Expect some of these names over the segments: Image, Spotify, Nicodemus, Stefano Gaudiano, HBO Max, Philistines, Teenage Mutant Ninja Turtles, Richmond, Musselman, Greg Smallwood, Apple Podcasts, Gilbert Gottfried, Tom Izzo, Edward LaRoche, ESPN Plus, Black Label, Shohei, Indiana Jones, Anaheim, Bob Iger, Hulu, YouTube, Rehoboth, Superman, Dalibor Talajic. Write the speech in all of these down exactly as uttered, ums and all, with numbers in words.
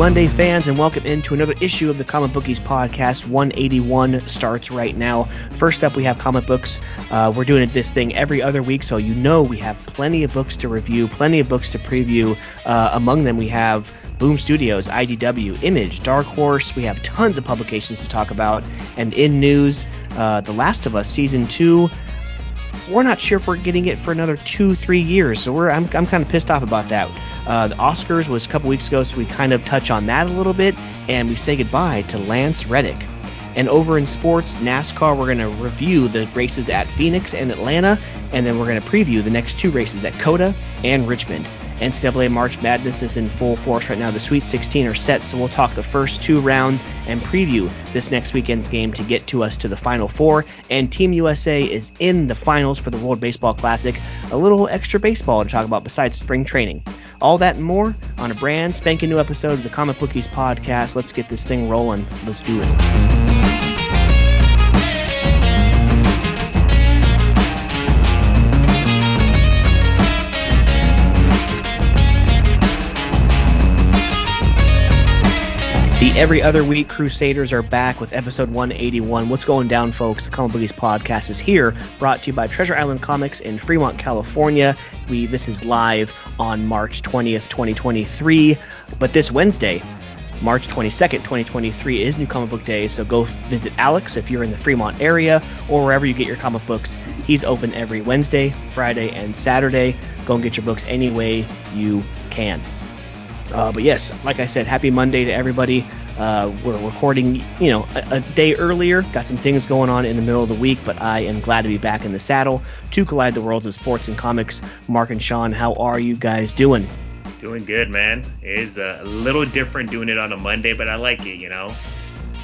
Monday, fans, and welcome into another issue of the Comic Bookies Podcast. one eighty-one starts right now. First up, we have comic books. Uh, we're doing this thing every other week, so you know we have plenty of books to review, plenty of books to preview. Uh, among them, we have Boom Studios, I D W, Image, Dark Horse. We have tons of publications to talk about. And in news, uh, The Last of Us Season two. We're not sure if we're getting it for another two, three years, so we're I'm, I'm kind of pissed off about that. Uh, the Oscars was a couple weeks ago, so we kind of touch on that a little bit, and we say goodbye to Lance Reddick. And over in sports, NASCAR, we're going to review the races at Phoenix and Atlanta, and then we're going to preview the next two races at COTA and Richmond. N C double A March Madness is in full force right now. The Sweet sixteen are set, so we'll talk the first two rounds and preview this next weekend's game to get to us to the Final Four. And Team U S A is in the finals for the World Baseball Classic. A little extra baseball to talk about besides spring training. All that and more on a brand spanking new episode of the Comic Bookies Podcast. Let's get this thing rolling. Let's do it. The Every Other Week Crusaders are back with episode one eighty-one. What's going down, folks? The Comic Bookies Podcast is here, brought to you by Treasure Island Comics in Fremont, California. We This is live on March twentieth, twenty twenty-three. But this Wednesday, March twenty-second, twenty twenty-three, is New Comic Book Day, so go visit Alex if you're in the Fremont area or wherever you get your comic books. He's open every Wednesday, Friday, and Saturday. Go and get your books any way you can. Uh, but yes, like I said, happy Monday to everybody. Uh, we're recording, you know, a, a day earlier. Got some things going on in the middle of the week, but I am glad to be back in the saddle to collide the worlds of sports and comics. Mark and Sean, how are you guys doing? Doing good, man. It is a little different doing it on a Monday, but I like it, you know.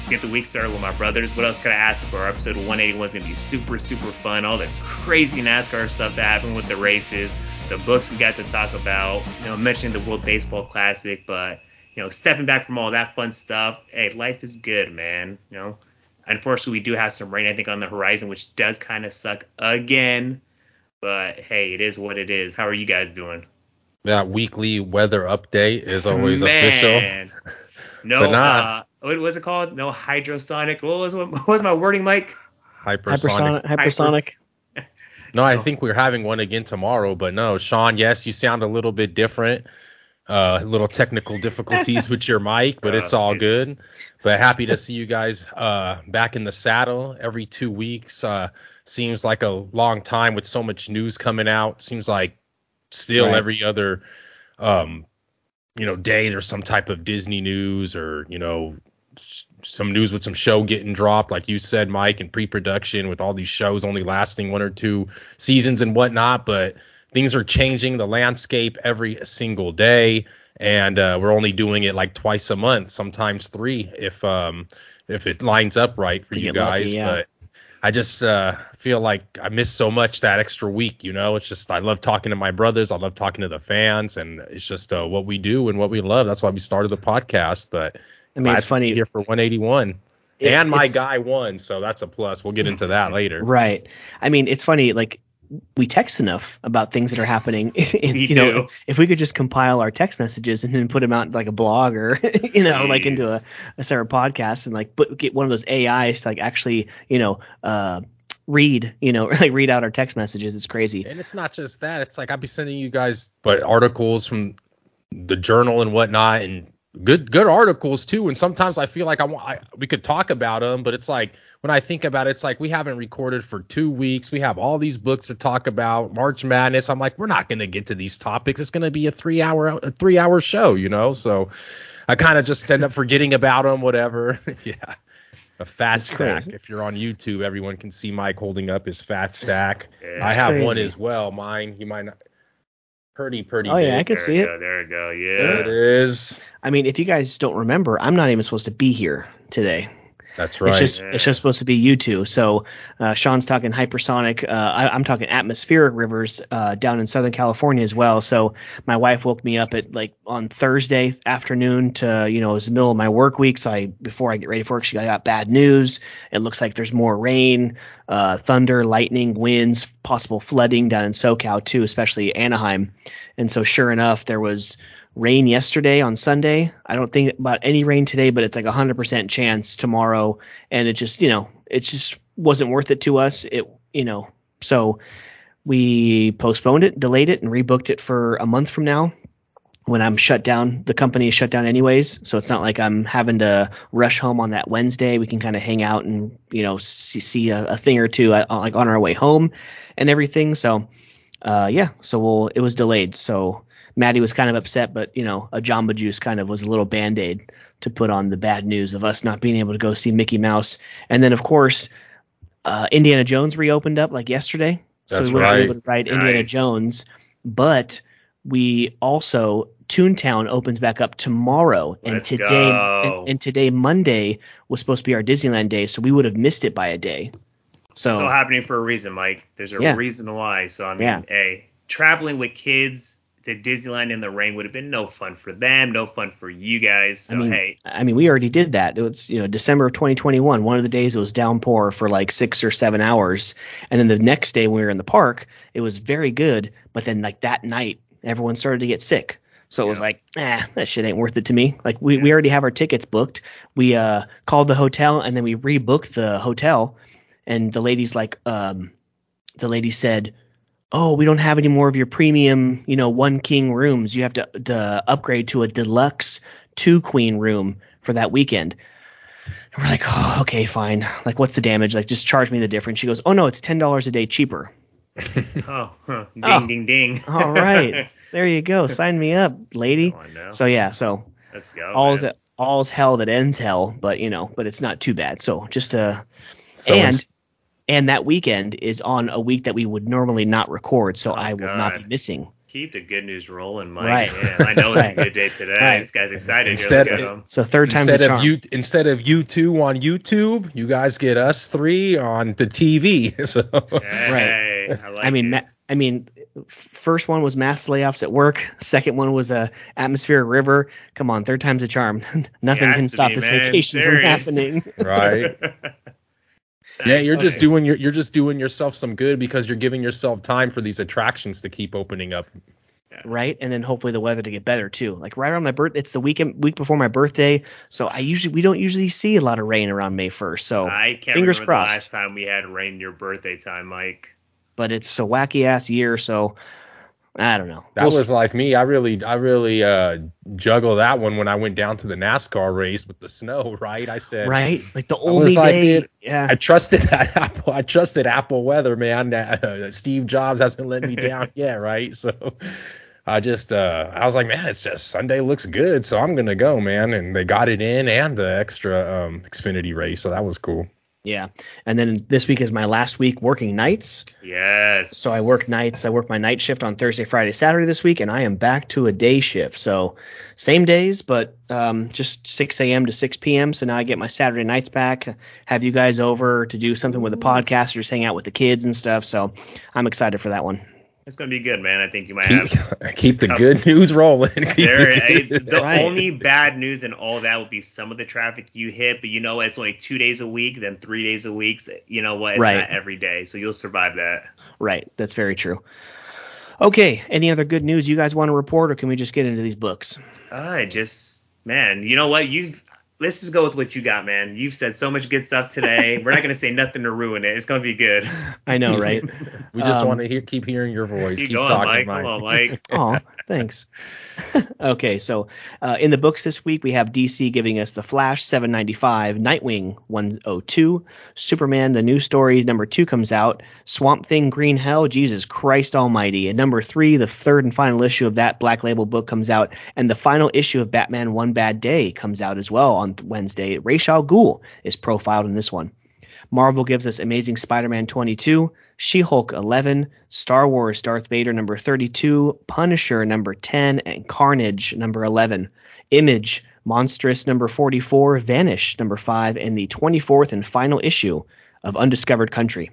Get the week started with my brothers. What else could I ask for? Our episode one eighty-one is going to be super, super fun. All the crazy NASCAR stuff that happened with the races, the books we got to talk about, you know, mentioning the World Baseball Classic, but, you know, stepping back from all that fun stuff, hey, life is good, man, you know. Unfortunately, we do have some rain, I think, on the horizon, which does kind of suck again, but, hey, it is what it is. How are you guys doing? That weekly weather update is always man. Official. No, but nah. uh, what was it called? No hydrosonic. What was, what was my wording, Mike? Hypersonic. Hypersonic. Hypersonic. No, I think we're having one again tomorrow, but no, Sean, yes, you sound a little bit different, uh, little technical difficulties with your mic, but uh, it's all it's... good. But happy to see you guys uh, back in the saddle every two weeks. Uh, seems like a long time with so much news coming out. Seems like still right. every other, um, you know, day there's some type of Disney news or, you know, some news with some show getting dropped, like you said, Mike, in pre-production with all these shows only lasting one or two seasons and whatnot. But things are changing the landscape every single day, and uh, we're only doing it like twice a month, sometimes three if um if it lines up right for you guys. Lucky, yeah. But I just uh, feel like I miss so much that extra week. You know, it's just I love talking to my brothers. I love talking to the fans, and it's just uh, what we do and what we love. That's why we started the podcast, but. I mean, it's I funny here for one eighty-one it, and my guy won. So that's a plus. We'll get into that later. Right. I mean, it's funny, like we text enough about things that are happening. And, you know, do. If we could just compile our text messages and then put them out like a blog or, you know, Jeez. Like into a, a separate podcast and like but get one of those A Is to like actually, you know, uh, read, you know, like read out our text messages. It's crazy. And it's not just that. It's like I'll be sending you guys but articles from the journal and whatnot and. Good, good articles too, and sometimes I feel like I want I, we could talk about them, but it's like when I think about it, it's like we haven't recorded for two weeks. We have all these books to talk about, March Madness. I'm like, we're not going to get to these topics. It's going to be a three hour, a three hour show, you know. So I kind of just end up forgetting about them, whatever. Yeah, a fat That's stack. Crazy. If you're on YouTube, everyone can see Mike holding up his fat stack. It's I have crazy. One as well. Mine, you might not. Pretty, pretty. Oh, yeah, big. I can there see it. Go, there we go. Yeah. There it is. I mean, if you guys don't remember, I'm not even supposed to be here today. That's right. It's just, yeah. it's just supposed to be you two. So uh, Sean's talking hypersonic. Uh, I, I'm talking atmospheric rivers uh, down in Southern California as well. So my wife woke me up at like on Thursday afternoon to, you know, it was the middle of my work week. So I before I get ready for work, she got bad news. It looks like there's more rain, uh, thunder, lightning, winds, possible flooding down in SoCal too, especially Anaheim. And so sure enough, there was rain yesterday on Sunday. I don't think about any rain today, but it's like a hundred percent chance tomorrow. And it just, you know, it just wasn't worth it to us. It, you know, so we postponed it, delayed it, and rebooked it for a month from now when I'm shut down. The company is shut down anyways, so it's not like I'm having to rush home on that Wednesday. We can kind of hang out and, you know, see, see a, a thing or two uh, like on our way home and everything. So, uh, yeah, so we'll, it was delayed. So Maddie was kind of upset, but, you know, a Jamba Juice kind of was a little Band-Aid to put on the bad news of us not being able to go see Mickey Mouse. And then, of course, uh, Indiana Jones reopened up like yesterday. That's so we right. were able to ride nice. Indiana Jones, but we also Toontown opens back up tomorrow, and Let's today and, and today Monday was supposed to be our Disneyland day, so we would have missed it by a day. So it's all happening for a reason, Mike. There's a yeah. reason why. So I mean, yeah. hey, traveling with kids to Disneyland in the rain would have been no fun for them, no fun for you guys. So I mean, hey, I mean, we already did that. It was, you know, December of twenty twenty-one. One of the days it was downpour for like six or seven hours, and then the next day when we were in the park, it was very good. But then like that night, everyone started to get sick. So yeah. it was like, eh, that shit ain't worth it to me. Like we, yeah. we already have our tickets booked. We uh, called the hotel, and then we rebooked the hotel. And the lady's like, um, the lady said, oh, we don't have any more of your premium, you know, one king rooms. You have to, to upgrade to a deluxe two queen room for that weekend. And we're like, oh, okay, fine. Like, what's the damage? Like, just charge me the difference. She goes, oh no, it's ten dollars a day cheaper. oh, huh. ding, oh. ding, ding. All right. There you go. Sign me up, lady. Oh, so, yeah. So let's go. All's, all's hell that ends hell. But, you know, but it's not too bad. So just uh, so and it's... and that weekend is on a week that we would normally not record. So oh, I will God. not be missing. Keep the good news rolling, Mike. Right. Yeah, I know it's right. a good day today. Right. This guy's excited. Instead, of, so third time instead of you, instead of you two on YouTube, you guys get us three on the T V. So hey, right. I, like I mean, ma- I mean, first one was mass layoffs at work. Second one was a atmospheric river. Come on, third time's a charm. Nothing can stop be, this man. vacation Serious. from happening. Right. That's yeah, you're funny. just doing your you're just doing yourself some good because you're giving yourself time for these attractions to keep opening up. Yeah. Right, and then hopefully the weather to get better too. Like right around my birth, it's the weekend week before my birthday, so I usually we don't usually see a lot of rain around May first. So I can't fingers remember crossed. The last time we had rain your birthday time, Mike. But it's a wacky ass year, so I don't know. That we'll was see. like me. I really, I really uh, juggle that one when I went down to the NASCAR race with the snow. Right, I said. Right, like the only I day. Like, yeah. I trusted that Apple. I trusted Apple weather, man. Uh, Steve Jobs hasn't let me down yet, right? So, I just, uh, I was like, man, it's just Sunday looks good, so I'm gonna go, man. And they got it in, and the extra um, Xfinity race, so that was cool. Yeah. And then this week is my last week working nights. Yes. So I work nights. I work my night shift on Thursday, Friday, Saturday this week, and I am back to a day shift. So same days, but um, just six a.m. to six p.m. So now I get my Saturday nights back, have you guys over to do something with the podcast or just hang out with the kids and stuff. So I'm excited for that one. It's going to be good, man. I think you might keep, have. Keep the good news rolling. There, I, the right. only bad news and all that would be some of the traffic you hit, but you know what? It's only two days a week, then three days a week. So you know what? It's right. not every day, so you'll survive that. Right. That's very true. Okay. Any other good news you guys want to report, or can we just get into these books? I uh, just, man, you know what? You've. Let's just go with what you got, man. You've said so much good stuff today. We're not going to say nothing to ruin it. It's going to be good. I know, right? We just um, want to hear, keep hearing your voice. Keep, keep going, talking, Mike. Mike. Come on, Mike. Aw, thanks. Okay, so uh, in the books this week, we have D C giving us The Flash, seven ninety-five, Nightwing, one oh two, Superman, The New Story, number two comes out, Swamp Thing, Green Hell, Jesus Christ almighty. And number three, the third and final issue of that Black Label book comes out, and the final issue of Batman, One Bad Day comes out as well on Wednesday. Ra's al Ghul is profiled in this one. Marvel gives us Amazing Spider-Man twenty-two, She-Hulk eleven, Star Wars Darth Vader number thirty-two, Punisher number ten, and Carnage number eleven. Image, Monstrous number forty-four, Vanish number five, and the twenty-fourth and final issue of Undiscovered Country.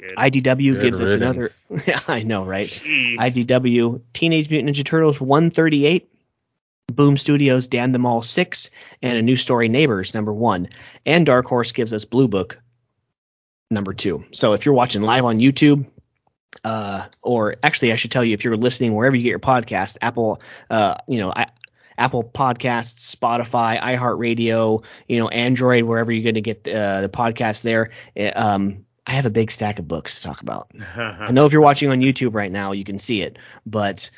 Good. I D W Good gives riddance. us another... Yeah, I know, right? Jeez. I D W, Teenage Mutant Ninja Turtles one thirty-eight, Boom Studios, Dan the Mall six, and A New Story, Neighbors number one, and Dark Horse gives us Blue Book number two. So if you're watching live on YouTube, uh, or actually I should tell you, if you're listening wherever you get your podcast, Apple, uh, you know, I, Apple Podcasts, Spotify, iHeartRadio, you know, Android, wherever you're going to get uh, the podcast there. Um, I have a big stack of books to talk about. I know if you're watching on YouTube right now, you can see it, but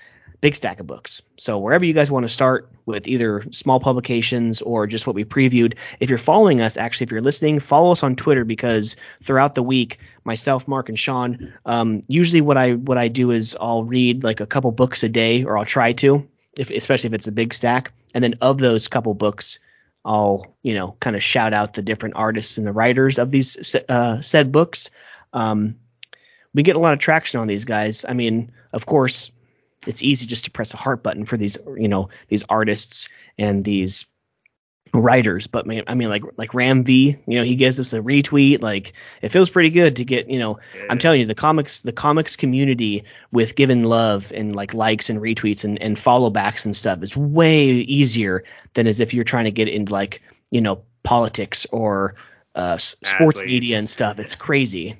big stack of books. So wherever you guys want to start with either small publications or just what we previewed, if you're following us, actually, if you're listening, follow us on Twitter, because throughout the week, myself, Mark, and Sean, um, usually what I what I do is I'll read like a couple books a day, or I'll try to, if, especially if it's a big stack. And then of those couple books, I'll, you know, kind of shout out the different artists and the writers of these uh, said books. Um, we get a lot of traction on these guys. I mean, of course, it's easy just to press a heart button for these, you know, these artists and these writers. But man, I mean, like like Ram V, you know, he gives us a retweet. Like, it feels pretty good to get, you know, yeah. I'm telling you, the comics, the comics community with given love and like likes and retweets and, and follow backs and stuff is way easier than as if you're trying to get into like, you know, politics or uh, sports media and stuff. It's crazy.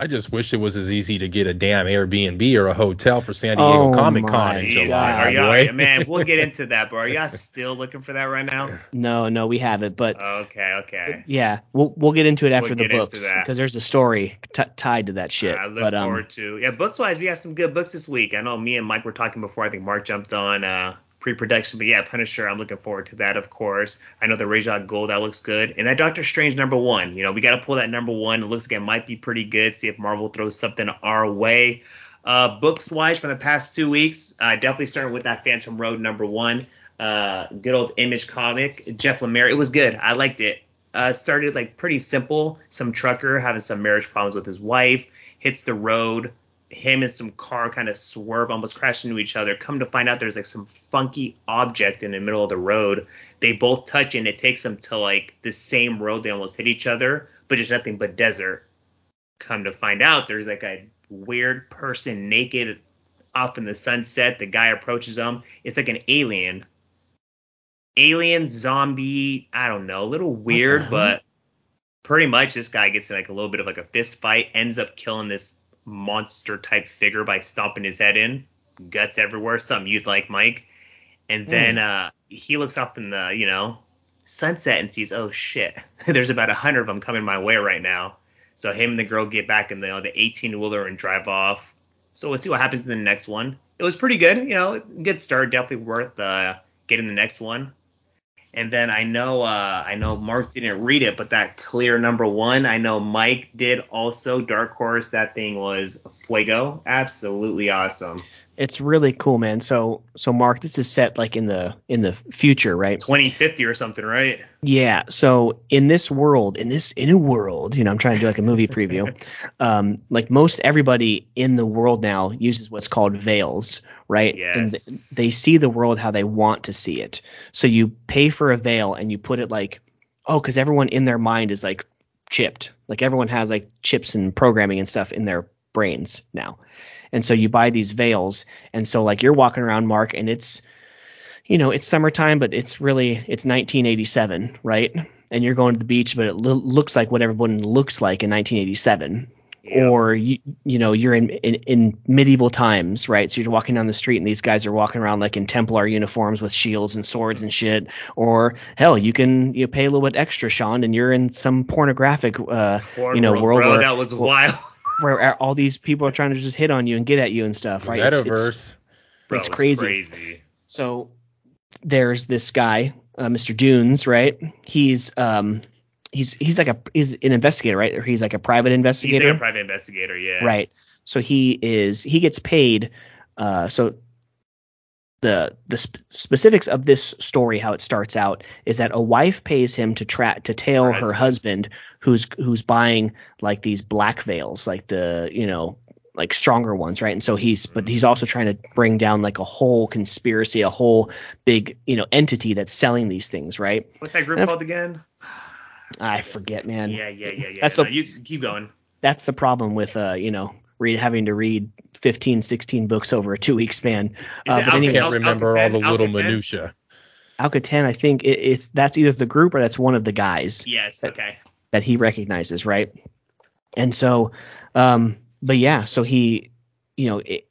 I just wish it was as easy to get a damn Airbnb or a hotel for San Diego oh Comic-Con in July. Are y'all, man, we'll get into that, but are y'all still looking for that right now? No, no, we haven't. But okay, okay. Yeah, we'll we'll get into it after we'll the books, because there's a story t- tied to that shit. Uh, I look but, um, forward to. Yeah, books-wise, we got some good books this week. I know me and Mike were talking before. I think Mark jumped on uh, pre-production, but yeah, Punisher. I'm looking forward to that, of course. I know the Rajah Gold, that looks good, and that Doctor Strange number one. You know, we got to pull that number one. It looks like it might be pretty good. See if Marvel throws something our way. Uh, books wise, for the past two weeks, uh, definitely starting with that Phantom Road number one. Uh, good old Image comic. Jeff Lemire. It was good. I liked it. Uh, started like pretty simple. Some trucker having some marriage problems with his wife, hits the road. Him and some car kind of swerve, almost crash into each other. Come to find out there's like some funky object in the middle of the road. They both touch and it takes them to like the same road. They almost hit each other, but just nothing but desert. Come to find out there's like a weird person naked off in the sunset. The guy approaches them. It's like an alien. Alien zombie, I don't know, a little weird, uh-huh. but pretty much this guy gets in like a little bit of like a fist fight, ends up killing this monster type figure by stomping his head in, guts everywhere, something you'd like, Mike. And then mm. uh he looks up in the, you know, sunset and sees, oh shit, there's about a hundred of them coming my way right now. So him and the girl get back in the, you know, the eighteen wheeler and drive off. So we'll see what happens in the next one. It was pretty good, you know, good start, definitely worth uh getting the next one. And then I know uh, I know Mark didn't read it, but that clear number one, I know Mike did also. Dark Horse, that thing was fuego. Absolutely awesome. It's really cool, man. So so Mark, this is set like in the in the future, right? twenty fifty or something, right? Yeah. So in this world, in this in a world, you know, I'm trying to do like a movie preview. um, like most everybody in the world now uses what's called veils, right? Yes. And th- they see the world how they want to see it. So you pay for a veil and you put it like, oh, because everyone in their mind is like chipped. Like everyone has like chips and programming and stuff in their brains now. And so you buy these veils. And so like you're walking around, Mark, and it's, you know, it's summertime, but it's really, it's nineteen eighty-seven, right? And you're going to the beach, but it lo- looks like what everyone looks like in nineteen eighty-seven. Yeah. Or, you, you know, you're in, in, in medieval times, right? So you're walking down the street and these guys are walking around like in Templar uniforms with shields and swords and shit. Or hell, you can you pay a little bit extra, Sean, and you're in some pornographic, uh, Porn you know, world. world bro, where, that was well, wild. Where all these people are trying to just hit on you and get at you and stuff, right? Metaverse. It's, it's, Bro, it's crazy. crazy. So there's this guy, uh, Mister Dunes, right? He's um he's he's like a he's an investigator, right? Or he's like a private investigator. He's like a private investigator, yeah. Right. So he is he gets paid. Uh, so the the sp- specifics of this story, how it starts out, is that a wife pays him to tra- to tail her, her husband. husband who's who's buying like these black veils, like the, you know, like stronger ones, right? And so he's mm-hmm. but he's also trying to bring down like a whole conspiracy, a whole big, you know, entity that's selling these things, right? What's that group and called I, again? I forget, man. Yeah, yeah, yeah, yeah. That's no, a, you keep going. That's the problem with uh, you know, read having to read fifteen, sixteen books over a two week span. Uh, I can't anyways, remember Alcaten, all the Alcaten. little minutia. Alcaten, I think it, it's that's either the group or that's one of the guys. Yes. That, okay. That he recognizes, right? And so, um, but yeah, so he, you know, it,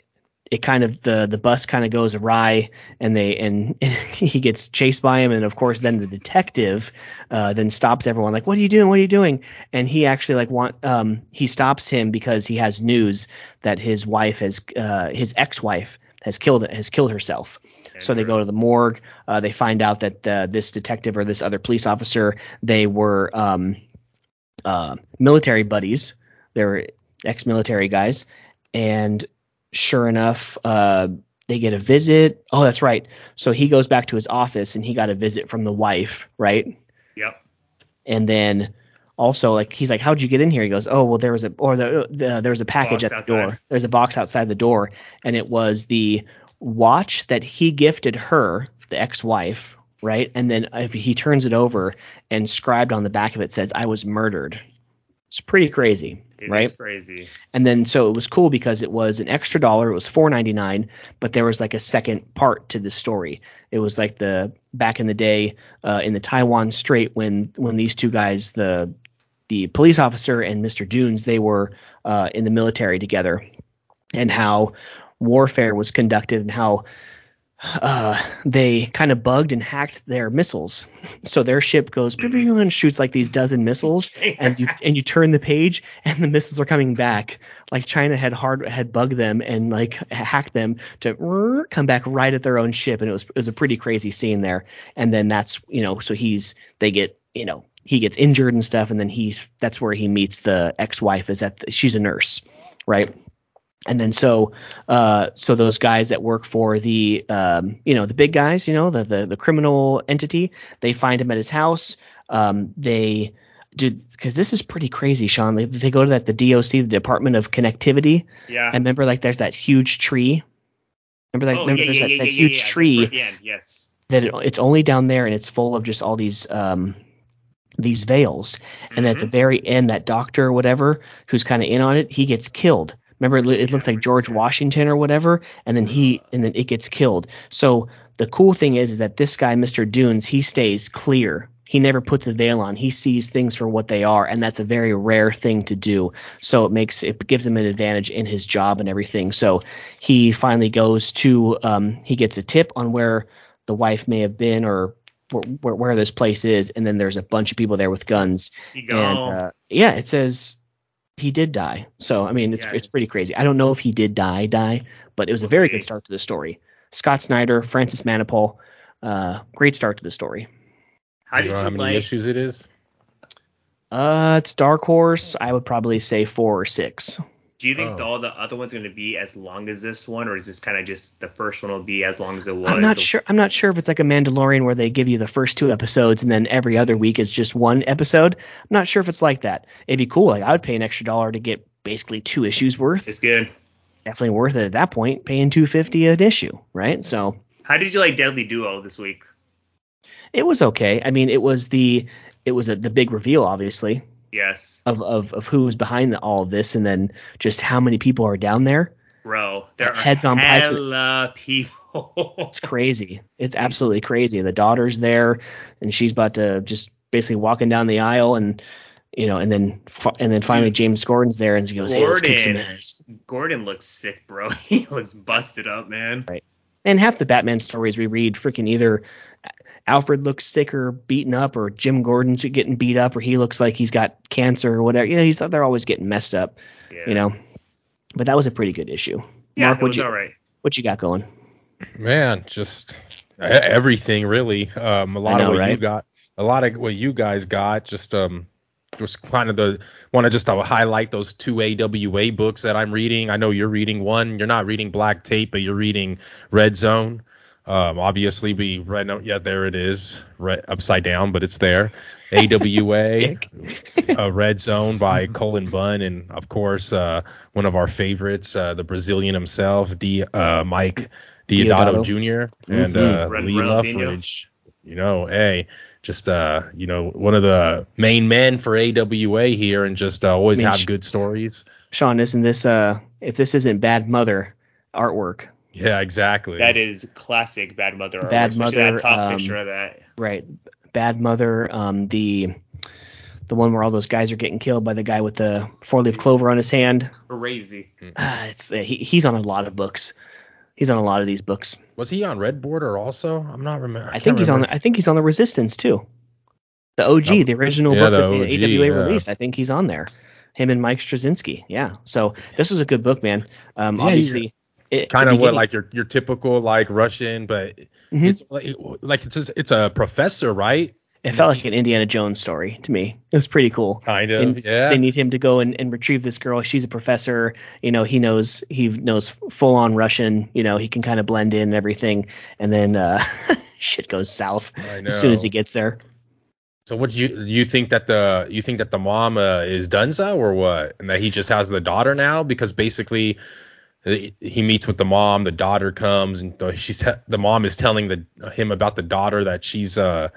it kind of the the bus kind of goes awry, and they and he gets chased by him, and of course then the detective uh, then stops everyone like, what are you doing? What are you doing? And he actually like want um, he stops him because he has news that his wife has uh, his ex-wife has killed has killed herself. So they go to the morgue. Uh, they find out that the, this detective or this other police officer, they were um, uh, military buddies. They were ex-military guys. And sure enough, uh, they get a visit. Oh, that's right. So he goes back to his office and he got a visit from the wife, right? Yep. And then also, like, he's like, how'd you get in here? He goes, oh, well, there was a or the, the there was a package at the door. There's a box outside the door. And it was the watch that he gifted her, the ex-wife, right? And then if he turns it over, and scribed on the back of it says, I was murdered. It's pretty crazy, it right? It's crazy. And then so it was cool because it was an extra dollar. It was four ninety-nine, but there was like a second part to the story. It was like the back in the day uh, in the Taiwan Strait when when these two guys, the the police officer and Mister Dunes, they were uh, in the military together, and how warfare was conducted and how uh, they kind of bugged and hacked their missiles. So their ship goes and shoots like these dozen missiles, and you and you turn the page and the missiles are coming back. Like China had hard had bugged them and like hacked them to come back right at their own ship, and it was it was a pretty crazy scene there. And then that's you know so he's they get you know he gets injured and stuff, and then he's that's where he meets the ex-wife is at the, she's a nurse, right? And then so uh, so those guys that work for the, um, you know, the big guys, you know, the, the, the criminal entity, they find him at his house. Um, they do because this is pretty crazy, Sean. They, they go to that the D O C, the Department of Connectivity. Yeah. And remember, like, there's that huge tree. Remember, like, oh, remember yeah, there's yeah, that, yeah, that yeah, huge yeah, yeah. tree right, yeah, yes. that it, it's only down there, and it's full of just all these um, these veils. And mm-hmm. at the very end, that doctor or whatever who's kind of in on it, he gets killed. Remember, it looks like George Washington or whatever, and then he and then it gets killed. So the cool thing is, is that this guy, Mister Dunes, he stays clear. He never puts a veil on. He sees things for what they are, and that's a very rare thing to do. So it makes it gives him an advantage in his job and everything. So he finally goes to um, he gets a tip on where the wife may have been or where, where this place is, and then there's a bunch of people there with guns. You go. And, uh, yeah, it says he did die. So, I mean, it's yeah. it's pretty crazy. I don't know if he did die, die, but it was we'll a very see. good start to the story. Scott Snyder, Francis Manipal, uh, great start to the story. How do you know how many like, issues it is? Uh, it's Dark Horse. I would probably say four or six. Do you think oh. all the other ones are going to be as long as this one, or is this kind of just the first one will be as long as it was? I'm not the- sure. I'm not sure if it's like a Mandalorian where they give you the first two episodes and then every other week is just one episode. I'm not sure if it's like that. It'd be cool. Like I would pay an extra dollar to get basically two issues worth. It's good. It's definitely worth it at that point. Paying two dollars and fifty cents an issue, right? So. How did you like Deadly Duo this week? It was okay. I mean, it was the it was a, the big reveal, obviously. Yes. Of of of who's behind the, all of this, and then just how many people are down there. Bro, there like are heads on pipes. Hella people. It's crazy. It's absolutely crazy. The daughter's there, and she's about to just basically walking down the aisle, and you know, and then and then finally James Gordon's there, and he goes, Gordon. Hey, let's kick some ass. Gordon looks sick, bro. He looks busted up, man. Right. And half the Batman stories we read, freaking either Alfred looks sick or beaten up, or Jim Gordon's getting beat up, or he looks like he's got cancer or whatever. You know, he's they're always getting messed up, yeah. you know. But that was a pretty good issue. Yeah, Mark, it was you, all right. What you got going? Man, just everything really. Um, a lot know, of what right? you got, a lot of what you guys got. Just um, just kind of the want to just highlight those two A W A books that I'm reading. I know you're reading one. You're not reading Black Tape, but you're reading Red Zone. Um, obviously, we right now, yeah, there it is, right, upside down, but it's there. A W A, uh, Red Zone by Colin Bunn, and of course, uh, one of our favorites, uh, the Brazilian himself, D, uh, Mike Deodato, Deodato Junior, and mm-hmm. uh, Lee Luffridge. You know, hey, just uh, you know, one of the main men for A W A here, and just uh, always I mean, have good stories. Sean, isn't this uh, if this isn't Bad Mother artwork? Yeah, exactly. That is classic Bad Mother. Bad Mother. That top um, picture of that. Right. Bad Mother. Um, the the one where all those guys are getting killed by the guy with the four leaf clover on his hand. Crazy. Uh, it's uh, he, he's on a lot of books. He's on a lot of these books. Was he on Red Border also? I'm not remember. I, I think he's remember. on. I think he's on the Resistance too. The O G, oh, the original yeah, book the that the O G, A W A yeah. released. I think he's on there. Him and Mike Straczynski. Yeah. So this was a good book, man. Um, yeah, obviously, it, kind of what like your your typical like Russian, but mm-hmm. it's like, like it's a, it's a professor, right? It felt like an Indiana Jones story to me. It was pretty cool. Kind of, and yeah. They need him to go and, and retrieve this girl. She's a professor. You know, he knows he knows full on Russian. You know, he can kind of blend in and everything. And then uh, shit goes south as soon as he gets there. So what do you you think that the you think that the mom uh, is Dunza or what? And that he just has the daughter now because basically. He meets with the mom. The daughter comes, and she's the mom is telling the him about the daughter that she's uh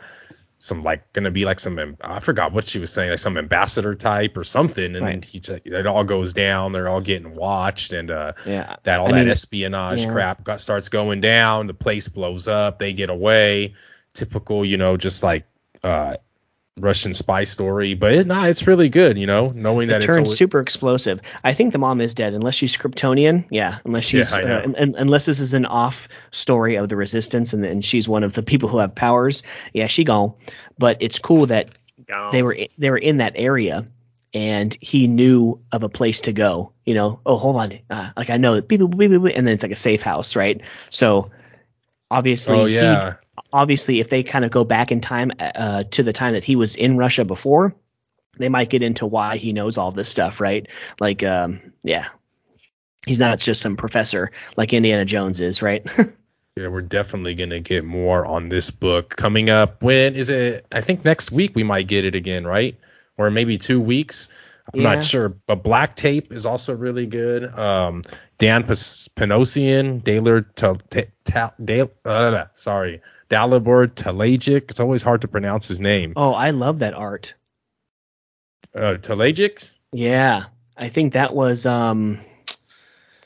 some like gonna be like some I forgot what she was saying, like some ambassador type or something. And right. then he it all goes down. They're all getting watched, and uh yeah. that all I that mean, espionage yeah. crap got, starts going down. The place blows up. They get away. Typical, you know, just like uh Russian spy story, but it, nah, it's really good, you know, knowing that it turns it's always- super explosive. I think the mom is dead unless she's Kryptonian. Yeah, unless she's yeah, uh, un- un- unless this is an off story of the Resistance and then she's one of the people who have powers. Yeah, she gone. But it's cool that no. they were in, they were in that area and he knew of a place to go. You know, oh hold on, uh, like I know, beep, beep, beep, beep, and then it's like a safe house, right? So obviously, oh yeah. Obviously, if they kind of go back in time uh, to the time that he was in Russia before, they might get into why he knows all this stuff, right? Like, um, yeah, he's not just some professor like Indiana Jones is, right? Yeah, we're definitely going to get more on this book coming up. When is it? I think next week we might get it again, right? Or maybe two weeks. I'm yeah. not sure. But Black Tape is also really good. Um, Dan Panosian, Daler, t- t- Dale, uh, sorry. Dalibor Talajic. It's always hard to pronounce his name. Oh, I love that art. Uh, Talajic? Yeah, I think that was. Um,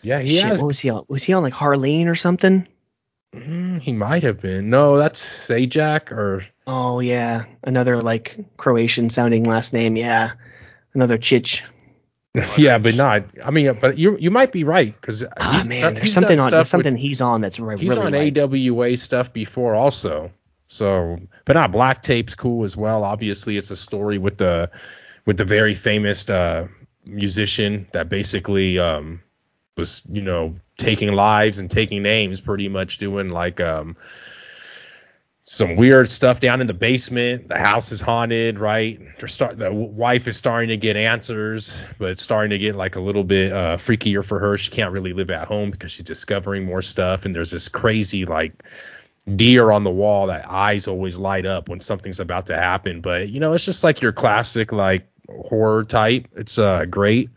yeah, he shit, has. What was he on? Was he on like Harleen or something? Mm, he might have been. No, that's Sajak or. Oh yeah, another like Croatian sounding last name. Yeah, another Chich. Yeah, but not. I mean, but you you might be right because oh, man, there's something on there's something with, he's on that's really he's on light. A W A stuff before also. So, but not Black Tape's cool as well. Obviously, it's a story with the with the very famous uh, musician that basically um, was you know taking lives and taking names, pretty much doing like um, some weird stuff down in the basement. The house is haunted, right? They're start, the wife is starting to get answers, but it's starting to get like a little bit uh, freakier for her. She can't really live at home because she's discovering more stuff. And there's this crazy like deer on the wall that eyes always light up when something's about to happen. But, you know, it's just like your classic like horror type. It's uh, great.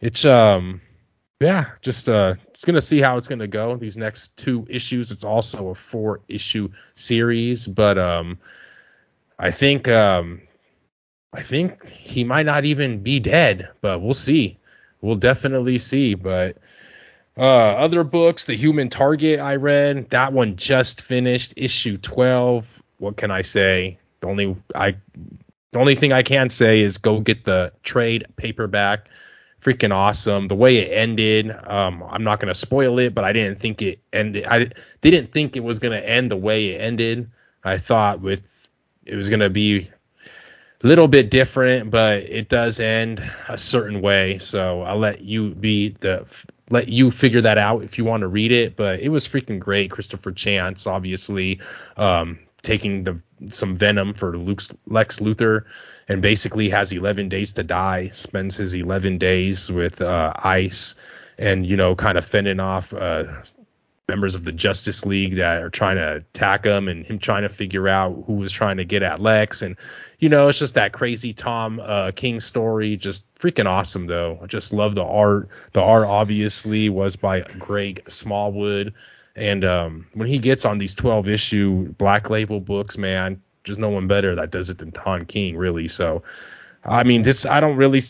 It's, um, yeah, just uh, it's going to see how it's going to go these next two issues. It's also a four issue series, but um, I think um, I think he might not even be dead, but we'll see. We'll definitely see. But uh, other books, The Human Target I read, that one just finished issue twelve. What can I say? The only I the only thing I can say is go get the trade paperback. Freaking awesome the way it ended. um I'm not going to spoil it, but I didn't think it ended I didn't think it was going to end the way it ended. I thought with it was going to be a little bit different, but it does end a certain way, so I'll let you be the let you figure that out if you want to read it. But it was freaking great. Christopher Chance obviously um taking the some venom for Luke's, Lex Luthor, and basically has eleven days to die, spends his eleven days with uh, ice and, you know, kind of fending off uh, members of the Justice League that are trying to attack him, and him trying to figure out who was trying to get at Lex. And, you know, it's just that crazy Tom uh, King story. Just freaking awesome, though. I just love the art. The art obviously was by Greg Smallwood. And um, when he gets on these twelve issue Black Label books, man, there's no one better that does it than Tom King, really. So, I mean, this I don't really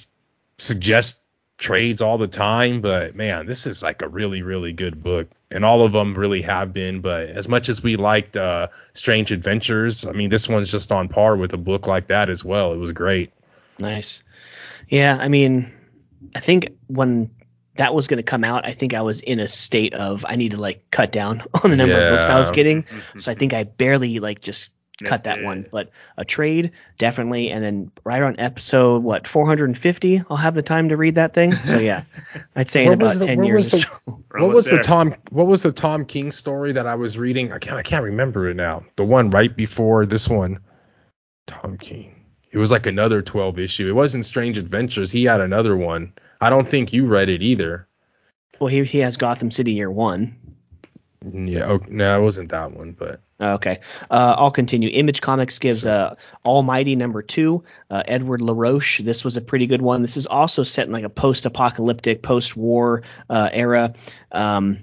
suggest trades all the time, but man, this is like a really, really good book. And all of them really have been. But as much as we liked uh, Strange Adventures, I mean, this one's just on par with a book like that as well. It was great. Nice. Yeah, I mean, I think when that was going to come out, I think I was in a state of I need to like cut down on the number yeah. of books I was getting. So I think I barely like just cut yes, that yeah. one. But a trade, definitely. And then right on episode, what, four hundred fifty, I'll have the time to read that thing. So, yeah, I'd say in about the, ten years. The, so. What was there. the Tom What was the Tom King story that I was reading? I can't, I can't remember it now. The one right before this one. Tom King. It was like another twelve issue. It wasn't Strange Adventures. He had another one. I don't think you read it either. Well, he he has Gotham City Year One. Yeah, okay, no, it wasn't that one, but okay. Uh, I'll continue. Image Comics gives uh, Almighty number two, uh, Edward LaRoche. This was a pretty good one. This is also set in like a post-apocalyptic, post-war uh, era. Um,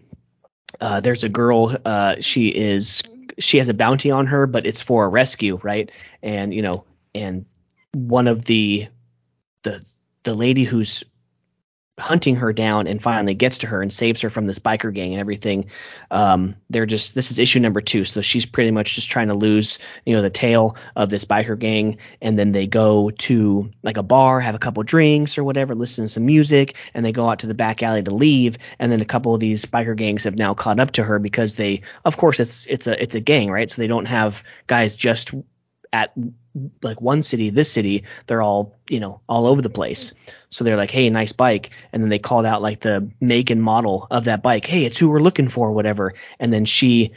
uh, there's a girl. Uh, she is she has a bounty on her, but it's for a rescue, right? And you know, and one of the the the lady who's hunting her down and finally gets to her and saves her from this biker gang and everything. Um, they're just, this is issue number two. So she's pretty much just trying to lose, you know, the tail of this biker gang. And then they go to like a bar, have a couple drinks or whatever, listen to some music, and they go out to the back alley to leave. And then a couple of these biker gangs have now caught up to her because they, of course it's, it's a, it's a gang, right? So they don't have guys just at like one city, this city, they're all, you know, all over the place. So they're like, hey, nice bike. And then they called out like the make and model of that bike. Hey, it's who we're looking for, whatever. And then she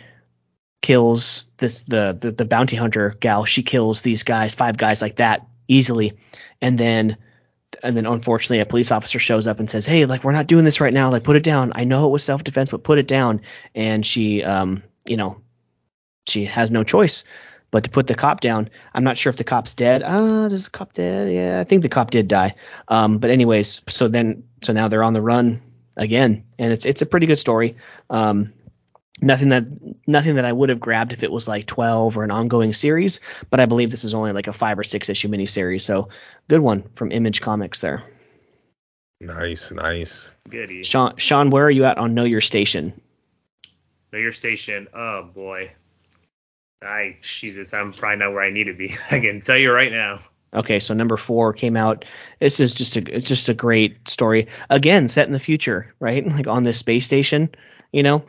kills this, the, the, the bounty hunter gal. She kills these guys, five guys like that easily. And then, and then unfortunately a police officer shows up and says, hey, like, we're not doing this right now. Like, put it down. I know it was self-defense, but put it down. And she, um, you know, she has no choice but to put the cop down. I'm not sure if the cop's dead. Ah, is the cop dead? Yeah, I think the cop did die. Um, but anyways, so then, so now they're on the run again, and it's it's a pretty good story. Um, nothing that nothing that I would have grabbed if it was like twelve or an ongoing series, but I believe this is only like a five or six issue miniseries. So good one from Image Comics there. Nice, nice. Goody. Sean, Sean, where are you at on Know Your Station? Know Your Station. Oh boy. I Jesus, I'm probably not where I need to be. I can tell you right now. Okay, so number four came out. This is just a just a great story. Again, set in the future, right? Like on this space station, you know.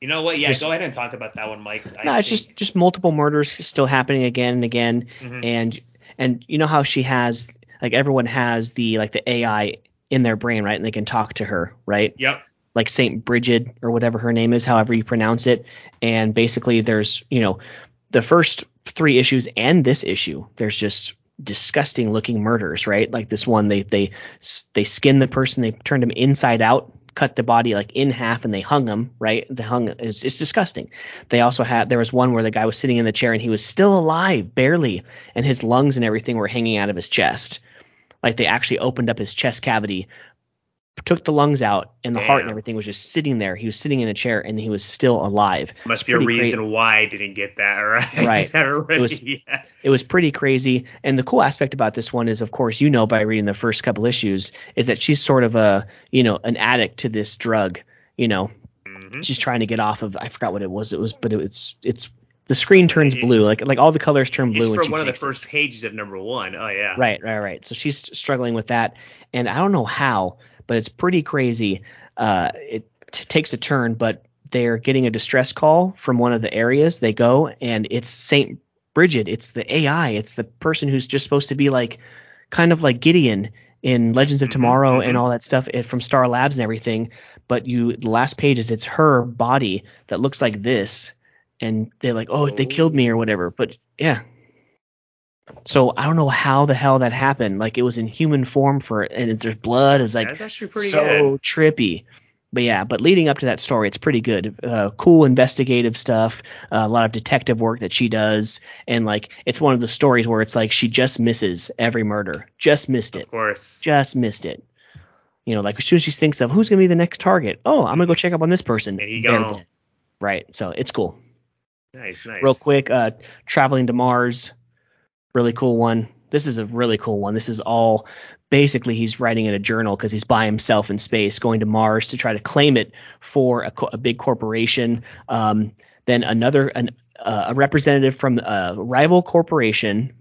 You know what? Yeah, just, go ahead and talk about that one, Mike. No, I it's think. just just multiple murders still happening again and again, mm-hmm. and and you know how she has like everyone has the like the A I in their brain, right? And they can talk to her, right? Yep. Like Saint Bridget or whatever her name is, however you pronounce it, and basically there's you know. The first three issues and this issue, there's just disgusting looking murders, right? Like this one, they they they skinned the person, they turned him inside out, cut the body like in half, and they hung him, right? They hung it's, it's disgusting. They also had there was one where the guy was sitting in the chair and he was still alive, barely, and his lungs and everything were hanging out of his chest. Like they actually opened up his chest cavity, took the lungs out, and the Damn. heart and everything was just sitting there. He was sitting in a chair and he was still alive. Must be pretty a reason crazy. why I didn't get that right. Right. that already, it, was, yeah. it was pretty crazy. And the cool aspect about this one is, of course, you know, by reading the first couple issues, is that she's sort of a, you know, an addict to this drug. You know, mm-hmm. she's trying to get off of. I forgot what it was. It was, but it, it's it's. The screen turns blue, like like all the colors turn blue. It's from she one of the first it. pages of number one. Oh yeah. Right, right, right. So she's struggling with that, and I don't know how, but it's pretty crazy. Uh, it t- takes a turn, but they're getting a distress call from one of the areas they go, and it's Saint Bridget. It's the A I. It's the person who's just supposed to be like, kind of like Gideon in Legends of Tomorrow mm-hmm. and all that stuff it, from Star Labs and everything. But you, the last page is it's her body that looks like this. And they're like, oh, they killed me or whatever. But yeah. So I don't know how the hell that happened. Like it was in human form for and it's, there's blood. It's like That's actually pretty so good. trippy. But yeah, but leading up to that story, it's pretty good. Uh, cool investigative stuff, uh, a lot of detective work that she does. And like it's one of the stories where it's like she just misses every murder. Just missed it. Of course. Just missed it. You know, like as soon as she thinks of who's going to be the next target. Oh, I'm going to go check up on this person. There you go. Right. So it's cool. Nice, nice. Real quick, uh, Traveling to Mars, really cool one. This is a really cool one. This is all basically he's writing in a journal because he's by himself in space, going to Mars to try to claim it for a, co- a big corporation. Um, then another an, uh, a representative from a rival corporation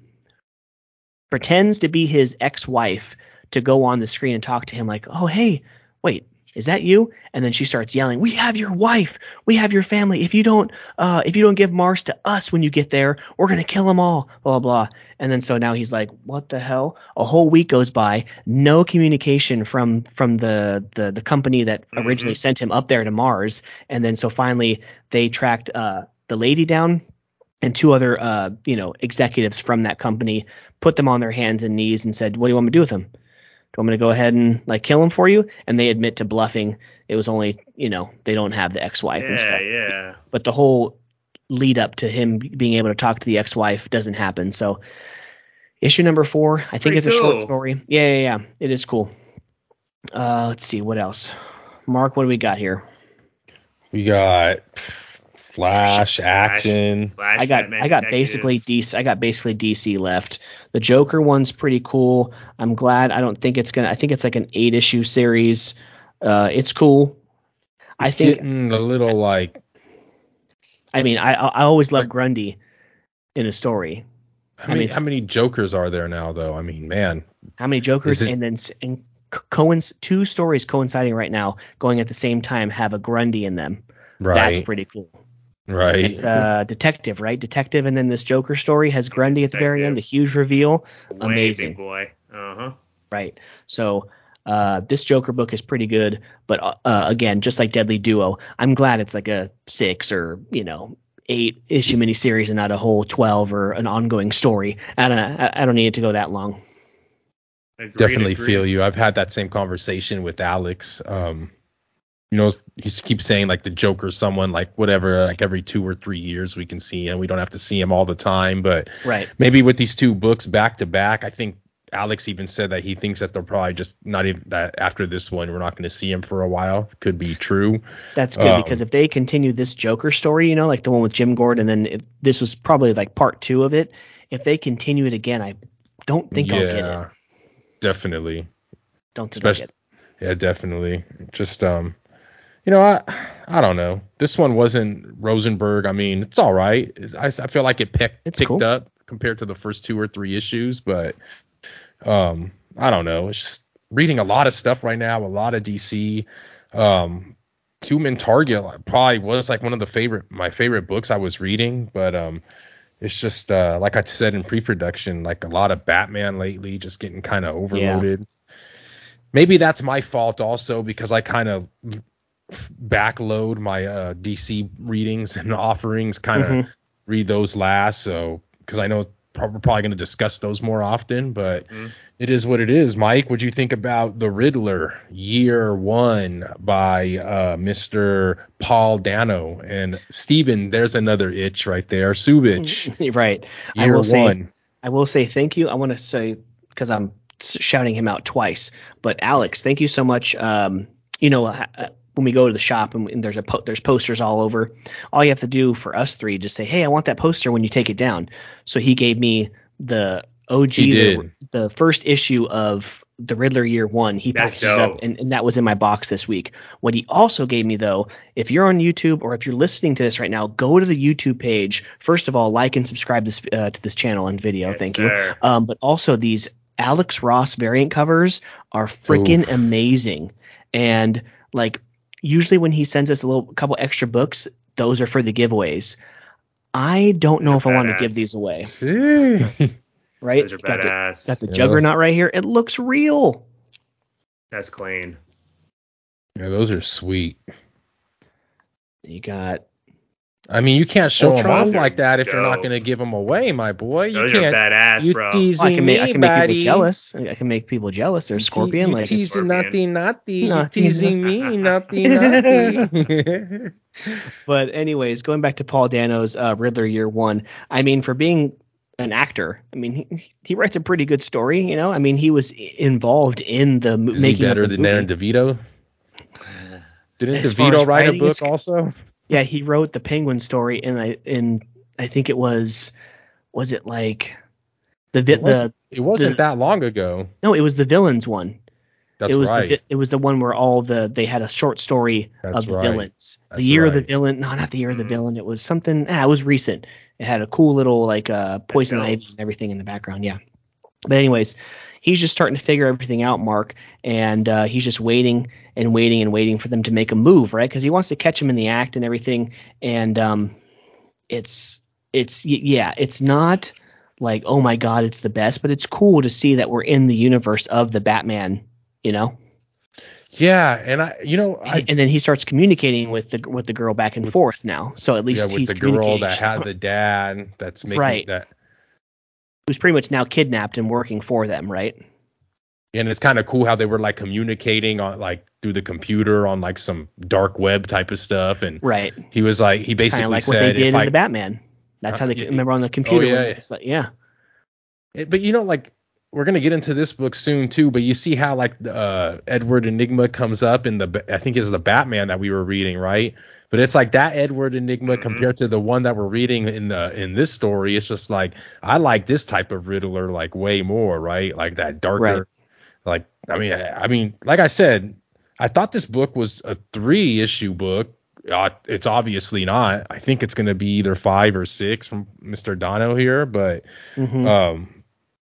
pretends to be his ex-wife to go on the screen and talk to him like, oh, hey, wait, is that you? And then she starts yelling, we have your wife. We have your family. If you don't uh, if you don't give Mars to us when you get there, we're going to kill them all, blah, blah, blah. And then so now he's like, what the hell? A whole week goes by. No communication from from the the, the company that originally mm-hmm. sent him up there to Mars. And then so finally they tracked uh, the lady down and two other uh, you know executives from that company, put them on their hands and knees and said, what do you want me to do with them? Do you want me to go ahead and like kill him for you? And they admit to bluffing. It was only, you know, they don't have the ex-wife yeah, and stuff. Yeah. But the whole lead up to him being able to talk to the ex-wife doesn't happen. So issue number four, I think Pretty it's cool. a short story. Yeah, yeah, yeah. It is cool. Uh, let's see what else. Mark, what do we got here? We got Flash, Flash action. Flash, I got Batman I got Detective. basically D C. I got basically D C left. The Joker one's pretty cool. I'm glad. I don't think it's gonna. I think it's like an eight issue series. Uh, it's cool. It's I think getting a little like. I mean, I I always love like, Grundy in a story. I mean, I mean how many Jokers are there now, though? I mean, man. How many Jokers it, and then and Cohen's two stories coinciding right now, going at the same time, have a Grundy in them. Right. That's pretty cool. Right. It's uh detective, right? Detective, and then this Joker story has Grundy at the very end, a huge reveal. Way Amazing boy. Uh-huh. Right. So uh this Joker book is pretty good, but uh again, just like Deadly Duo, I'm glad it's like a six or, you know, eight issue miniseries and not a whole twelve or an ongoing story. I don't I, I don't need it to go that long. Agreed, Definitely agreed. feel you. I've had that same conversation with Alex. Um You know, you keep saying like the Joker, someone like whatever, like every two or three years we can see him. We don't have to see him all the time, but right. maybe with these two books back to back, I think Alex even said that he thinks that they'll probably just not even that after this one, we're not going to see him for a while. Could be true. That's good um, because if they continue this Joker story, you know, like the one with Jim Gordon, and then if this was probably like part two of it. If they continue it again, I don't think yeah, I'll get it. Definitely. Don't think Especially, I'll get it. Yeah, definitely. Just um. You know, I I don't know. This one wasn't Rosenberg. I mean, it's all right. I, I feel like it picked it's picked cool. up compared to the first two or three issues, but um, I don't know. It's just reading a lot of stuff right now, a lot of D C. Um, Human Target probably was like one of the favorite my favorite books I was reading, but um, it's just uh, like I said in pre-production, like a lot of Batman lately, just getting kind of overloaded. Yeah. Maybe that's my fault also because I kind of backload my uh, D C readings and offerings, kind of mm-hmm. read those last, so because I know pro- we're probably going to discuss those more often, but mm-hmm. it is what it is. Mike, what do you think about The Riddler Year One by uh, Mister Paul Dano and Steven? There's another itch right there, Subich. right. Year I will one. Say, I will say thank you. I want to say because I'm shouting him out twice, but Alex, thank you so much. Um, you know. I, I, When we go to the shop and, and there's a po- there's posters all over, all you have to do for us three just say, hey, I want that poster when you take it down. So he gave me the O G, the, the first issue of The Riddler Year One. He packaged it up, and, and that was in my box this week. What he also gave me, though, if you're on YouTube or if you're listening to this right now, go to the YouTube page. First of all, like and subscribe this uh, to this channel and video. Yes, Thank sir. you. Um, but also these Alex Ross variant covers are freaking Ooh. amazing. And like – usually when he sends us a little couple extra books, those are for the giveaways. I don't know They're if badass. I want to give these away. right? Those are got badass. The, got the yeah, juggernaut those. right here. It looks real. That's clean. Yeah, those are sweet. You got. I mean, you can't show them off like that if dope. you're not going to give them away, my boy. You Those can't, are badass, you bro. Well, I can, make, I can make people jealous. I can make people jealous. They're scorpion you like teasing naughty, naughty. You're teasing me, naughty, naughty. But anyways, going back to Paul Dano's uh, Riddler Year One. I mean, for being an actor, I mean, he, he writes a pretty good story. You know, I mean, he was involved in the mo- Is making he better of the than Darren DeVito. Didn't as DeVito write a book also? Yeah, he wrote the Penguin story, in I in I think it was was it like the the it wasn't, the, it wasn't the, that long ago. No, it was the villains one. That's it was right. The, it was the one where all the they had a short story That's of the right. villains. That's the year right. of the villain. No, not the year of the villain. It was something. Ah, it was recent. It had a cool little like uh, poison ivy and everything in the background. Yeah, but anyways, he's just starting to figure everything out, Mark, and uh, he's just waiting and waiting and waiting for them to make a move, right? Because he wants to catch him in the act and everything, and um, it's it's yeah, it's not like, oh my God, it's the best, but it's cool to see that we're in the universe of the Batman, you know. Yeah, and I, you know, I, and then he starts communicating with the with the girl back and forth now. So at least yeah, with he's the girl that had the dad that's making right. that, who's pretty much now kidnapped and working for them, right? And it's kind of cool how they were like communicating on like through the computer on like some dark web type of stuff, and right, he was like he basically kinda like said what they did in I, the Batman. That's uh, how they yeah, remember on the computer. Oh, yeah, it's like, yeah. It, but you know, like. We're going to get into this book soon, too, but you see how, like, uh, Edward Enigma comes up in the, I think it's the Batman that we were reading, right? But it's like that Edward Enigma mm-hmm. compared to the one that we're reading in the in this story. It's just like, I like this type of Riddler, like, way more, right? Like, that darker, right. like, I mean, I, I mean, like I said, I thought this book was a three-issue book. Uh, it's obviously not. I think it's going to be either five or six from Mister Dono here, but... Mm-hmm. um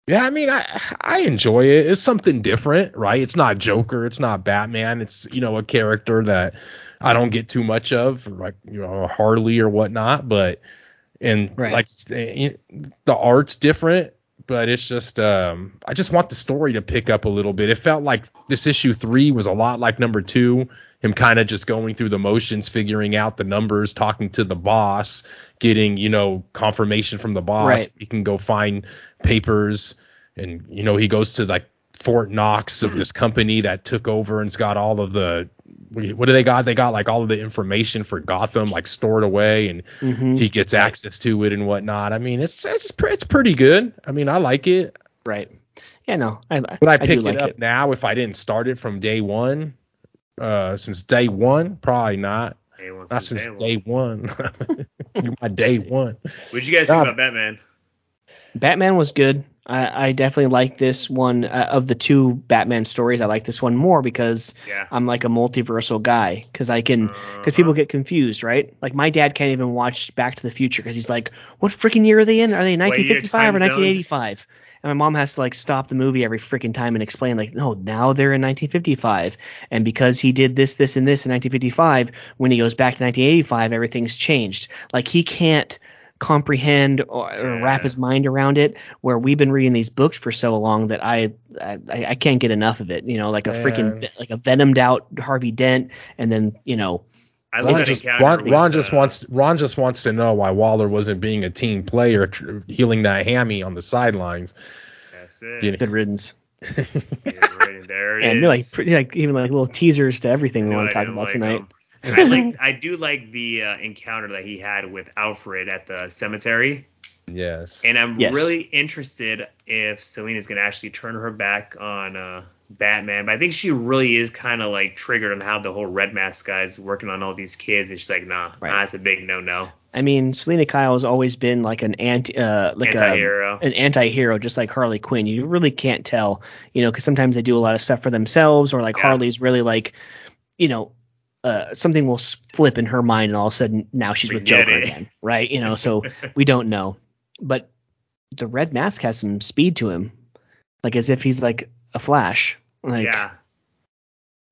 Yeah, I mean, I I enjoy it. It's something different, right? It's not Joker. It's not Batman. It's, you know, a character that I don't get too much of, like, you know, Harley or whatnot. But, and right. like, the art's different, but it's just, um, I just want the story to pick up a little bit. It felt like this issue three was a lot like number two, him kind of just going through the motions, figuring out the numbers, talking to the boss, getting, you know, confirmation from the boss. Right. He can go find papers and, you know, he goes to like Fort Knox of this company that took over and's got all of the, what do they got? They got like all of the information for Gotham, like stored away, and mm-hmm. he gets access to it and whatnot. I mean, it's, it's, it's pretty good. I mean, I like it. Right. Yeah, no, I, but I, I pick it like up it. Now if I didn't start it from day one, uh, since day one, probably not. Day one, not since day, day one. one. You're my day one. What'd you guys think uh, about Batman? Batman was good. I, I definitely like this one uh, of the two Batman stories. I like this one more because yeah. I'm like a multiversal guy, because I can because uh-huh. people get confused, right? Like my dad can't even watch Back to the Future because he's like, what freaking year are they in? Are they nineteen fifty-five or nineteen eighty-five? And my mom has to like stop the movie every freaking time and explain like, no, now they're in nineteen fifty-five. And because he did this, this, and this in nineteen fifty-five, when he goes back to nineteen eighty-five, everything's changed. Like he can't comprehend or, or wrap his mind around it, where we've been reading these books for so long that I I, I can't get enough of it, you know, like a yeah. freaking like a venomed out Harvey Dent, and then, you know, I Ron, just, Ron, Ron just wants Ron just wants to know why Waller wasn't being a team player, tr- healing that hammy on the sidelines. That's it. You know. Good riddance. There it and is. They're like, pretty, like even like little teasers to everything we want to talk about like tonight. Them. I like. I do like the uh, encounter that he had with Alfred at the cemetery. Yes. And I'm yes. really interested if Selina's going to actually turn her back on uh, Batman. But I think she really is kind of like triggered on how the whole Red Mask guy is working on all these kids. And she's like, nah, right. nah that's a big no-no. I mean, Selina Kyle has always been like an anti, uh, like anti-hero. A, an anti-hero, just like Harley Quinn. You really can't tell, you know, because sometimes they do a lot of stuff for themselves, or like yeah. Harley's really like, you know, Uh, something will flip in her mind, and all of a sudden now she's we with Joker it. Again, right? You know, so we don't know. But the Red Mask has some speed to him, like as if he's like a Flash. Like, yeah.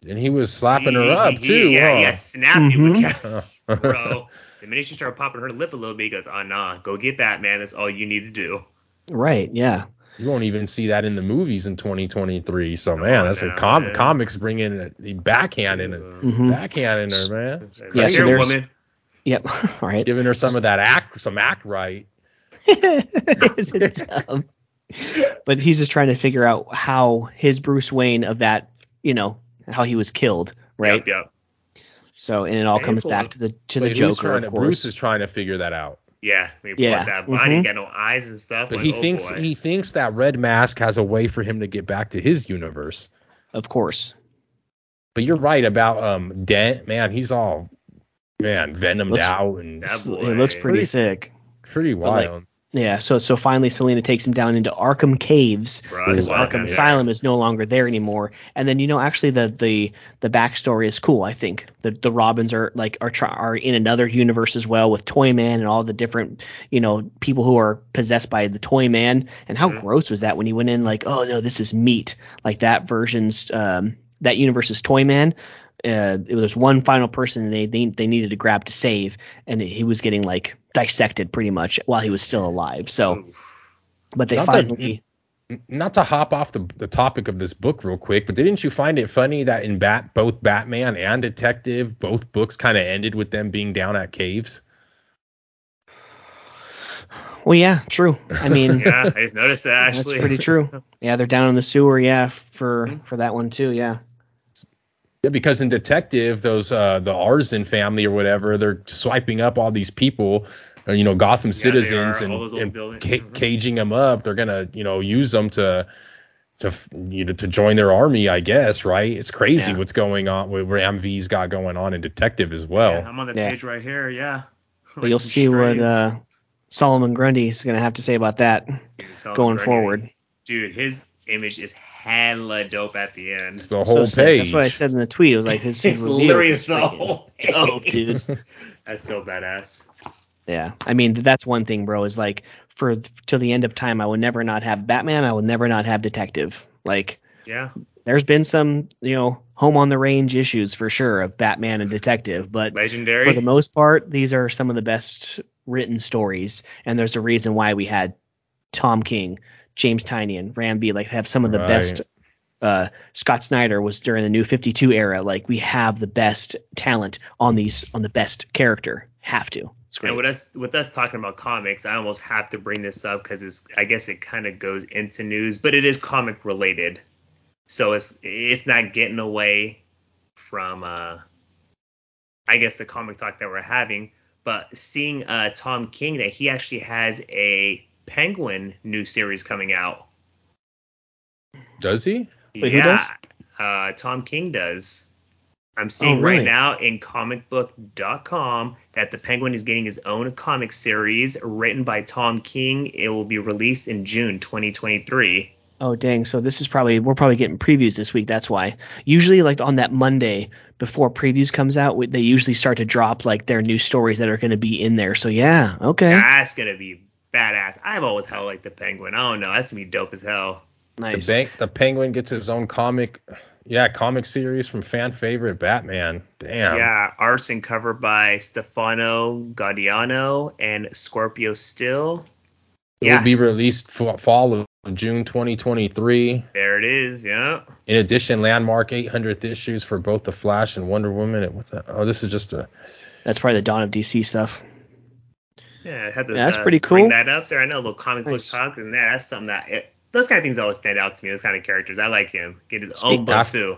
And he was slapping he, her up he, too. Yeah, huh? yeah, snappy. Mm-hmm. Bro, the minute she started popping her lip a little bit, he goes, "Ah, oh, nah, go get that, man. That's all you need to do." Right? Yeah. You won't even see that in the movies in twenty twenty-three. So, man, that's a com- comics bringing a, a backhand in it. Mm-hmm. Backhand in her, man. Yeah, so there's, woman. Yep. All right. Giving her some of that act, some act right. um, but he's just trying to figure out how his Bruce Wayne of that, you know, how he was killed, right? Yep. yep. So, and it all comes back to the to Wait, the Joker. Of course. Bruce is trying to figure that out. Yeah, we yeah. that body, mm-hmm. got no eyes and stuff. But like, he oh thinks boy. he thinks that Red Mask has a way for him to get back to his universe. Of course. But you're right about um Dent, man. He's all man venomed looks, out, and it looks pretty, pretty sick, pretty wild. Like, Yeah, so so finally Selina takes him down into Arkham Caves, right, because wow, Arkham yeah, Asylum yeah. is no longer there anymore. And then, you know, actually the the, the backstory is cool, I think. The the Robins are like are try, are in another universe as well with Toyman and all the different, you know, people who are possessed by the Toyman. And how mm-hmm. gross was that when he went in like, oh no, this is meat. Like that version's um that universe's Toyman. Uh, it was one final person they, they they needed to grab to save, and he was getting like dissected pretty much while he was still alive. So, but they not finally to, not to hop off the, the topic of this book real quick, but didn't you find it funny that in Bat both Batman and Detective, both books kind of ended with them being down at caves? Well, yeah, true. I mean, yeah, I just noticed that actually. That's pretty true. Yeah, they're down in the sewer. Yeah, for for that one too. Yeah. Yeah, because in Detective, those uh, the Arzen family or whatever, they're swiping up all these people, you know, Gotham yeah, citizens, and, and ca- caging them up. They're gonna, you know, use them to to you know to join their army, I guess, right? It's crazy yeah. what's going on, what M V's got going on in Detective as well. Yeah, I'm on the yeah. page right here. Yeah, well, you'll see strains. what uh, Solomon Grundy is gonna have to say about that Solomon going Grundy. forward. Dude, his image is hella dope at the end. It's the whole so, page. That's what I said in the tweet. It was like his it's literally the whole page. Dope, dude. That's so badass. Yeah, I mean that's one thing, bro. Is like for till the end of time, I would never not have Batman. I would never not have Detective. Like, yeah, there's been some you know home on the range issues for sure of Batman and Detective, but legendary for the most part. These are some of the best written stories, and there's a reason why we had Tom King, James Tynion, Ram B, like have some of the right. best. Uh, Scott Snyder was during the New fifty-two era. Like we have the best talent on these on the best character. Have to. It's great. And with us with us talking about comics, I almost have to bring this up because it's I guess it kind of goes into news, but it is comic related, so it's it's not getting away from uh, I guess the comic talk that we're having. But seeing uh, Tom King that he actually has a Penguin new series coming out. Does he? Wait, yeah, who does? Uh, Tom King does. I'm seeing oh, really? right now in comic book dot com that the Penguin is getting his own comic series written by Tom King. It will be released in June twenty twenty-three. Oh dang! So this is probably we're probably getting previews this week. That's why usually like on that Monday before previews comes out, they usually start to drop like their new stories that are going to be in there. So yeah, okay. That's gonna be badass. I've always held like the Penguin. I don't know. That's gonna be dope as hell. Nice. The, bank, the Penguin gets his own comic, yeah, comic series from fan favorite Batman. Damn. Yeah, art's and cover by Stefano Gaudiano and Scorpio Still. It yes. will be released for fall of June twenty twenty-three. There it is. Yeah. In addition, landmark eight hundredth issues for both the Flash and Wonder Woman. What's that? Oh, this is just a. That's probably the Dawn of D C stuff. Yeah, I had to yeah, that's uh, pretty cool. bring that up there. I know a little comic book nice. talk, and yeah, that's something that it, those kind of things always stand out to me. Those kind of characters, I like him. Get his Speak own book off. too.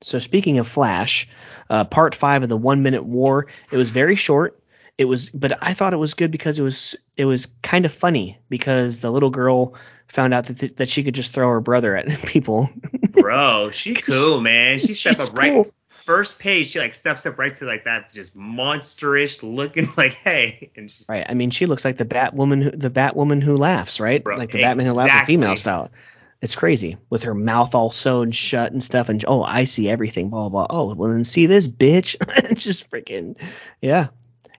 So speaking of Flash, uh, part five of the One Minute War. It was very short. It was, but I thought it was good because it was it was kind of funny because the little girl found out that th- that she could just throw her brother at people. Bro, she's cool, man. She stepped up right. Cool. First page, she like steps up right to like that just monsterish looking like hey. And she, right. I mean, she looks like the Batwoman, who, the Batwoman who laughs, right? Bro, like the exactly. Batman who laughs, a female style. It's crazy with her mouth all sewn shut and stuff. And oh, I see everything. Blah blah. Oh, well then see this bitch. Just freaking yeah.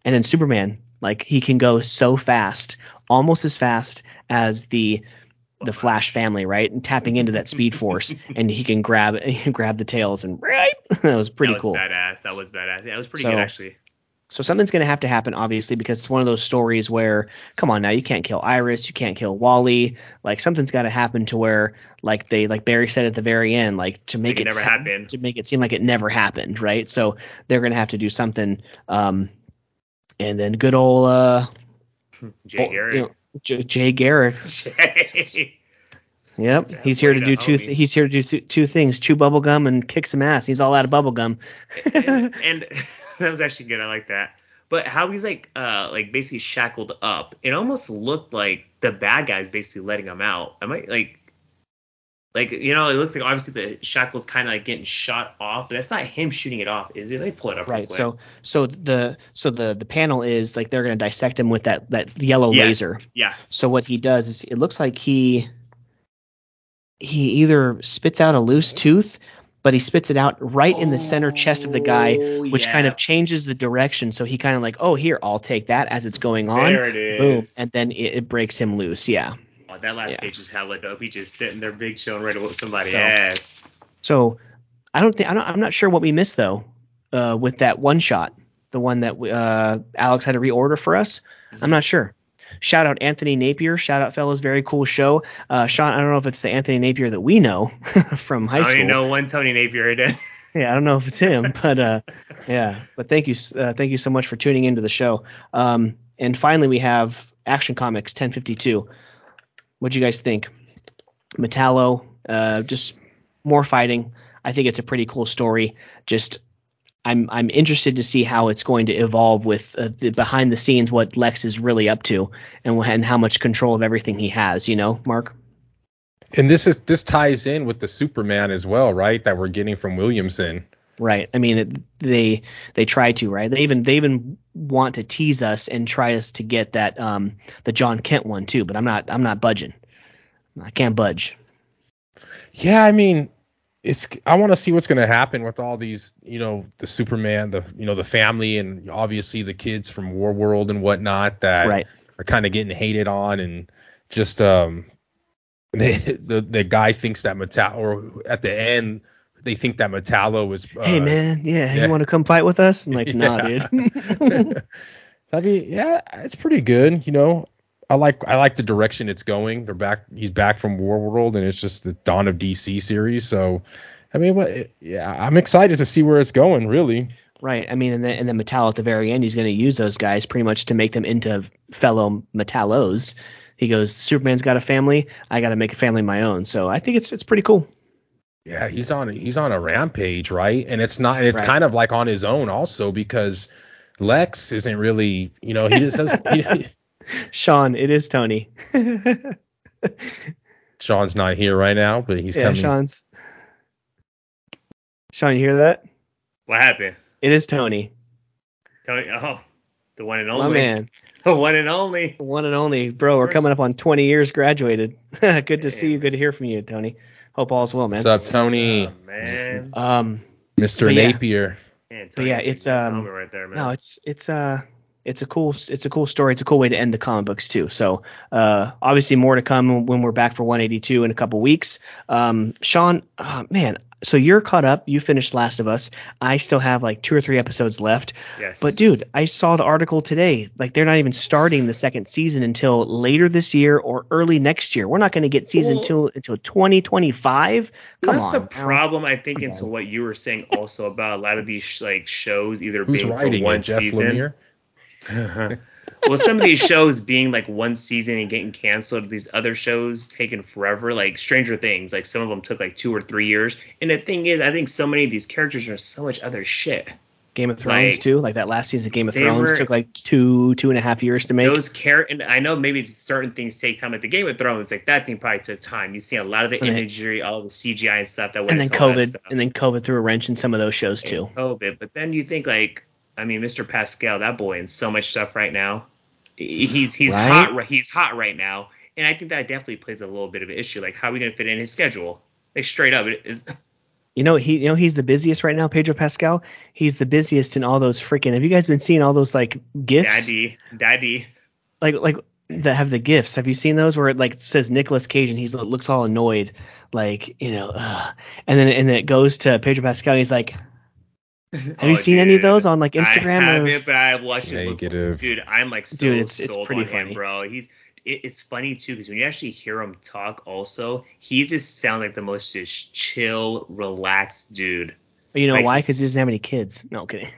And then Superman, like he can go so fast, almost as fast as the. the Flash family, right? And tapping into that speed force and he can grab he can grab the tails and right. That was pretty that was cool. Badass. That was badass. That was pretty so, good actually. So something's going to have to happen obviously because it's one of those stories where come on now, you can't kill Iris, you can't kill Wally. Like something's got to happen to where like they like Barry said at the very end like to make, make it, it never se- happen. To make it seem like it never happened, right? So they're going to have to do something um and then good old uh Jay Garrick. You know, J- Jay Garrick. Jay. Yep, yeah, he's, here to do two th- he's here to do two. He's here to do two things: chew bubble gum and kick some ass. He's all out of bubble gum. and, and that was actually good. I like that. But how he's like, uh, like basically shackled up. It almost looked like the bad guys basically letting him out. Am I like, Like, you know, it looks like obviously the shackle's kind of like getting shot off, but that's not him shooting it off, is it? They pull it up right. Real quick. So, so the so the the panel is like they're going to dissect him with that that yellow yes. laser. Yeah. So what he does is it looks like he he either spits out a loose tooth, but he spits it out right oh, in the center chest of the guy, which yeah. kind of changes the direction. So he kind of like, oh, here, I'll take that as it's going on. There it is. Boom, and then it, it breaks him loose. Yeah. Oh, that last yeah. page is hella dope. He's just sitting there, big showing ready to whoop somebody so, ass. So I don't think I don't, I'm not sure what we missed though uh, with that one shot, the one that uh, Alex had to reorder for us. Mm-hmm. I'm not sure. Shout out Anthony Napier. Shout out fellas, very cool show. Uh, Sean, I don't know if it's the Anthony Napier that we know from high school. I only know one Tony Napier did. Yeah, I don't know if it's him, but uh, yeah. But thank you, uh, thank you so much for tuning into the show. Um, and finally, we have Action Comics ten fifty-two. What do you guys think? Metallo, uh, just more fighting. I think it's a pretty cool story. Just I'm I'm interested to see how it's going to evolve with uh, the behind the scenes, what Lex is really up to, and and how much control of everything he has. You know, Mark. And this is this ties in with the Superman as well, right? That we're getting from Williamson. Right. I mean, it, they they try to, right? They even they even want to tease us and try us to get that um the John Kent one too. But I'm not I'm not budging. I can't budge. Yeah, I mean, it's I want to see what's going to happen with all these, you know, the Superman, the you know the family, and obviously the kids from War World and whatnot that right. are kind of getting hated on, and just um they, the the guy thinks that Metallo, or at the end. They think that Metallo was. Uh, hey man, yeah, yeah, you want to come fight with us? I'm like, nah, yeah. dude. I mean, yeah, it's pretty good. You know, I like I like the direction it's going. They're back. He's back from War World, and it's just the Dawn of D C series. So, I mean, what? Yeah, I'm excited to see where it's going. Really. Right. I mean, and then and then Metallo at the very end, he's going to use those guys pretty much to make them into fellow Metallos. He goes, Superman's got a family. I got to make a family of my own. So I think it's it's pretty cool. Yeah, he's on he's on a rampage, right? And it's not it's right. kind of like on his own also, because Lex isn't really, you know, he just doesn't. He, Sean, it is Tony. Sean's not here right now, but he's yeah, coming. Yeah, Sean's. Sean, you hear that? What happened? It is Tony. Tony, oh, the one and only. My man. The one and only. The one and only, bro. We're coming up on twenty years graduated. Good to yeah. see you. Good to hear from you, Tony. Hope all's well, man. What's up, Tony? Oh, man. Um, Mister Yeah. Napier. Man, Tony, yeah, it's um, right there, man. No, it's it's uh, it's a cool it's a cool story. It's a cool way to end the comic books too. So, uh, obviously more to come when we're back for one eighty-two in a couple weeks. Um, Sean, uh, man, so you're caught up. You finished Last of Us. I still have like two or three episodes left. Yes. But dude, I saw the article today. Like they're not even starting the second season until later this year or early next year. We're not going to get season two until twenty twenty-five. Come That's on. That's the problem, I think, into what you were saying also about a lot of these like shows either Who's being for one it, Jeff season. Uh-huh. Well, some of these shows being like one season and getting canceled, these other shows taking forever, like Stranger Things, like some of them took like two or three years. And the thing is, I think so many of these characters are so much other shit. Game of Thrones like, too, like that last season of Game of Thrones were, took like two, two and a half years to make. Those care, and I know maybe certain things take time, but the Game of Thrones, like that thing probably took time. You see a lot of the imagery, all the C G I and stuff that went. And then COVID, and then COVID threw a wrench in some of those shows and too. COVID, but then you think like. I mean, Mister Pascal, that boy in so much stuff right now. He's he's right? hot. He's hot right now, and I think that definitely plays a little bit of an issue. Like, how are we gonna fit in his schedule? Like, straight up, it is. You know, he you know he's the busiest right now, Pedro Pascal. He's the busiest in all those freaking. Have you guys been seeing all those like gifs? Daddy, daddy. Like like that have the gifs. Have you seen those where it like says Nicolas Cage and he looks all annoyed, like you know, ugh. and then and then it goes to Pedro Pascal. And he's like. Have oh, you seen dude. any of those on like Instagram? I haven't, or... but I watched Negative. it. Dude, I'm like so dude, it's, it's sold pretty on funny. him, bro. He's it, it's funny too because when you actually hear him talk, also he just sounds like the most just chill, relaxed dude. You know like, why? Because he doesn't have any kids. No, I'm kidding.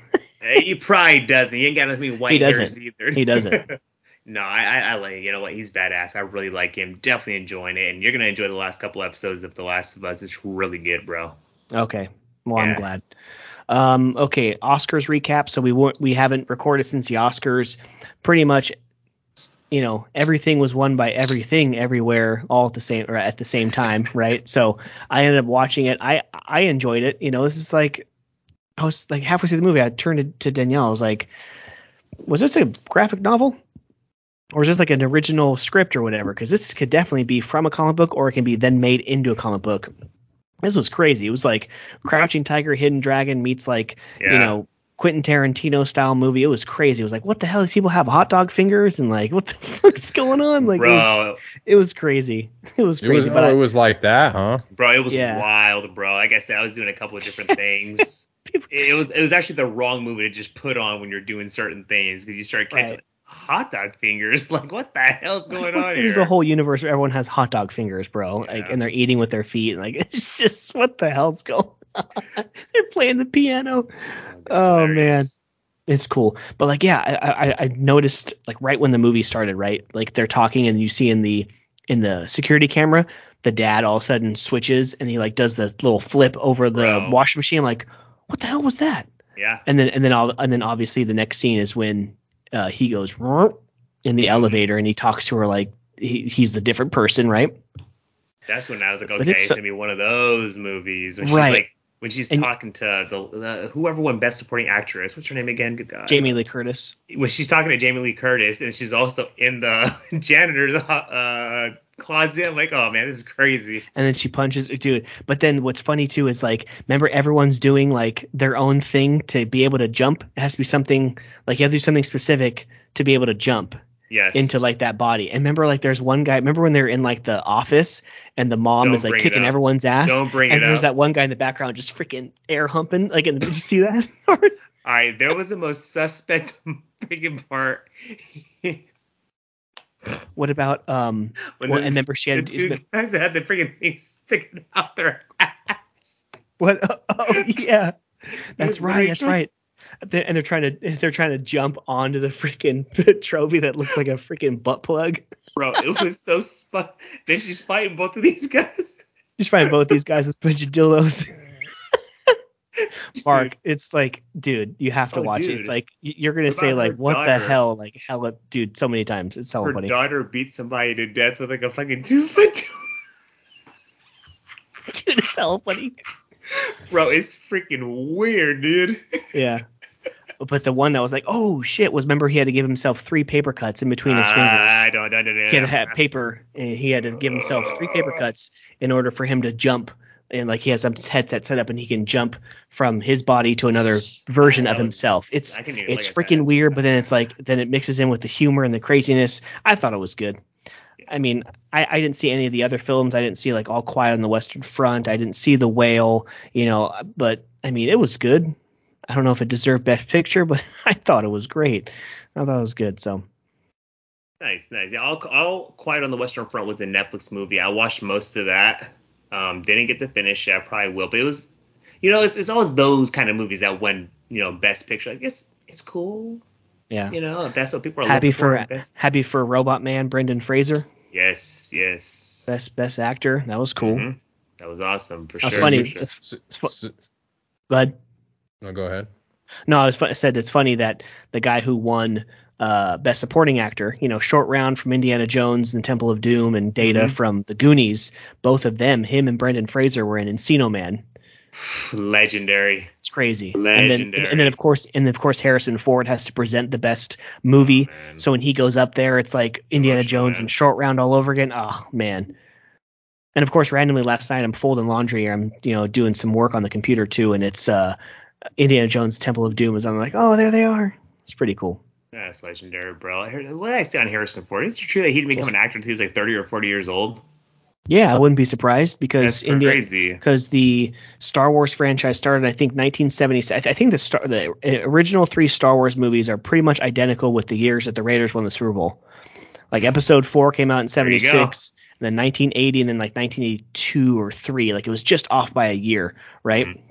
He probably doesn't. He ain't got any white hairs either. He doesn't. No, I, I, I like you know what? He's badass. I really like him. Definitely enjoying it, and you're gonna enjoy the last couple episodes of The Last of Us. It's really good, bro. Okay. Well, yeah. I'm glad. Um, okay, Oscars recap. So we won't, we haven't recorded since the Oscars. Pretty much you know, everything was won by everything everywhere all at the same or at the same time. Right. So I ended up watching it. I, I enjoyed it. You know, this is like, I was like halfway through the movie, I turned to, to Danielle. I was like, was this a graphic novel or is this like an original script or whatever? Cause this could definitely be from a comic book, or it can be then made into a comic book. This was crazy. It was like Crouching Tiger, Hidden Dragon meets like, yeah. you know, Quentin Tarantino style movie. It was crazy. It was like, what the hell? These people have hot dog fingers and like, what the fuck's going on? Like, bro, it, was, it was crazy. It was crazy. It was, but oh, I, it was like that, huh? Bro, it was yeah. wild, bro. Like I said, I was doing a couple of different things. people, it, it was it was actually the wrong movie to just put on when you're doing certain things, because you start catching right. hot dog fingers. Like, what the hell's going on here? There's a whole universe where everyone has hot dog fingers, bro. Yeah. Like, and they're eating with their feet. Like, it's just what the hell's going on? They're playing the piano. Oh, oh man, it's cool. But like, yeah, I, I I noticed like right when the movie started, right, like they're talking and you see in the in the security camera, the dad all of a sudden switches and he like does the little flip over the Bro. washing machine. I'm like, what the hell was that? Yeah. And then and then all and then obviously the next scene is when uh, he goes in the elevator and he talks to her like he, he's the different person, right? That's when I was like, okay, it's so, gonna be one of those movies. When right. She's like, when she's and, talking to the, the whoever won Best Supporting Actress, what's her name again? Good God. Jamie Lee Curtis. When she's talking to Jamie Lee Curtis, and she's also in the janitor's uh, closet, I'm like, oh man, this is crazy. And then she punches, dude. But then what's funny too is like, remember everyone's doing like their own thing to be able to jump. It has to be something like you have to do something specific to be able to jump. Yes. Into like that body. And remember, like there's one guy. Remember when they're in like the office and the mom Don't is like kicking everyone's ass. Don't bring it up. And there's that one guy in the background just freaking air humping. Like, and did you see that? All right, there was the most suspect freaking part. What about um? When well, the, and remember she had the two been, guys that had the freaking thing sticking out their ass. What? Oh, oh yeah, that's right. That's right. And they're trying to they're trying to jump onto the freaking trophy that looks like a freaking butt plug. Bro, it was so spun. Then she's fighting both of these guys. She's fighting both these guys with a bunch of dildos. Mark, it's like, dude, you have to oh, watch dude. it. It's like you're gonna what say like, what daughter? the hell, like hella, dude, so many times. It's so her funny. Her daughter beat somebody to death with like a fucking two foot. Dude, it's hella funny. Bro, it's freaking weird, dude. Yeah. But the one that was like, oh shit, was remember he had to give himself three paper cuts in between his uh, fingers. I don't, I don't, I don't. He had to have paper, and he had to give himself three paper cuts in order for him to jump. And like he has some headset set up, and he can jump from his body to another version of himself. It's it's freaking weird, but then it's like then it mixes in with the humor and the craziness. I thought it was good. I mean, I, I didn't see any of the other films. I didn't see like All Quiet on the Western Front. I didn't see The Whale, you know, but I mean, it was good. I don't know if it deserved Best Picture, but I thought it was great. I thought it was good. So nice, nice. Yeah, All, All Quiet on the Western Front was a Netflix movie. I watched most of that. Um, didn't get to finish it. I probably will, but it was, you know, it's, it's always those kind of movies that win, you know, Best Picture. Like it's it's cool. Yeah. You know, if that's what people are happy looking for. for best. Happy for Robot Man, Brendan Fraser. Yes, yes. Best best actor. That was cool. Mm-hmm. That was awesome for That's sure. Funny. For sure. It's, it's fu- S- S- go ahead. No, go ahead. No, I, was, I said it's funny that the guy who won uh, Best Supporting Actor, you know, Short Round from Indiana Jones and Temple of Doom and Data mm-hmm. from The Goonies, both of them, him and Brendan Fraser, were in Encino Man. Legendary. Crazy. Legendary. And then, and then of course and then of course Harrison Ford has to present the best movie. Oh, so when he goes up there, it's like Indiana Gosh, Jones man. and Short Round all over again. Oh man. And of course randomly last night I'm folding laundry or I'm you know doing some work on the computer too, and it's uh Indiana Jones Temple of Doom is on. I'm like, oh, there they are. It's pretty cool. That's legendary, bro. What did I say on Harrison Ford? Is it true that he didn't become yes. an actor until he was like thirty or forty years old? Yeah, I wouldn't be surprised because India, because the Star Wars franchise started, I think, nineteen seventy-seven. I think the, star, the original three Star Wars movies are pretty much identical with the years that the Raiders won the Super Bowl. Like Episode Four came out in seventy-six, and then nineteen eighty, and then like nineteen eighty-two or three. Like it was just off by a year, right? Mm-hmm.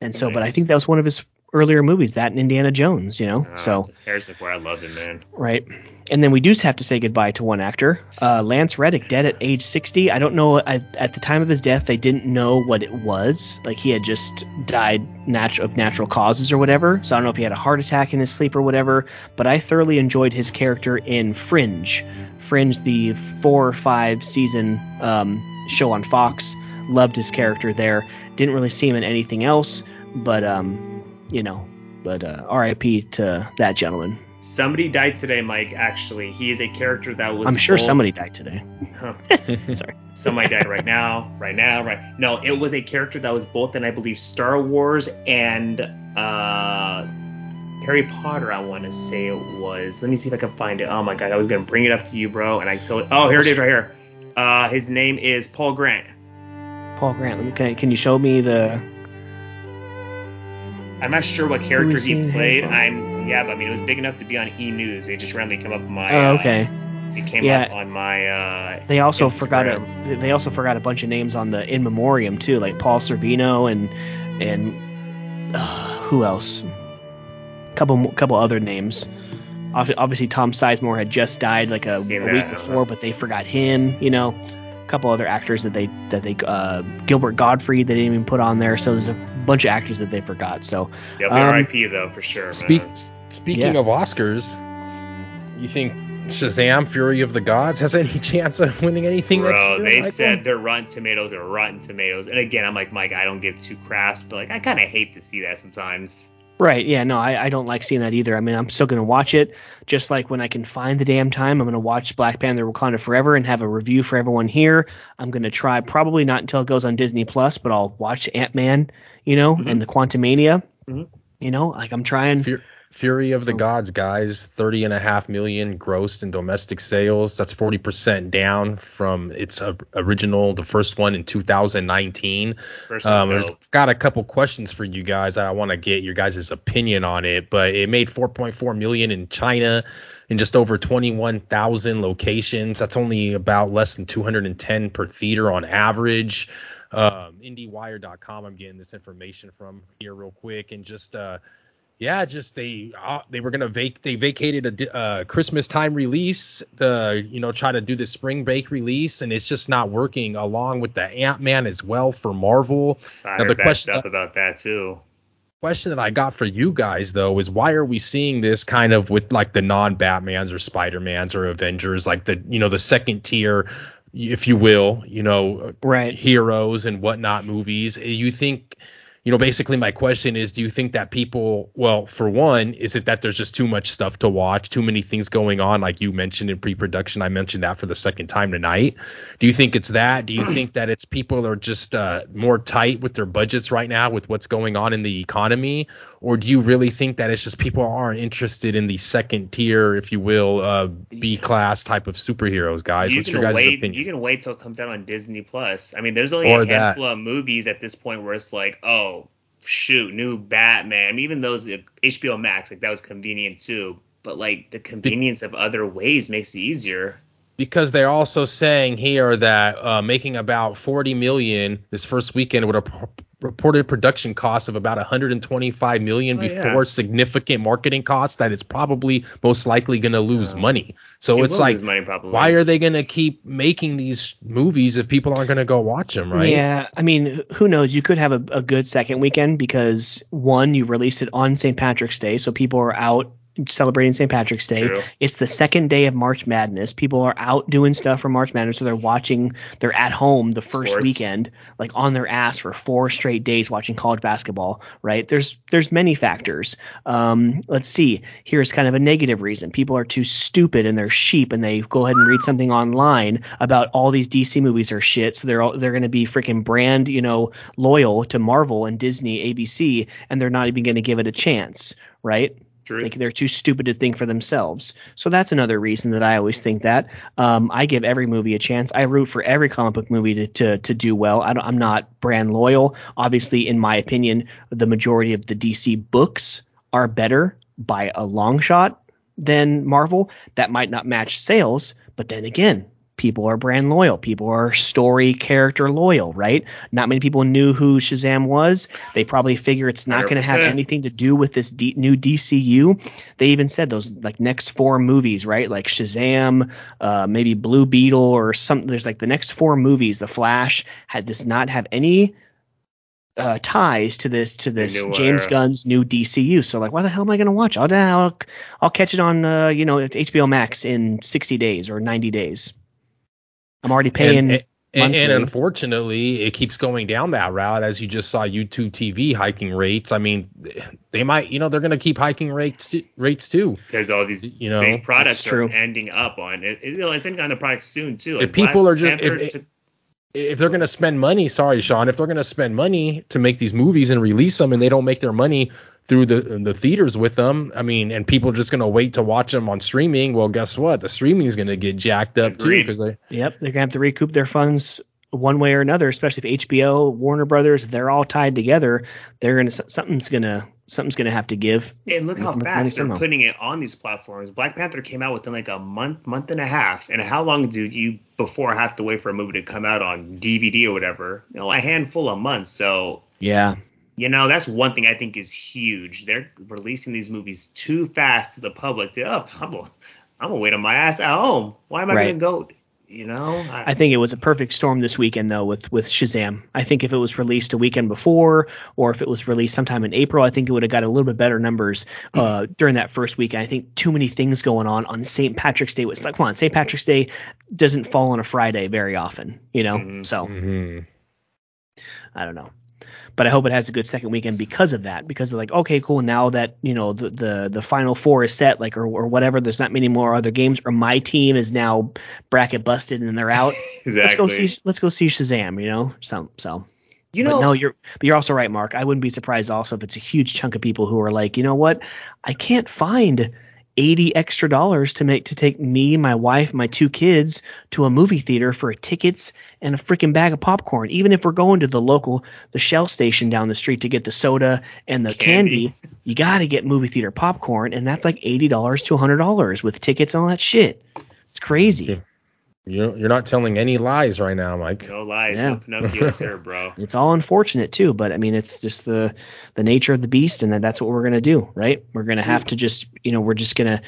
And so, nice. But I think that was one of his earlier movies, that and Indiana Jones, you know. Uh, so there's like where I loved him, man. Right. And then we do have to say goodbye to one actor, uh, Lance Reddick, dead at age sixty. I don't know. I, at the time of his death, they didn't know what it was. Like, he had just died natu- of natural causes or whatever. So I don't know if he had a heart attack in his sleep or whatever. But I thoroughly enjoyed his character in Fringe. Fringe, the four or five season um, show on Fox. Loved his character there. Didn't really see him in anything else. But, um, you know, but uh, R I P to that gentleman. Somebody died today, Mike, actually. He is a character that was... I'm sure bold. Somebody died today. Huh. Sorry. Somebody died right now, right now, right... No, it was a character that was both in, I believe, Star Wars and uh, Harry Potter, I want to say it was. Let me see if I can find it. Oh, my God. I was going to bring it up to you, bro, and I told... Oh, here it is right here. Uh, his name is Paul Grant. Paul Grant. Let me, can, can you show me the... I'm not sure what character he played. I'm yeah, but I mean it was big enough to be on E! News. They just randomly came up on my. Oh, okay. Uh, it came yeah. up on my. Uh, they also Instagram. forgot a. They also forgot a bunch of names on the in memoriam too, like Paul Sorvino and and uh, who else? Couple couple other names. Obviously, Tom Sizemore had just died like a, a week before, but they forgot him. You know. Couple other actors that they that they uh Gilbert Gottfried they didn't even put on there, so there's a bunch of actors that they forgot. So yeah, um, R I P though for sure. Speak, man. Speaking yeah. of Oscars, you think Shazam: Fury of the Gods has any chance of winning anything? Bro, next year, they I said think? their Rotten Tomatoes are Rotten Tomatoes, and again, I'm like Mike, I don't give two craps, but like I kind of hate to see that sometimes. Right, yeah, no, I, I don't like seeing that either. I mean, I'm still going to watch it, just like when I can find the damn time, I'm going to watch Black Panther Wakanda Forever and have a review for everyone here. I'm going to try, probably not until it goes on Disney Plus, but I'll watch Ant-Man, you know, mm-hmm. and the Quantumania, mm-hmm. you know, like I'm trying. Fury, Fury of the Gods, guys, thirty and a half million grossed in domestic sales. That's forty percent down from its original, the first one in two thousand nineteen. First um, there's got a couple questions for you guys. I want to get your guys' opinion on it, but it made four point four million in China in just over twenty-one thousand locations. That's only about less than two hundred ten per theater on average. Um, IndieWire dot com, I'm getting this information from here real quick, and just uh. Yeah, just they uh, they were gonna vac they vacated a uh, Christmas time release, uh, you know, try to do the spring break release, and it's just not working. Along with the Ant-Man as well for Marvel. I now, heard the that question stuff about that too. Question that I got for you guys though is why are we seeing this kind of with like the non-Batmans or Spider-Mans or Avengers, like the you know the second tier, if you will, you know, right. heroes and whatnot movies. You think? You know, basically my question is, do you think that people, well, for one, is it that there's just too much stuff to watch, too many things going on, like you mentioned in pre-production? I mentioned that for the second time tonight. Do you think it's that? Do you think that it's people are just uh, more tight with their budgets right now with what's going on in the economy? Or do you really think that it's just people aren't interested in the second tier, if you will, uh, B-class type of superheroes, guys? You What's your guys' wait, opinion? You can wait till it comes out on Disney Plus. I mean, there's only or a handful that. of movies at this point where it's like, oh, shoot, new Batman. I mean, even those uh, H B O Max, like that was convenient too. But like the convenience Be- of other ways makes it easier. Because they're also saying here that uh, making about forty million this first weekend with a p- reported production cost of about one hundred twenty-five million oh, before yeah. significant marketing costs, that it's probably most likely going to lose uh, money. So it it's like, why are they going to keep making these movies if people aren't going to go watch them, right? Yeah, I mean, who knows? You could have a, a good second weekend because, one, you released it on Saint Patrick's Day, so people are out celebrating Saint Patrick's Day. True. It's the second day of March Madness. People are out doing stuff for March Madness, so they're watching. They're at home the first Sports. weekend, like on their ass for four straight days watching college basketball. Right? There's there's many factors. Um, let's see. Here's kind of a negative reason. People are too stupid and they're sheep, and they go ahead and read something online about all these D C movies are shit. So they're all, they're going to be freaking brand you know loyal to Marvel and Disney, A B C, and they're not even going to give it a chance. Right? Like they're too stupid to think for themselves. So that's another reason that I always think that. Um, I give every movie a chance. I root for every comic book movie to to, to do well. I don't, I'm not brand loyal. Obviously, in my opinion, the majority of the D C books are better by a long shot than Marvel. That might not match sales, but then again, people are brand loyal. People are story character loyal, right? Not many people knew who Shazam was. They probably figure it's not going to have anything to do with this D- new D C U. They even said those like next four movies, right? Like Shazam, uh, maybe Blue Beetle or something. There's like the next four movies. The Flash had, does not have any uh, ties to this to this James era. Gunn's new D C U. So like, why the hell am I going to watch? I'll, I'll I'll catch it on uh, you know H B O Max in sixty days or ninety days. I'm already paying. And, and, and unfortunately, it keeps going down that route, as you just saw YouTube T V hiking rates. I mean, they might, you know, they're going to keep hiking rates, rates too. Because all these you know, big products are true. ending up on it. It, it it's ending on the products soon too. Like if people Black are just, if, if, to, if they're going to spend money, sorry, Sean, if they're going to spend money to make these movies and release them, and they don't make their money through the the theaters with them, I mean, and people are just going to wait to watch them on streaming. Well, guess what? The streaming is going to get jacked up Agreed. too, because they yep, they're going to have to recoup their funds one way or another. Especially if H B O, Warner Brothers, if they're all tied together, they're going to something's going to something's going to have to give. And look how fast they're putting it on these platforms. Black Panther came out within like a month, month and a half. And how long do you before have to wait for a movie to come out on D V D or whatever? You know, a handful of months. So yeah. You know, that's one thing I think is huge. They're releasing these movies too fast to the public. To, oh, I'm going to wait on my ass at home. Why am I right. going to go? You know, I, I think it was a perfect storm this weekend, though, with with Shazam. I think if it was released a weekend before or if it was released sometime in April, I think it would have got a little bit better numbers uh, during that first weekend. I think too many things going on on Saint Patrick's Day. It's like, come on, Saint Patrick's Day doesn't fall on a Friday very often, you know, mm-hmm. so mm-hmm. I don't know. But I hope it has a good second weekend because of that, because they're like, OK, cool. Now that, you know, the the, the final four is set, like or, or whatever. There's not many more other games, or my team is now bracket busted and they're out. Exactly. Let's go see. Let's go see Shazam, you know, so. so. You know, but no, you're but you're also right, Mark. I wouldn't be surprised also if it's a huge chunk of people who are like, you know what, I can't find eighty extra dollars to make to take me, my wife, my two kids to a movie theater for tickets and a freaking bag of popcorn. Even if we're going to the local, the Shell station down the street to get the soda and the candy, candy you got to get movie theater popcorn. And that's like eighty dollars to one hundred dollars with tickets and all that shit. It's crazy. You're, you're not telling any lies right now, Mike. No lies. Yeah. No Pinocchio's here, bro. It's all unfortunate, too. But, I mean, it's just the the nature of the beast, and that, that's what we're going to do, right? We're going to have to just – you know, we're just going to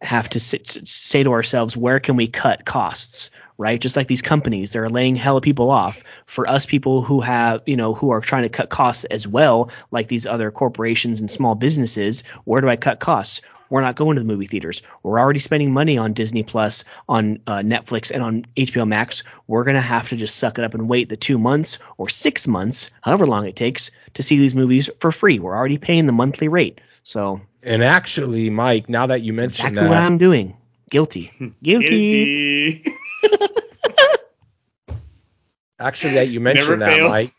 have to sit, say to ourselves, where can we cut costs, right? Just like these companies, they're laying hella people off. For us people who have – you know, who are trying to cut costs as well, like these other corporations and small businesses, where do I cut costs? We're not going to the movie theaters. We're already spending money on Disney Plus, on uh, Netflix, and on H B O Max. We're going to have to just suck it up and wait the two months or six months, however long it takes, to see these movies for free. We're already paying the monthly rate. So. And actually, Mike, now that you mentioned exactly that. Exactly what I'm doing. Guilty. Guilty. Guilty. Actually, that you mentioned Never that, fails. Mike.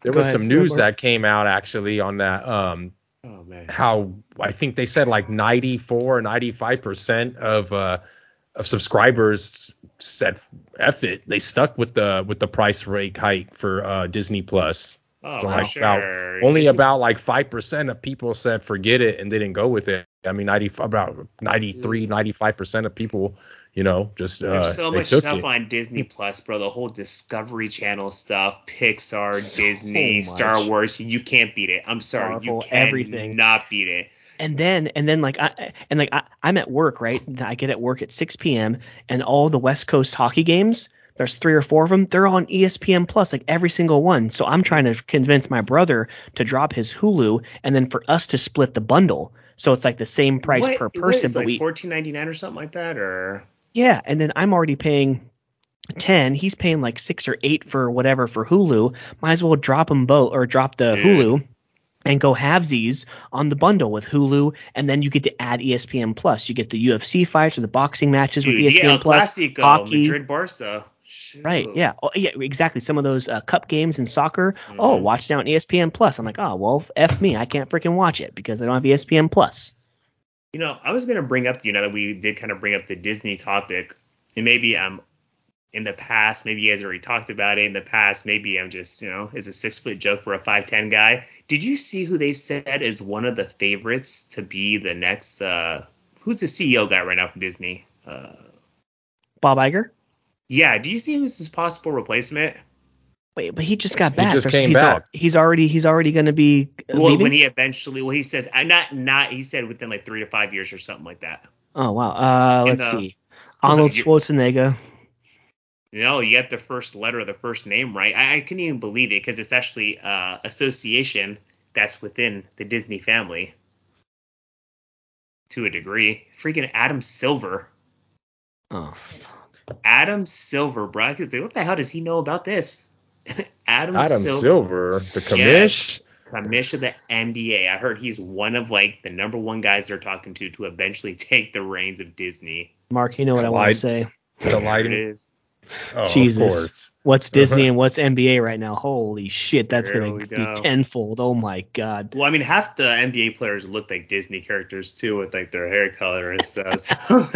There Go was ahead, some news that came out, actually, on that um, – Oh, man. How I think they said like ninety-four, ninety-five percent of uh, of subscribers said F it. They stuck with the with the price rate hike for uh, Disney Plus. Oh, so like sure. about, only about like five percent of people said forget it and they didn't go with it. I mean, ninety about ninety-three, ninety-five percent of people, you know, just there's uh, so much stuff it. on Disney Plus, bro. The whole Discovery Channel stuff, Pixar, so Disney, much. Star Wars. You can't beat it. I'm sorry, Marvel, you cannot beat it. And then and then like I and like I, I'm at work, right? I get at work at six p.m. and all the West Coast hockey games. There's three or four of them. They're on E S P N Plus, like every single one. So I'm trying to convince my brother to drop his Hulu and then for us to split the bundle. So it's like the same price what, per person. It's like fourteen ninety-nine or something like that? Or yeah. And then I'm already paying ten. He's paying like six or eight for whatever for Hulu. Might as well drop them both or drop the yeah. Hulu. And go halvesies on the bundle with Hulu, and then you get to add E S P N Plus. You get the U F C fights or the boxing matches Dude, with E S P N yeah, Plus. Classico, hockey, Madrid, Barca. Shoot. Right? Yeah. Oh, yeah. Exactly. Some of those uh, cup games in soccer. Mm-hmm. Oh, watch down E S P N Plus. I'm like, oh well, f me. I can't freaking watch it because I don't have E S P N Plus. You know, I was gonna bring up to you now that we did kind of bring up the Disney topic, and maybe I'm um, in the past, maybe you guys already talked about it in the past. Maybe I'm just, you know, it's a six foot joke for a five ten guy. Did you see who they said is one of the favorites to be the next? Uh, who's the C E O guy right now from Disney? Uh, Bob Iger? Yeah. Do you see who's his possible replacement? Wait, but he just got back. He just came he's back. Al- he's already he's already going to be. Well, leaving? When he eventually, well, he says I'm not not. He said within like three to five years or something like that. Oh wow. Uh, let's the, see. Arnold Schwarzenegger. You know, you get the first letter of the first name right. I, I couldn't even believe it because it's actually uh, association that's within the Disney family to a degree. Freaking Adam Silver. Oh. Fuck. Adam Silver, bro. What the hell does he know about this? Adam, Adam Silver. Silver, the commish, yeah, commish of the N B A. I heard he's one of like the number one guys they're talking to to eventually take the reins of Disney. Mark, you know what Delight. I want to say. Delight it is. Oh, Jesus, what's Disney uh-huh. and what's N B A right now? Holy shit, that's there gonna be go. tenfold. Oh my god. Well, I mean, half the N B A players look like Disney characters too, with like their hair color and stuff. So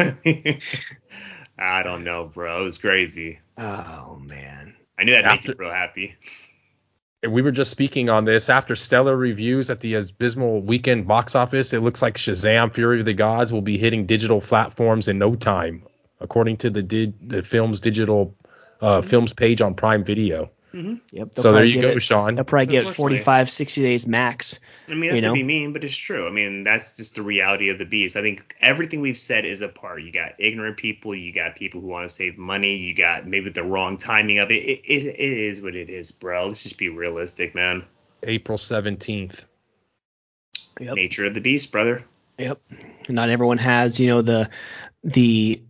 I don't know, bro. It was crazy. Oh man. I knew that'd after, make you real happy. We were just speaking on this. After stellar reviews at the abysmal weekend box office, it looks like Shazam! Fury of the Gods will be hitting digital platforms in no time, according to the did the film's digital uh, mm-hmm. films page on Prime Video. Mm-hmm. Yep. So there you go, it, Sean. They'll probably get forty-five, sixty days max. I mean, that could be mean, but it's true. I mean, that's just the reality of the beast. I think everything we've said is a part. You got ignorant people. You got people who want to save money. You got maybe the wrong timing of it. It, it, it is what it is, bro. Let's just be realistic, man. April seventeenth. Yep. Nature of the beast, brother. Yep. Not everyone has, you know, the the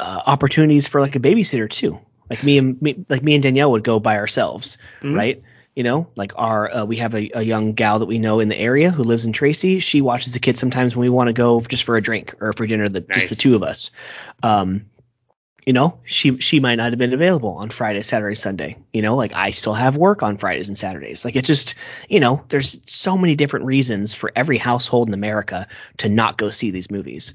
uh, opportunities for like a babysitter too. Like me and me, like me and Danielle would go by ourselves, mm-hmm. right? You know, like our uh, we have a, a young gal that we know in the area who lives in Tracy. She watches the kids sometimes when we want to go just for a drink or for dinner, the, nice. just the two of us. Um, you know, she she might not have been available on Friday, Saturday, Sunday. You know, like I still have work on Fridays and Saturdays. Like it's just, you know, there's so many different reasons for every household in America to not go see these movies.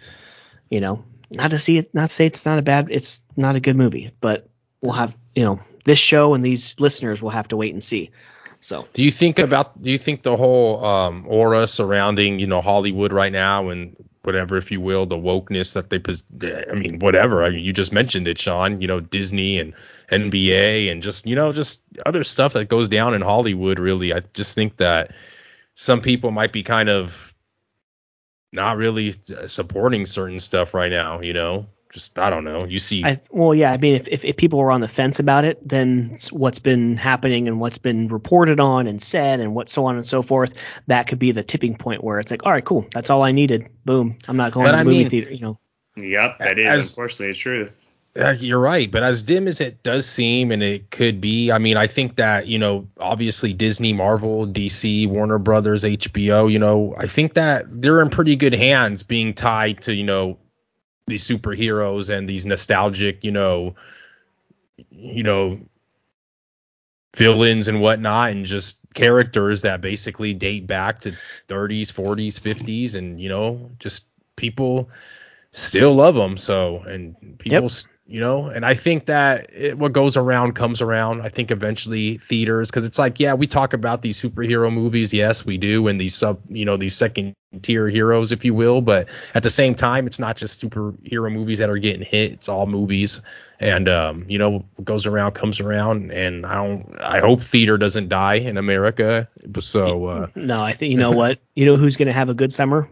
You know, not to see it, not to say it's not a bad, it's not a good movie, but. We'll have, you know, this show and these listeners will have to wait and see. So do you think about do you think the whole um, aura surrounding, you know, Hollywood right now and whatever, if you will, the wokeness that they I mean, whatever. I mean, you just mentioned it, Sean, you know, Disney and N B A and just, you know, just other stuff that goes down in Hollywood. Really, I just think that some people might be kind of not really supporting certain stuff right now, you know. Just, I don't know. You see. I, well, yeah. I mean, if, if, if people were on the fence about it, then what's been happening and what's been reported on and said and what so on and so forth, that could be the tipping point where it's like, all right, cool. That's all I needed. Boom. I'm not going but to the I movie mean, theater, you know. Yep. That is, as, unfortunately, the truth. Uh, you're right. But as dim as it does seem, and it could be, I mean, I think that, you know, obviously Disney, Marvel, D C, Warner Brothers, H B O, you know, I think that they're in pretty good hands being tied to, you know, these superheroes and these nostalgic, you know, you know, villains and whatnot, and just characters that basically date back to thirties, forties, fifties, and, you know, just people still love them. So, and people, yep. you know, and I think that it, what goes around comes around. I think eventually theaters, because it's like, yeah, we talk about these superhero movies. Yes, we do. And these sub, you know, these second tier heroes, if you will. But at the same time, it's not just superhero movies that are getting hit. It's all movies. And, um, you know, what goes around comes around. And I don't I hope theater doesn't die in America. So, uh, no, I think, you know what, you know, who's going to have a good summer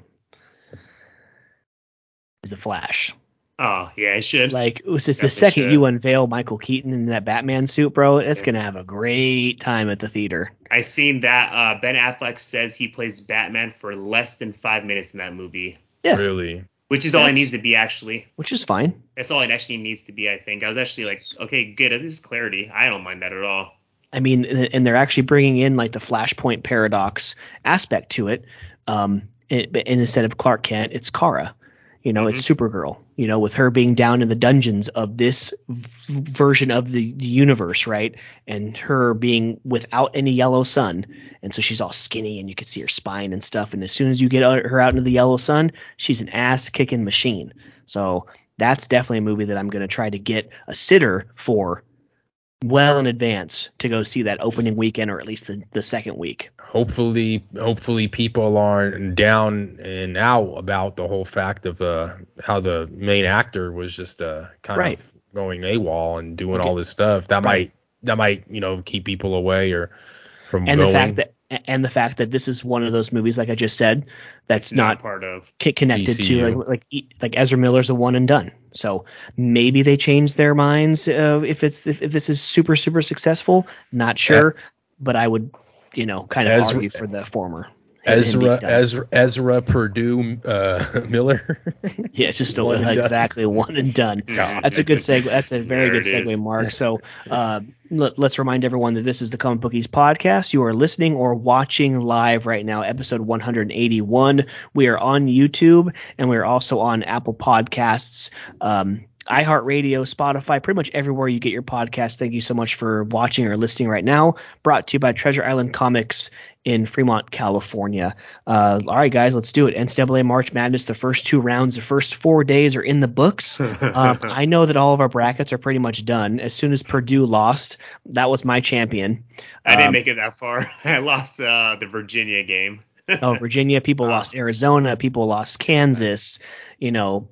is the Flash. Oh, yeah, it should. Like, it was just the second should. you unveil Michael Keaton in that Batman suit, bro, it's yeah. going to have a great time at the theater. I seen that uh, Ben Affleck says he plays Batman for less than five minutes in that movie. Yeah. Really? Which is That's, all it needs to be, actually. Which is fine. That's all it actually needs to be, I think. I was actually like, okay, good. This is clarity. I don't mind that at all. I mean, and they're actually bringing in, like, the Flashpoint paradox aspect to it. Um, and, and instead of Clark Kent, it's Kara. You know, mm-hmm. it's Supergirl, you know, with her being down in the dungeons of this v- version of the, the universe, right? And her being without any yellow sun. And so she's all skinny and you can see her spine and stuff. And as soon as you get her out into the yellow sun, she's an ass-kicking machine. So that's definitely a movie that I'm going to try to get a sitter for well in advance to go see that opening weekend, or at least the, the second week. Hopefully, hopefully people aren't down and out about the whole fact of uh, how the main actor was just uh, kind right. of going AWOL and doing okay. all this stuff. That right. might that might you know keep people away or from and going. The fact that. And the fact that this is one of those movies, like I just said, that's not, not part of connected D C U. to like, like like Ezra Miller's a one and done. So maybe they change their minds uh, if it's if, if this is super super successful. Not sure, yeah. but I would you know kind of Ezra, argue for the former. Ezra Ezra Ezra Purdue uh, Miller. Yeah, just a, one exactly done. one and done. God. That's a good segue. That's a very there good segue, is. Mark. So. Uh, Let's remind everyone that this is the Comic Bookies podcast. You are listening or watching live right now, episode one hundred eighty-one. We are on YouTube, and we are also on Apple Podcasts, um, iHeartRadio, Spotify, pretty much everywhere you get your podcast. Thank you so much for watching or listening right now. Brought to you by Treasure Island Comics in Fremont, California. Uh, all right, guys, let's do it. N C double A March Madness, the first two rounds, the first four days are in the books. Um, I know that all of our brackets are pretty much done. As soon as Purdue lost, that was my champion. I um, didn't make it that far. I lost uh, the Virginia game. oh, Virginia. People uh, lost Arizona. People lost Kansas. You know,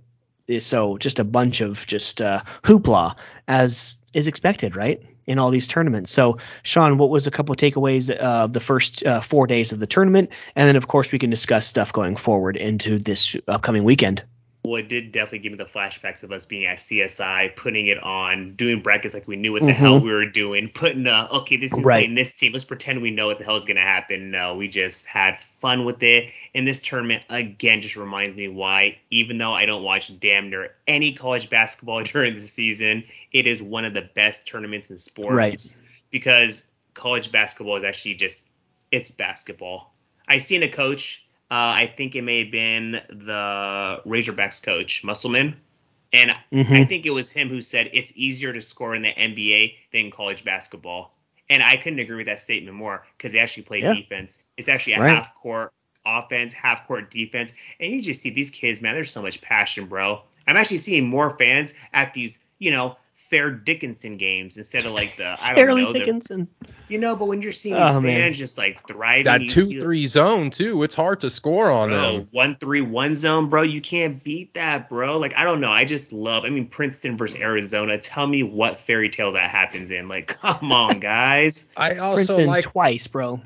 so just a bunch of just uh, hoopla, as is expected, right, in all these tournaments. So, Sean, what was a couple of takeaways of uh, the first uh, four days of the tournament? And then, of course, we can discuss stuff going forward into this upcoming weekend. Well, it did definitely give me the flashbacks of us being at C S I, putting it on, doing brackets like we knew what the mm-hmm. hell we were doing, putting, uh, okay, this is right. playing this team. Let's pretend we know what the hell is going to happen. No, we just had fun with it. And this tournament, again, just reminds me why, even though I don't watch damn near any college basketball during the season, it is one of the best tournaments in sports. Right. Because college basketball is actually just, it's basketball. I've seen a coach. Uh, I think it may have been the Razorbacks coach, Musselman. And mm-hmm. I think it was him who said it's easier to score in the N B A than college basketball. And I couldn't agree with that statement more because they actually play yeah. defense. It's actually a right. half-court offense, half-court defense. And you just see these kids, man, there's so much passion, bro. I'm actually seeing more fans at these, you know, Fair Dickinson games instead of like the I don't Fairly know Dickinson. You know, but when you're seeing these oh, fans man. just like thriving, that two three zone too, it's hard to score on bro, them. One three one zone, bro, you can't beat that, bro. Like I don't know, I just love. I mean, Princeton versus Arizona. Tell me what fairy tale that happens in. Like, come on, guys. I also Princeton like twice, bro.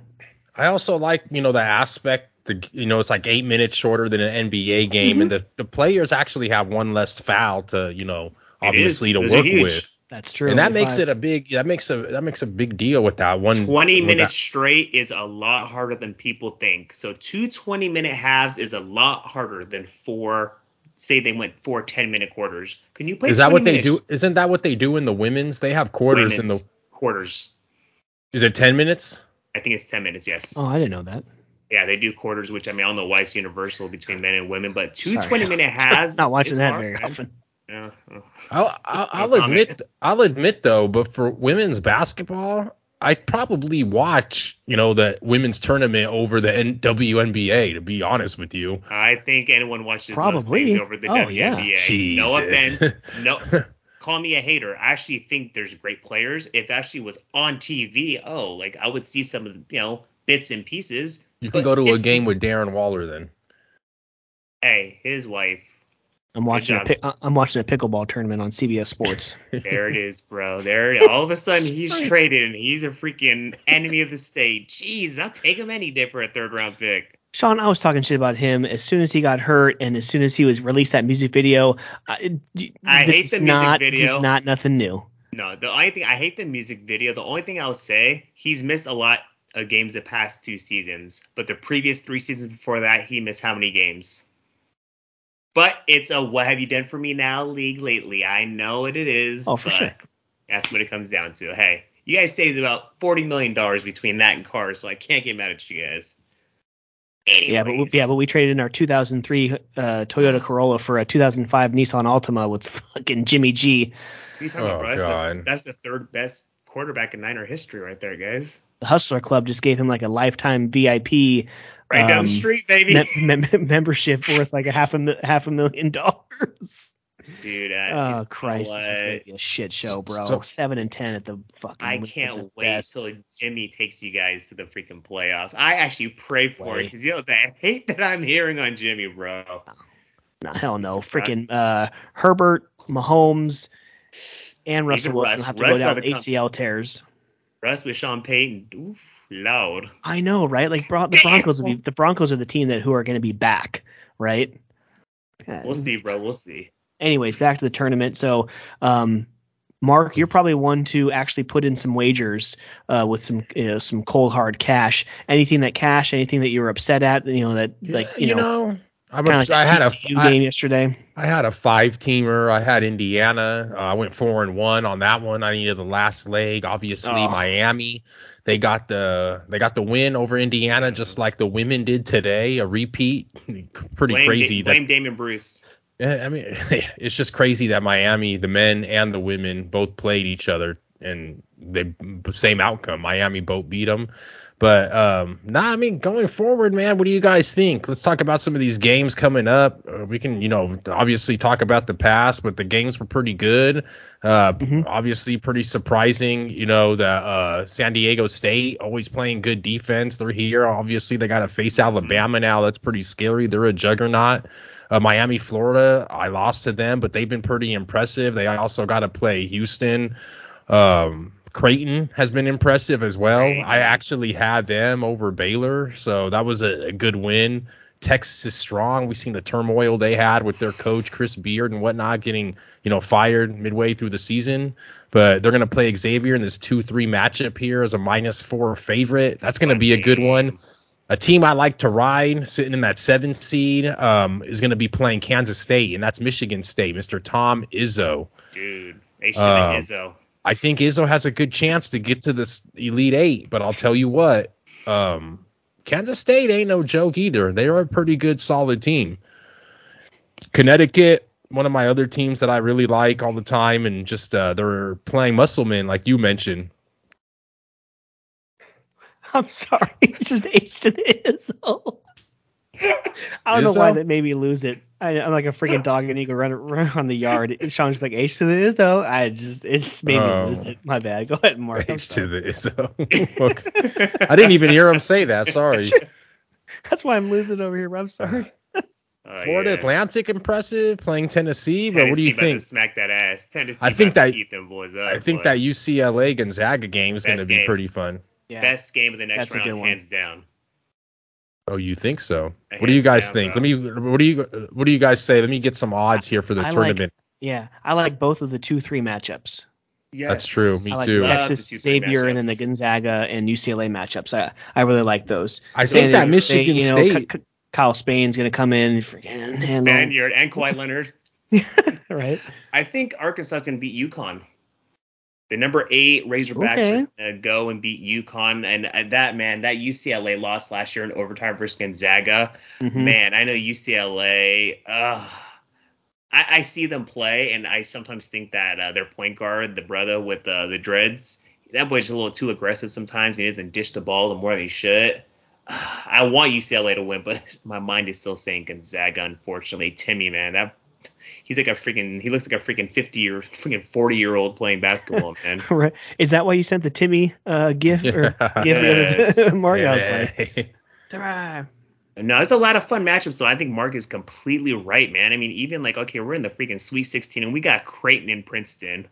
I also like you know the aspect. The, you know, it's like eight minutes shorter than an N B A game, mm-hmm. and the the players actually have one less foul to you know. Obviously, to work with. That's true. And that makes it a big. That makes a. That makes a big deal with that one. Twenty minutes straight is a lot harder than people think. So two twenty-minute halves is a lot harder than four. Say they went four ten-minute quarters. Can you play? Is that what they do? Isn't that what they do in the women's? They have quarters in the quarters. Is it ten minutes? I think it's ten minutes. Yes. Oh, I didn't know that. Yeah, they do quarters, which I mean I don't know why it's universal between men and women, but two twenty-minute halves. Not watching that very often. Yeah. I'll, I'll, I'll admit, I'll admit though, but for women's basketball, I probably watch, you know, the women's tournament over the W N B A. To be honest with you, I think anyone watches probably over the oh, W N B A. Yeah. No offense, no. Call me a hater. I actually think there's great players. If it actually was on T V, oh, like I would see some of the, you know, bits and pieces. You can go to a game with Darren Waller then. Hey, his wife. I'm watching a I'm watching a pickleball tournament on C B S Sports. There it is, bro. There it is. All of a sudden he's traded and he's a freaking enemy of the state. Jeez, I'll take him any day for a third round pick. Sean, I was talking shit about him as soon as he got hurt and as soon as he was released that music video. I, I this hate is the music not, video. This is not nothing new. No, the only thing I hate the music video. The only thing I'll say, he's missed a lot of games the past two seasons, but the previous three seasons before that, he missed how many games? But it's a what have you done for me now league lately. I know what it is. Oh, for sure. That's what it comes down to. Hey, you guys saved about forty million dollars between that and cars, so I can't get mad at you guys. Anyways. Yeah, but we, yeah, but we traded in our two thousand three uh, Toyota Corolla for a two thousand five Nissan Altima with fucking Jimmy G. Oh, about, God. That's the, that's the third best quarterback in Niner history right there, guys. The Hustler Club just gave him like a lifetime V I P right um, down the street, baby. Me- me- membership worth like a half a half a million dollars. Dude, I, oh Christ, what? This is gonna be a shit show, bro. So, Seven and ten at the fucking. I can't wait best. till Jimmy takes you guys to the freaking playoffs. I actually pray for wait. it because you know the hate that I'm hearing on Jimmy, bro. No, hell no, freaking uh, Herbert, Mahomes, and Russell Russ, Wilson have to Russ go down with A C L tears. Russ with Sean Payton, oof, loud. I know, right? Like bro- the Broncos will be the Broncos are the team that who are going to be back, right? We'll see, bro. We'll see. Anyways, back to the tournament. So, um, Mark, you're probably one to actually put in some wagers uh, with some, you know, some cold hard cash. Anything that cash, anything that you were upset at, you know, that like you, you know, know I'm a, like I had a game I, yesterday. I had a five teamer. I had Indiana. Uh, I went four and one on that one. I needed the last leg. Obviously, oh. Miami. They got the they got the win over Indiana, just like the women did today. A repeat, pretty blame crazy. Da- blame that, Damon Bruce. I mean, it's just crazy that Miami, the men and the women, both played each other, and they same outcome. Miami both beat them. But um, nah, I mean, going forward, man, what do you guys think? Let's talk about some of these games coming up. We can, you know, obviously talk about the past, but the games were pretty good. Uh, mm-hmm. Obviously, pretty surprising. You know, the uh, San Diego State always playing good defense. They're here. Obviously, they got to face Alabama now. That's pretty scary. They're a juggernaut. Uh, Miami, Florida, I lost to them, but they've been pretty impressive. They also got to play Houston. Um, Creighton has been impressive as well. I actually had them over Baylor, so that was a, a good win. Texas is strong. We've seen the turmoil they had with their coach, Chris Beard, and whatnot, getting, you know, fired midway through the season. But they're going to play Xavier in this two three matchup here as a minus four favorite. That's going to be a good one. A team I like to ride, sitting in that seven seed, um, is going to be playing Kansas State, and that's Michigan State, Mister Tom Izzo. Dude, they should have um, Izzo. I think Izzo has a good chance to get to this Elite Eight, but I'll tell you what, um, Kansas State ain't no joke either. They are a pretty good, solid team. Connecticut, one of my other teams that I really like all the time, and just uh, they're playing Musselman, like you mentioned. I'm sorry, it's just H to the Izzo. I don't Izzo? know why that made me lose it. I, I'm like a freaking dog and eagle running run on the yard. Sean's like H to the Izzo. I just it's made me lose it. My bad. Go ahead, Mark. H to the Izzo. I didn't even hear him say that. Sorry. That's why I'm losing over here. I'm sorry. Oh, Florida yeah. Atlantic impressive playing Tennessee, but Tennessee what do you think? To smack that ass. Tennessee I think that eat them boys up, I think boy. that U C L A Gonzaga game is going to be pretty fun. Yeah. Best game of the next That's round, hands down. Oh, you think so? What do you guys down, think? Bro. Let me. What do you? What do you guys say? Let me get some odds here for the I tournament. Like, yeah, I like both of the two three matchups. Yes. That's true. Me I too. Like Texas, Xavier, matchups. And then the Gonzaga and U C L A matchups. I, I really like those. I San think that Michigan State. State you know, State. Kyle Spain's gonna come in. Freaking Spaniard and Kawhi Leonard. Right. I think Arkansas's gonna beat UConn. The number eight Razorbacks okay. are going to go and beat UConn. And uh, that, man, that U C L A loss last year in overtime versus Gonzaga. Mm-hmm. Man, I know U C L A. Uh, I, I see them play, and I sometimes think that uh, their point guard, the brother with uh, the dreads, that boy's a little too aggressive sometimes. He doesn't dish the ball the more than he should. Uh, I want U C L A to win, but my mind is still saying Gonzaga, unfortunately. Timmy, man, that He's like a freaking. He looks like a freaking fifty or freaking forty year old playing basketball, man. Right? Is that why you sent the Timmy uh, gif or yeah. gif? Yes. Mark, yeah. like, no, it's a lot of fun matchups. So I think Mark is completely right, man. I mean, even like okay, we're in the freaking Sweet sixteen, and we got Creighton and Princeton.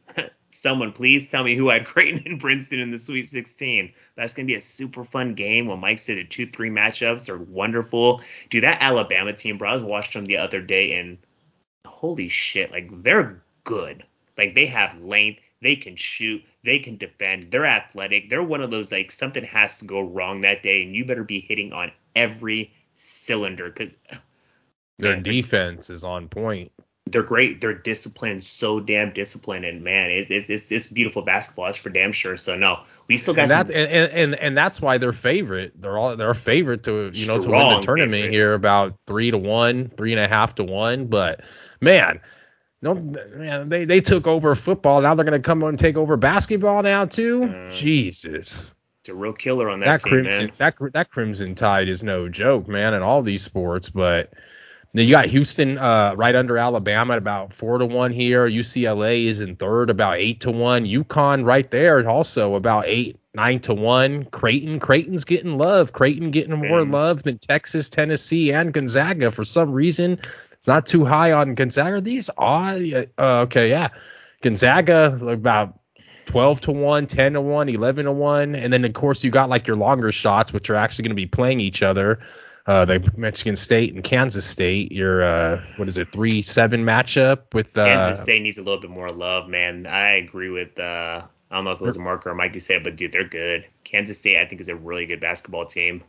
Someone please tell me who had Creighton and Princeton in the Sweet sixteen. That's going to be a super fun game. When Mike said the two three matchups are wonderful. Dude, that Alabama team, bro, I was watching them the other day and. Holy shit, like they're good. Like they have length, they can shoot, they can defend, they're athletic. They're one of those like something has to go wrong that day and you better be hitting on every cylinder because their defense is on point. They're great. They're disciplined, so damn disciplined, and man, it's it's it's, it's beautiful basketball. It's for damn sure. So no, we still got and that's, some. And, and and that's why they're favorite. They're all they're favorite to you know to win the tournament favorites. Here about three to one, three and a half to one. But man, no, man, they they took over football. Now they're gonna come and take over basketball now too. Mm. Jesus. A real killer on that, that team, crimson, man. That that Crimson Tide is no joke, man, in all these sports, but. Now you got Houston uh, right under Alabama at about four to one here. U C L A is in third, about eight to one. UConn right there also about eight, nine to one. Creighton, Creighton's getting love. Creighton getting more love than Texas, Tennessee, and Gonzaga for some reason. It's not too high on Gonzaga. These are uh, okay, yeah. Gonzaga about twelve to one, ten to one, eleven to one, and then of course you got like your longer shots, which are actually going to be playing each other. Uh, the Michigan State and Kansas State, your, uh, what is it, three seven matchup with uh, – Kansas State needs a little bit more love, man. I agree with uh, – I don't know if it was Mark or Mike you said, but, dude, they're good. Kansas State, I think, is a really good basketball team.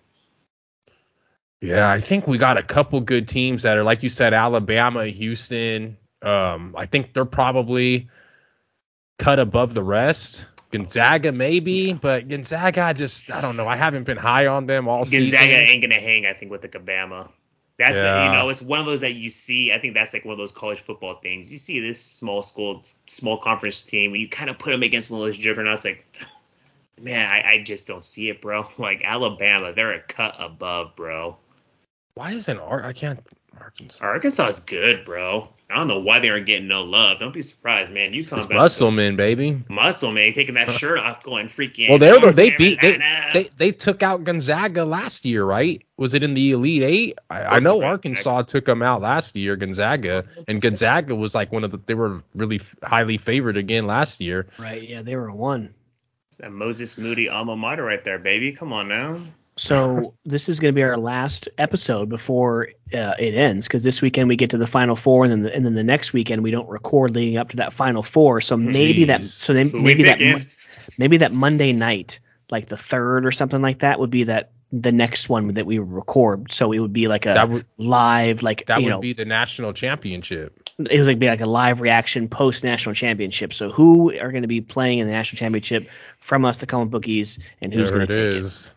Yeah, I think we got a couple good teams that are, like you said, Alabama, Houston. Um, I think they're probably cut above the rest. Gonzaga maybe, but Gonzaga, I just, I don't know. I haven't been high on them all Gonzaga season. Gonzaga ain't going to hang, I think, with the Alabama. That's, yeah. the, you know, it's one of those that you see. I think that's like one of those college football things. You see this small school, small conference team, when you kind of put them against one of those juggernauts, like, man, I, I just don't see it, bro. Like, Alabama, they're a cut above, bro. Why isn't Ar- I can't Arkansas. Arkansas is good, bro. I don't know why they aren't getting no love. Don't be surprised, man. You come back. Muscleman, baby. Muscleman taking that shirt off, going freaking. Well, they're, they beat they, they they took out Gonzaga last year, right? Was it in the Elite Eight? I, I know Arkansas next. took them out last year, Gonzaga, and Gonzaga was like one of the. They were really highly favored again last year. Right? Yeah, they were a one. It's that Moses Moody alma mater right there, baby. Come on now. So this is going to be our last episode before uh, it ends, because this weekend we get to the Final Four, and then the, and then the next weekend we don't record leading up to that Final Four. So maybe Jeez. that so they, maybe that maybe that Monday night, like the third or something like that, would be that the next one that we record. So it would be like a that would, live like that you would know, be the national championship. It was like be like a live reaction post national championship. So who are going to be playing in the national championship from us, the Common Bookies, and who's there going to it take is. it?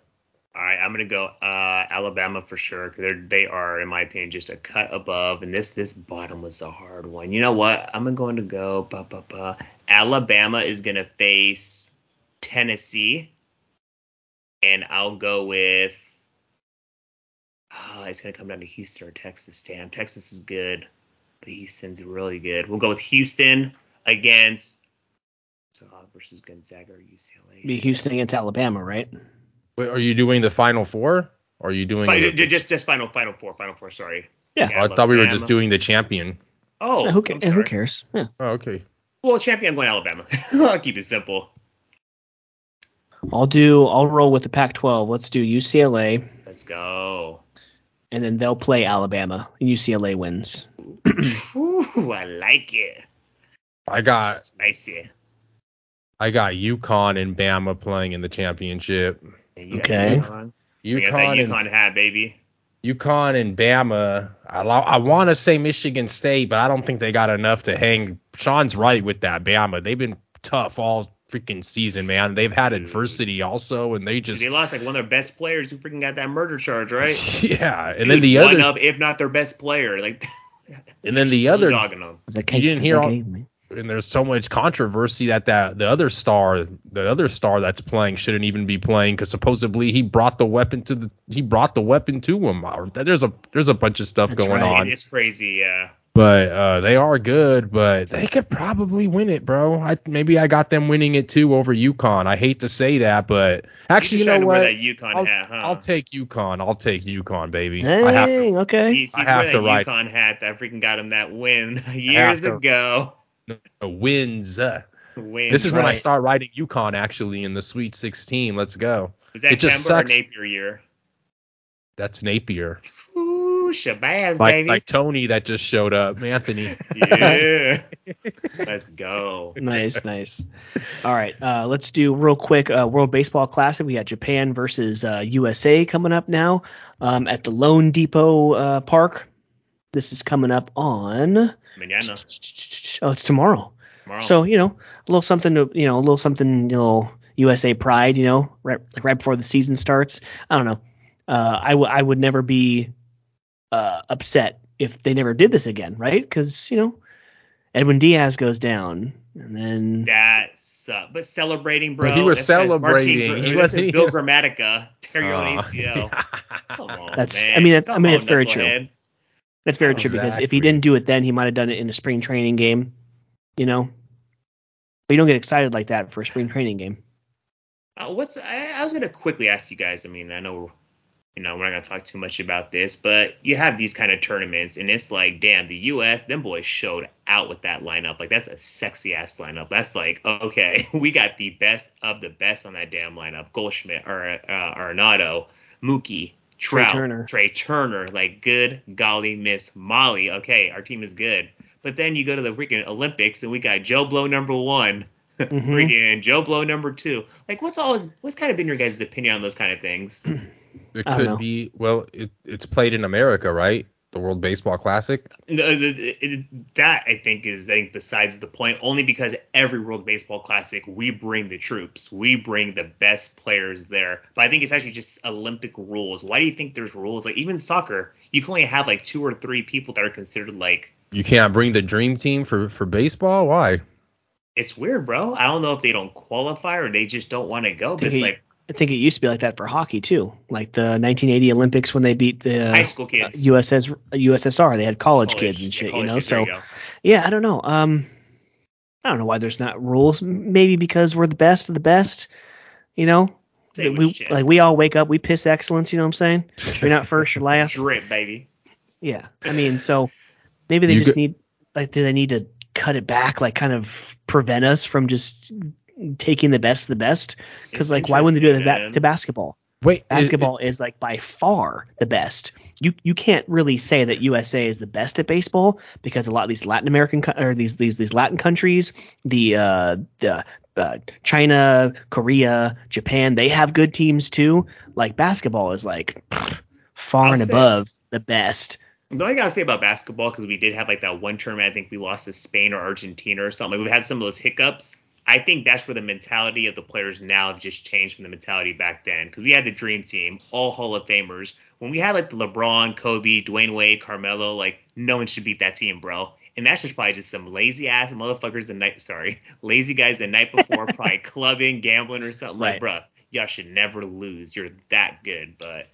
All right, I'm going to go uh, Alabama for sure. They're, they are, in my opinion, just a cut above. And this this bottom was a hard one. You know what? I'm going to go bah, bah, bah. Alabama is going to face Tennessee. And I'll go with oh, – it's going to come down to Houston or Texas. Damn, Texas is good, but Houston's really good. We'll go with Houston against uh, – versus Gonzaga or U C L A. Be Houston against Alabama, right? Are you doing the Final Four? Or are you doing Final, just just final final four final four? Sorry. Yeah. yeah I, I thought we were Alabama. just doing the champion. Oh, yeah, who, ca- who cares? Yeah. Oh, okay. Well, champion, I'm going Alabama. I'll keep it simple. I'll do. I'll roll with the Pac twelve. Let's do U C L A. Let's go. And then they'll play Alabama. And U C L A wins. Ooh, I like it. I got spicy. I got UConn and Bama playing in the championship. You okay. UConn, UConn, UConn and, hat, baby. UConn and Bama. I, I want to say Michigan State, but I don't think they got enough to hang. Sean's right with that Bama. They've been tough all freaking season, man. They've had adversity also, and they just they lost like one of their best players who freaking got that murder charge, right? Yeah, and they then the one other, up, if not their best player, like. And then the other, them. The you didn't hear all. Game, and there's so much controversy that, that the other star, the other star that's playing shouldn't even be playing because supposedly he brought the weapon to the he brought the weapon to him. There's a there's a bunch of stuff that's going right. on. It's crazy, yeah. But uh, they are good, but they could probably win it, bro. I, maybe I got them winning it too over UConn. I hate to say that, but actually, you know what? UConn I'll, hat, huh? I'll take UConn. I'll take UConn, baby. Dang, I have to, okay. He's, he's I have to ride UConn hat that freaking got him that win years to, ago. Wins. Wins. This is right. when I start riding UConn, actually, in the Sweet sixteen. Let's go. Is that it just sucks. Or Napier year? That's Napier. Ooh, Shabazz, like, baby. Like Tony that just showed up. Anthony. Yeah. Let's go. Nice, nice. All right. Uh, let's do real quick uh, World Baseball Classic. We got Japan versus uh, U S A coming up now um, at the Lone Depot uh, Park. This is coming up on... Mañana. Oh, it's tomorrow. tomorrow. So, you know, a little something, to, you know, a little something, you know, U S A pride, you know, right like right before the season starts. I don't know. Uh, I, w- I would never be uh, upset if they never did this again, right? Because, you know, Edwin Diaz goes down, and then... That sucks. But celebrating, bro. But he was that's, celebrating. That's Martín, he wasn't Bill Gramatica, tear your own A C L. Come on, that's, man. I mean, that, I mean, on, it's very true. Head. That's very true, exactly. Because if he didn't do it then, he might have done it in a spring training game, you know. But you don't get excited like that for a spring training game. Uh, what's I, I was going to quickly ask you guys. I mean, I know, you know, we're not going to talk too much about this, but you have these kind of tournaments, and it's like, damn, the U S, them boys showed out with that lineup. Like, that's a sexy-ass lineup. That's like, okay, we got the best of the best on that damn lineup. Goldschmidt, or uh, Arenado, Mookie, Trout, Trey Turner. Trey Turner, like, good golly, Miss Molly. Okay, our team is good. But then you go to the freaking Olympics, and we got Joe Blow number one, mm-hmm. freaking Joe Blow number two. Like, what's always what's kind of been your guys' opinion on those kind of things? It could be, well, it, it's played in America, right? The World Baseball Classic? No, it, it, that, I think, is I think besides the point, only because every World Baseball Classic, we bring the troops. We bring the best players there. But I think it's actually just Olympic rules. Why do you think there's rules? Like, even soccer, you can only have, like, two or three people that are considered, like, you can't bring the dream team for, for baseball? Why? It's weird, bro. I don't know if they don't qualify or they just don't want to go. But I, think it's like, it, I think it used to be like that for hockey, too. Like the nineteen eighty Olympics when they beat the high school kids. U S S R. They had college, college kids and shit, you know. Kids, so, yeah, I don't know. Um, I don't know why there's not rules. Maybe because we're the best of the best, you know. We, like we all wake up. We piss excellence, you know what I'm saying? You're not first or last. Drip, baby. Yeah. I mean, so... Maybe they you just go- need, like, do they need to cut it back, like, kind of prevent us from just taking the best of the best? Because, like, why wouldn't they do that ba- to basketball? Wait, basketball is, is like by far the best. You you can't really say that U S A is the best at baseball because a lot of these Latin American co- or these these these Latin countries, the uh, the uh, China, Korea, Japan, they have good teams too. Like basketball is like pff, far I'll and say- above the best. The only thing I'll say about basketball, because we did have like that one tournament, I think we lost to Spain or Argentina or something. Like, we've had some of those hiccups. I think that's where the mentality of the players now have just changed from the mentality back then. Because we had the dream team, all Hall of Famers. When we had like the LeBron, Kobe, Dwayne Wade, Carmelo, like no one should beat that team, bro. And that's just probably just some lazy ass motherfuckers the night, sorry, lazy guys the night before, probably clubbing, gambling or something. Right. Like, bro, y'all should never lose. You're that good. But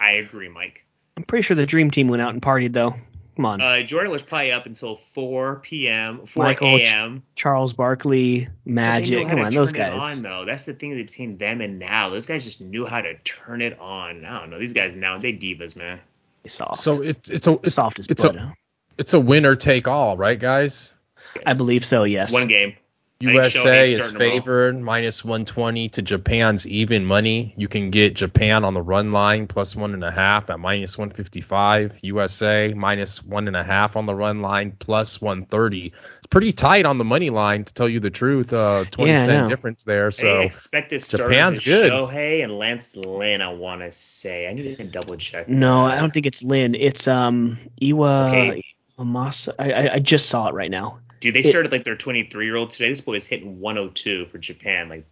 I agree, Mike. I'm pretty sure the dream team went out and partied, though. Come on. Uh, Jordan was probably up until four p.m., four a.m. Ch- Charles Barkley, Magic. Come on, those guys. On, though. That's the thing between them and now. Those guys just knew how to turn it on. I don't know. These guys now, they divas, man. They soft. So it, it's a it's, soft as it's blood. A, it's a winner take all, right, guys? Yes. I believe so, yes. One game. U S A is favored minus one twenty to Japan's even money. You can get Japan on the run line plus one and a half at minus one fifty-five. U S A minus one and a half on the run line plus one thirty. It's pretty tight on the money line, to tell you the truth. Uh, twenty yeah, cent difference there. So hey, expect this Japan's good. Shohei and Lance Lynn. I want to say I need to double check. No, I don't think it's Lynn. It's um Iwa okay. Amasa. I, I I just saw it right now. Dude, they started, like, their twenty-three-year-old today. This boy is hitting one oh two for Japan. Like,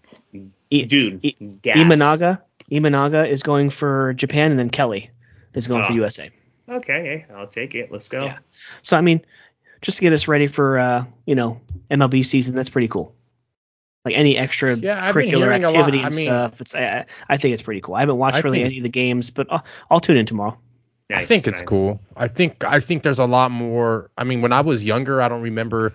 e- dude, e- gas. Imanaga, Imanaga is going for Japan, and then Kelly is going oh. for U S A. Okay, I'll take it. Let's go. Yeah. So, I mean, just to get us ready for, uh, you know, M L B season, that's pretty cool. Like, any extra yeah, curricular activity and I mean, stuff, it's, I, I think it's pretty cool. I haven't watched I really think, any of the games, but I'll, I'll tune in tomorrow. Nice, I think it's nice. Cool. I think I think there's a lot more. I mean, when I was younger, I don't remember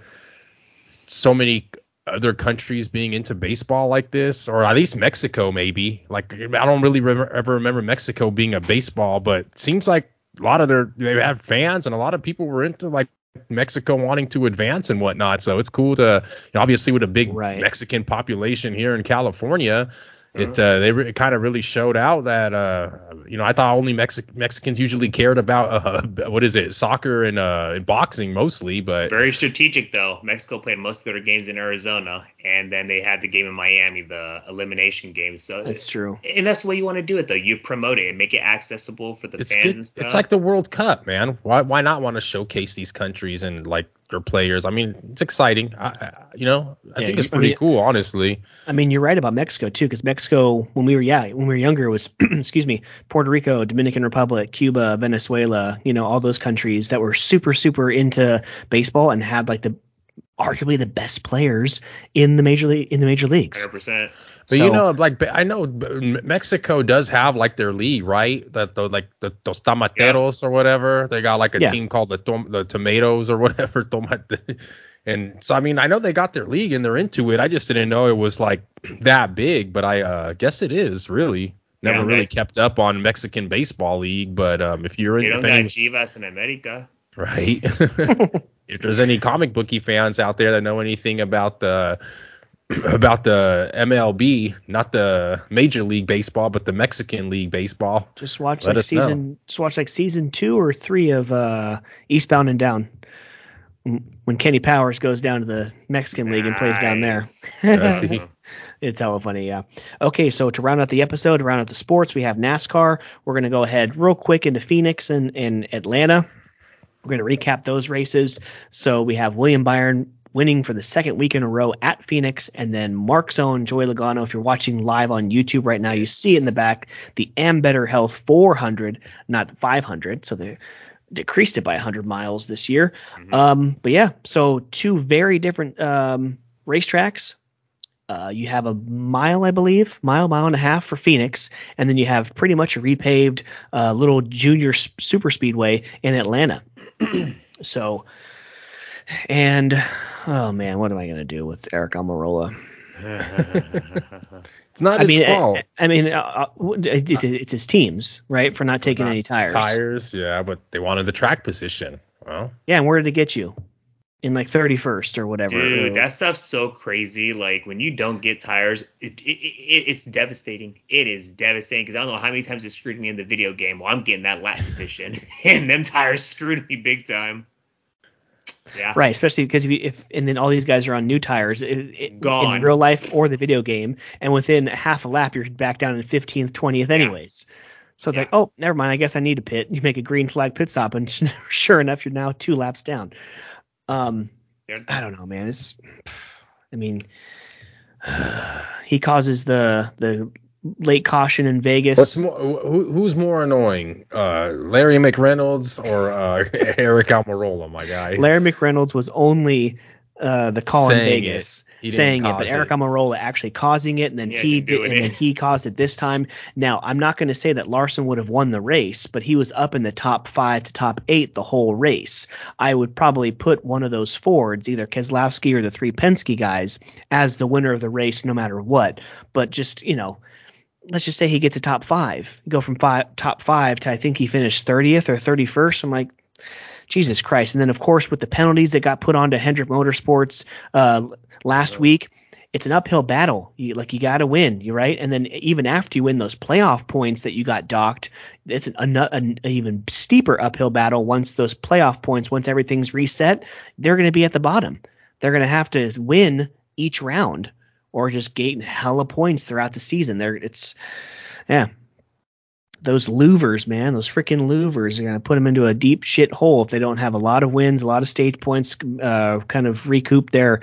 so many other countries being into baseball like this, or at least Mexico maybe. Like, I don't really re- ever remember Mexico being a baseball, but it seems like a lot of their they have fans and a lot of people were into like Mexico wanting to advance and whatnot. So it's cool to, you know, obviously with a big right. Mexican population here in California. It uh, they re- kind of really showed out that, uh, you know, I thought only Mexi- Mexicans usually cared about, uh, what is it, soccer and, uh, and boxing mostly. But very strategic, though. Mexico played most of their games in Arizona, and then they had the game in Miami, the elimination game. So that's true. And that's the way you want to do it, though. You promote it and make it accessible for the it's fans good. And stuff. It's like the World Cup, man. Why why not want to showcase these countries and, like, or players. I mean, it's exciting. I, you know, I yeah, think it's pretty I mean, cool, honestly. I mean, you're right about Mexico too, because Mexico, when we were yeah, when we were younger, it was excuse me, Puerto Rico, Dominican Republic, Cuba, Venezuela. You know, all those countries that were super, super into baseball and had like the arguably the best players in the major league in the major leagues. one hundred percent. But so, you know, like I know Mexico does have like their league, right? That the like the Los Tomateros yeah. or whatever. They got like a yeah. team called the tom- the Tomatoes or whatever. Tomate. And so I mean, I know they got their league and they're into it. I just didn't know it was like that big, but I uh, guess it is really. Never yeah, really that, kept up on Mexican baseball league, but um, if you're in the fan, Chivas and America, right? If there's any comic bookie fans out there that know anything about the about the M L B, not the Major League Baseball, but the Mexican League Baseball, just watch like season, know. just watch like season two or three of uh, Eastbound and Down. When Kenny Powers goes down to the Mexican nice. League and plays down there. It's hella funny, yeah. Okay, so to round out the episode, to round out the sports, we have NASCAR. We're going to go ahead real quick into Phoenix and, and Atlanta. We're going to recap those races. So we have William Byron winning for the second week in a row at Phoenix, and then Mark's own Joey Logano. If you're watching live on YouTube right now, you see it in the back, the Ambetter Health four hundred, not five hundred, so the decreased it by one hundred miles this year. Mm-hmm. Um, but yeah, so two very different um, racetracks. Uh, you have a mile, I believe, mile, mile and a half for Phoenix. And then you have pretty much a repaved uh, little junior sp- super speedway in Atlanta. So, and oh man, what am I going to do with Eric Almirola? It's not I his mean, fault. I, I mean, uh, it's, it's his team's, right, for not taking not any tires. Tires, yeah, but they wanted the track position. Well, yeah, and where did it get you? In like thirty-first or whatever. Dude, that stuff's so crazy. Like when you don't get tires, it, it, it it's devastating. It is devastating because I don't know how many times it screwed me in the video game while I'm getting that lap position, and them tires screwed me big time. Yeah. Right, especially because if, you, if and then all these guys are on new tires it, it, Gone. in real life or the video game, and within half a lap you're back down in fifteenth, twentieth, anyways. Yeah. So it's yeah. like, oh, never mind. I guess I need a pit. You make a green flag pit stop, and sure enough, you're now two laps down. Um, yeah. I don't know, man. It's, I mean, he causes the the late caution in Vegas. What's more, who, who's more annoying, uh, Larry McReynolds or uh, Eric Almirola, my guy? Larry McReynolds was only uh, the call saying in Vegas, it. saying it, but it. Eric Almirola actually causing it, and then yeah, he did, and it. then he caused it this time. Now, I'm not going to say that Larson would have won the race, but he was up in the top five to top eight the whole race. I would probably put one of those Fords, either Keselowski or the three Penske guys, as the winner of the race, no matter what. But just you know. Let's just say he gets a top five, go from five, top five to I think he finished thirtieth or thirty-first. I'm like, Jesus Christ. And then, of course, with the penalties that got put onto Hendrick Motorsports uh, last oh. week, it's an uphill battle. You, like you got to win. You right. And then even after you win those playoff points that you got docked, it's an, an, an even steeper uphill battle. Once those playoff points, once everything's reset, they're going to be at the bottom. They're going to have to win each round. Or just gain hella points throughout the season. There, it's yeah. Those louvers, man, those freaking louvers are gonna put them into a deep shit hole if they don't have a lot of wins, a lot of stage points, uh, kind of recoup their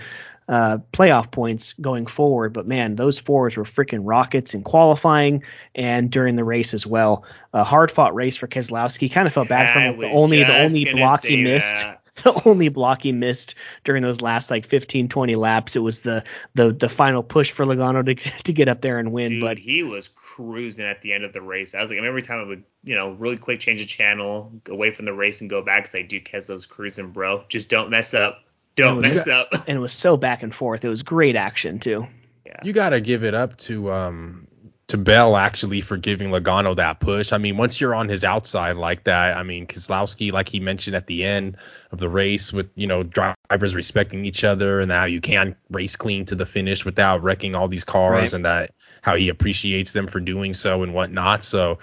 uh, playoff points going forward. But man, those fours were freaking rockets in qualifying and during the race as well. A hard fought race for Keselowski. Kind of felt bad for him. The only the only block he missed. That. The only block he missed during those last like fifteen, twenty laps, it was the the the final push for Logano to to get up there and win. Dude, but he was cruising at the end of the race. I was like, I remember every time I would, you know, really quick change the channel, go away from the race and go back. Cause I do Keselow's cruising, bro. Just don't mess up. Don't was, mess up. And it was so back and forth. It was great action too. Yeah. You got to give it up to um to Bell actually for giving Logano that push. I mean, once you're on his outside like that, I mean, Keselowski, like he mentioned at the end of the race with, you know, drivers respecting each other and how you can race clean to the finish without wrecking all these cars right. and that how he appreciates them for doing so and whatnot. So,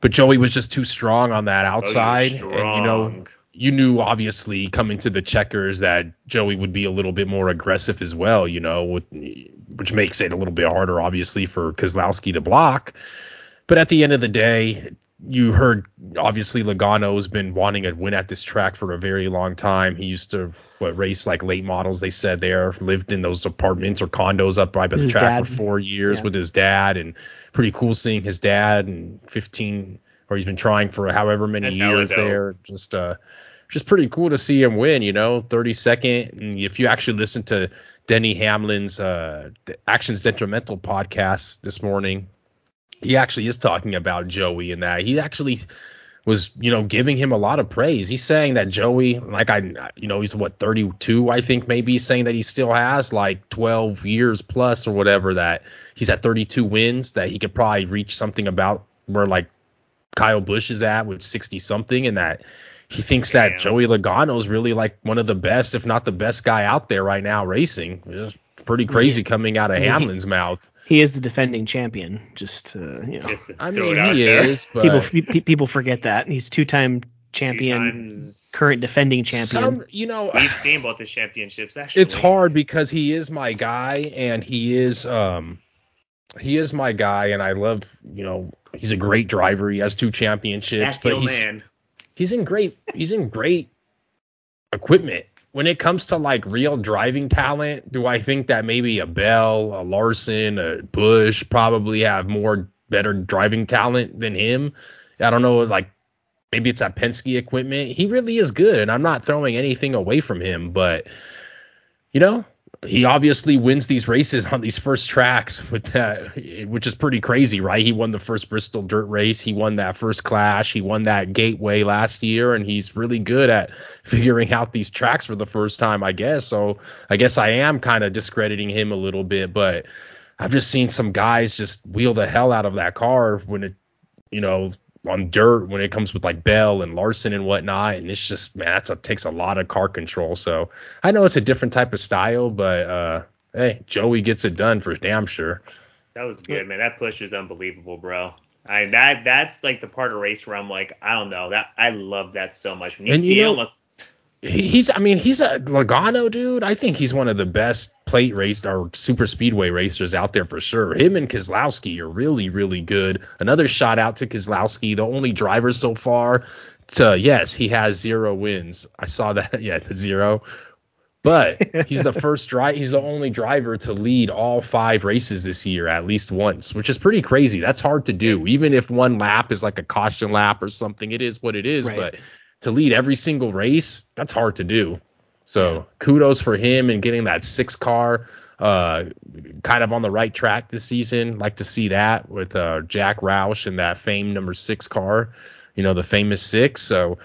but Joey was just too strong on that outside. Oh, and, you know, you knew obviously coming to the checkers that Joey would be a little bit more aggressive as well, you know, with, which makes it a little bit harder, obviously, for Keselowski to block. But at the end of the day, you heard, obviously, Logano's been wanting a win at this track for a very long time. He used to what, race like late models, they said there, lived in those apartments or condos up by the his track dad. for four years yeah. with his dad. And pretty cool seeing his dad and fifteen or he's been trying for however many That's years there. Just uh, just pretty cool to see him win, you know, thirty-second. And if you actually listen to Denny Hamlin's uh, Actions Detrimental podcast this morning, he actually is talking about Joey and that he actually was, you know, giving him a lot of praise. He's saying that Joey, like, I, you know, he's what, thirty-two, I think, maybe, saying that he still has like twelve years plus or whatever, that he's at thirty-two wins, that he could probably reach something about where like Kyle Busch is at with sixty something, and that he thinks Damn. that Joey Logano is really like one of the best, if not the best guy out there right now racing. It's pretty crazy yeah. coming out of yeah. Hamlin's mouth. He is the defending champion. Just, uh, you know, just I mean, he there. is. But people, people forget that he's two-time champion, current defending champion. Some, you know, we've seen both the championships. Actually, it's hard because he is my guy, and he is, um, he is my guy, and I love, you know, he's a great driver. He has two championships, that but he's man. he's in great he's in great equipment. When it comes to like real driving talent, do I think that maybe a Bell, a Larson, a Bush probably have more better driving talent than him? I don't know. Like maybe it's that Penske equipment. He really is good, and I'm not throwing anything away from him. But, you know, he obviously wins these races on these first tracks with that, which is pretty crazy, right? He won the first Bristol dirt race. He won that first Clash. He won that Gateway last year, and he's really good at figuring out these tracks for the first time, I guess. So I guess I am kind of discrediting him a little bit, but I've just seen some guys just wheel the hell out of that car when it, you know, on dirt, when it comes with like Bell and Larson and whatnot. And it's just, man, that's a, takes a lot of car control. So I know it's a different type of style, but uh, hey, Joey gets it done for damn sure. That was good, man. That push is unbelievable, bro. I that that's like the part of race where I'm like, I don't know, that I love that so much. When you and see you know, almost, he's, I mean, he's a Logano dude. I think he's one of the best plate race or super speedway racers out there for sure. Him and Keselowski are really, really good. Another shout out to Keselowski, the only driver so far to, yes, he has zero wins. I saw that. Yeah, zero. But he's the first drive. He's the only driver to lead all five races this year at least once, which is pretty crazy. That's hard to do. Even if one lap is like a caution lap or something, it is what it is. Right. But to lead every single race, that's hard to do. So kudos for him and getting that six car uh, kind of on the right track this season. Like to see that with uh, Jack Roush and that famed number six car, you know, the famous six. So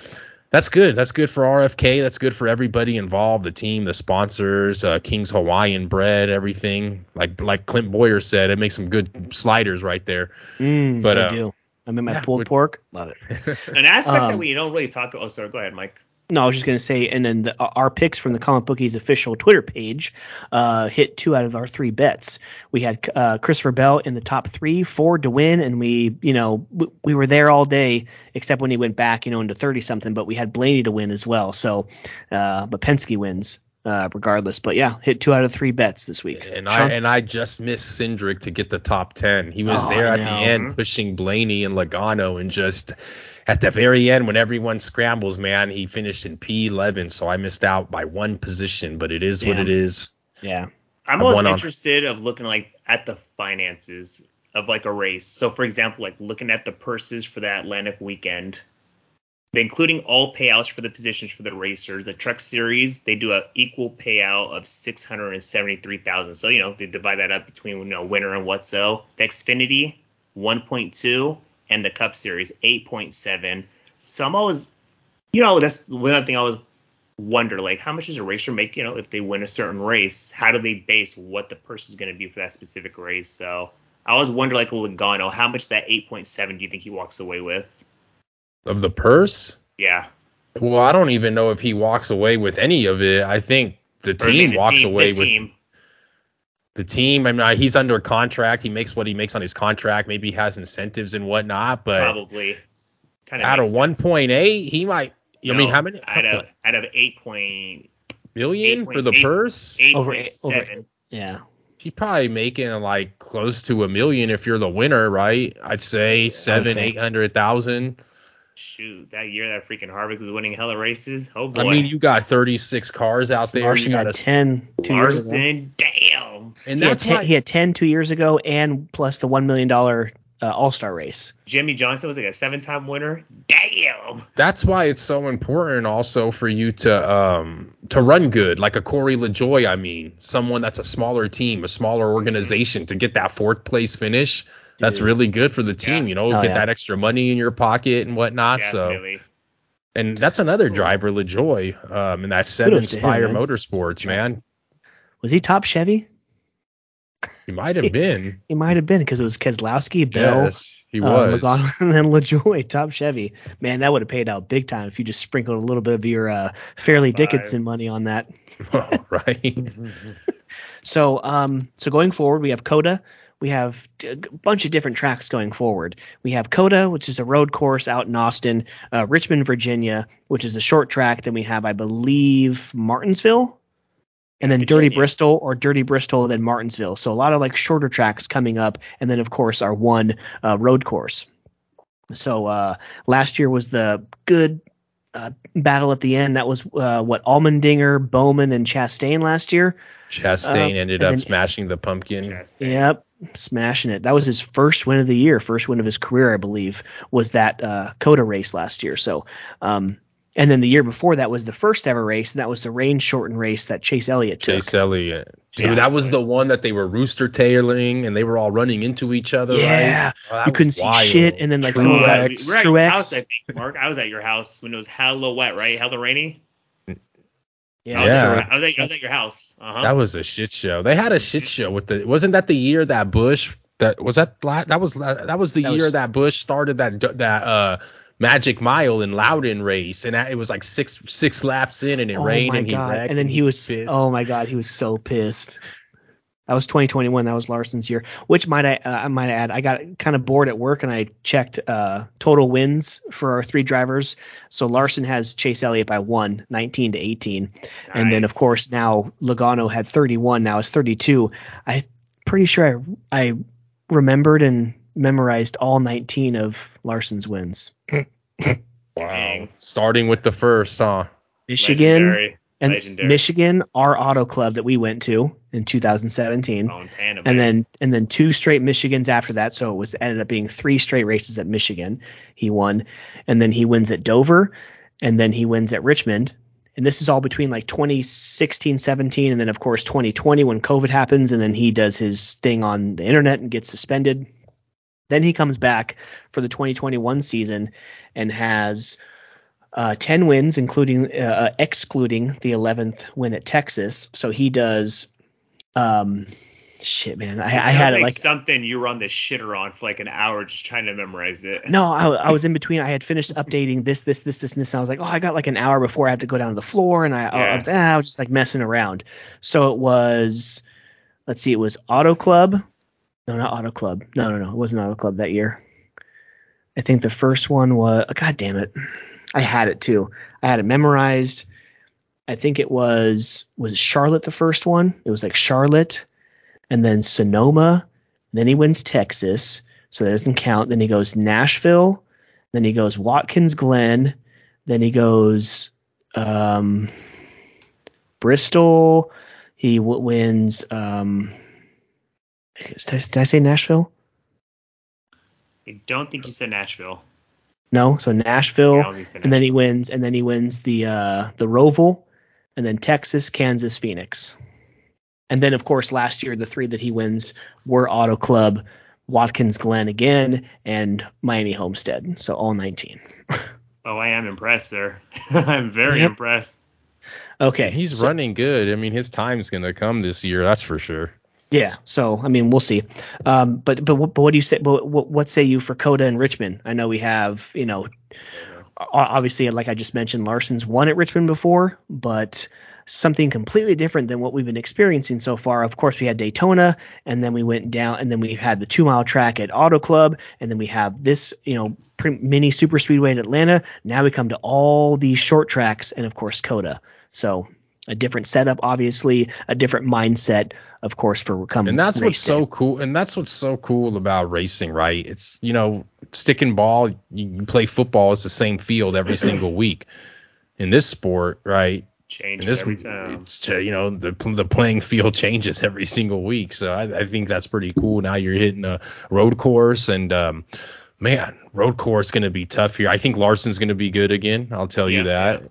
that's good. That's good for R F K. That's good for everybody involved, the team, the sponsors, uh, King's Hawaiian bread, everything. Like like Clint Boyer said, it makes some good sliders right there. Mm, but I uh, do. I mean, my yeah, pulled would, pork. Love it. An aspect um, that we don't really talk about. Oh, sorry. Go ahead, Mike. No, I was just going to say, and then the, our picks from the Comic Bookies official Twitter page uh, hit two out of our three bets. We had uh, Christopher Bell in the top three, Ford to win, and we, you know, we, we were there all day except when he went back, you know, into thirty something. But we had Blaney to win as well. So, uh, but Penske wins uh, regardless. But yeah, hit two out of three bets this week. And Sean? I and I just missed Cindric to get the top ten. He was oh, there at the end pushing Blaney and Logano, and just. At the very end, when everyone scrambles, man, he finished in P eleven, so I missed out by one position, but it is yeah. what it is. Yeah. I'm most interested on. of looking like at the finances of like a race. So, for example, like looking at the purses for the Atlantic weekend, including all payouts for the positions for the racers. The Truck Series, they do an equal payout of six hundred seventy-three thousand dollars. So, you know, they divide that up between, you know, winner and what so. The Xfinity, one point two. And the Cup Series, eight point seven. So I'm always, you know, that's one thing I always wonder, like, how much does a racer make, you know, if they win a certain race? How do they base what the purse is going to be for that specific race? So I always wonder, like, Logano, how much that eight point seven do you think he walks away with? Of the purse? Yeah. Well, I don't even know if he walks away with any of it. I think the team the walks team, away with... Team. The team, I mean, he's under contract. He makes what he makes on his contract. Maybe he has incentives and whatnot, but probably kind of out of one point eight, he might. You no, mean how many? Out of out of eight point billion eight, for the eight, purse, eight, over eight, seven. Over, yeah, he's probably making like close to a million if you're the winner, right? I'd say yeah, seven, eight hundred thousand. Shoot, that year that freaking Harvick was winning hella races. Oh boy! I mean, you got thirty-six cars out there. Larson got a ten. Two Larson, damn. And he that's had ten, why he had ten two years ago, and plus the one million dollar uh, all-star race. Jimmy Johnson was like a seven-time winner. Damn. That's why it's so important also for you to um to run good, like a Corey LaJoy. I mean, someone that's a smaller team, a smaller organization, to get that fourth place finish. That's Dude. really good for the team, yeah. you know, oh, get yeah. that extra money in your pocket and whatnot. Definitely. So, and that's another cool. driver, LaJoy, um, and that said, Inspire him, Motorsports, man. man. Was he top Chevy? He might have been. He might have been because it was Keselowski, Bell, yes, he was. Uh, McLaughlin, and LaJoy, top Chevy. Man, that would have paid out big time if you just sprinkled a little bit of your uh, Fairleigh Five. Dickinson money on that. All right. so, um, so going forward, we have Coda. We have a bunch of different tracks going forward. We have Coda, which is a road course out in Austin, uh, Richmond, Virginia, which is a short track. Then we have, I believe, Martinsville, and then Virginia. Dirty Bristol or Dirty Bristol, then Martinsville. So a lot of like shorter tracks coming up. And then, of course, our one uh, road course. So uh, last year was the good uh, battle at the end. That was uh, what Allmendinger, Bowman, and Chastain last year. Chastain uh, ended up then, smashing the pumpkin. Chastain. Yep. Smashing it. That was his first win of the year, first win of his career, I believe, was that uh, Coda race last year. So, um, and then the year before that was the first ever race, and that was the rain shortened race that Chase Elliott took. Chase Elliott, dude, yeah. that was the one that they were rooster tailing, and they were all running into each other. Yeah, right? well, you couldn't wild. see shit, and then like some guy, Truex. Mark, I was at your house when it was hella wet, right? Hella rainy. Yeah, I was, yeah. I, was at, I was at your house. Uh-huh. That was a shit show. They had a shit show with the. Wasn't that the year that Bush? That was that. That was that was the that year was, that Bush started that that uh, Magic Mile in Loudon race, and it was like six six laps in, and it oh rained, and he god. wrecked. And then he was pissed. Oh my god, he was so pissed. That was twenty twenty-one. That was Larson's year, which might I, uh, I might add, I got kind of bored at work and I checked uh, total wins for our three drivers. So Larson has Chase Elliott by one, nineteen to eighteen. Nice. And then, of course, now Logano had thirty-one. Now it's thirty-two. I'm pretty sure I, I remembered and memorized all nineteen of Larson's wins. Wow. Starting with the first, huh? Michigan. Legendary. And Legendary. Michigan, our auto club that we went to in two thousand seventeen, Montana, and then and then two straight Michigans after that. So it was ended up being three straight races at Michigan. He won, and then he wins at Dover, and then he wins at Richmond. And this is all between like twenty sixteen, seventeen, and then of course twenty twenty when COVID happens, and then he does his thing on the internet and gets suspended. Then he comes back for the twenty twenty-one season and has. Uh, ten wins, including uh, excluding the eleventh win at Texas. So he does. Um, shit, man, I, I had like it like something you were on the shitter on for like an hour just trying to memorize it. No, I, I was in between. I had finished updating this, this, this, this, and this. And I was like, oh, I got like an hour before I had to go down to the floor, and I, yeah. I, I, I was just like messing around. So it was. Let's see, it was Auto Club. No, not Auto Club. No, no, no, it wasn't Auto Club that year. I think the first one was. Oh, God damn it. I had it too. I had it memorized. I think it was was Charlotte the first one. It was like Charlotte, and then Sonoma. Then he wins Texas, so that doesn't count. Then he goes Nashville. Then he goes Watkins Glen. Then he goes um, Bristol. He w- wins. Um, did, I, did I say Nashville? I don't think you said Nashville. No, so Nashville, yeah, Nashville, and then he wins, and then he wins the uh, the Roval, and then Texas, Kansas, Phoenix, and then of course last year the three that he wins were Auto Club, Watkins Glen again, and Miami Homestead. So all nineteen. Oh, I am impressed, sir. I'm very yep. impressed. Okay, he's so, running good. I mean, his time's gonna come this year, that's for sure. Yeah, so I mean we'll see, um, but, but but what do you say? But what, what say you for Coda and Richmond? I know we have you know, obviously like I just mentioned, Larson's won at Richmond before, but something completely different than what we've been experiencing so far. Of course, we had Daytona, and then we went down, and then we had the two mile track at Auto Club, and then we have this you know mini super speedway in Atlanta. Now we come to all these short tracks, and of course Coda. So. A different setup, obviously, a different mindset, of course, for coming. And that's what's so cool. And that's what's so cool about racing, right? It's, you know, stick and ball, you play football, it's the same field every single week. In this sport, right, Changes this, every time. It's, you know, the the playing field changes every single week, so I, I think that's pretty cool. Now you're hitting a road course, and um, man, road course going to be tough here. I think Larson's going to be good again. I'll tell yeah, you that.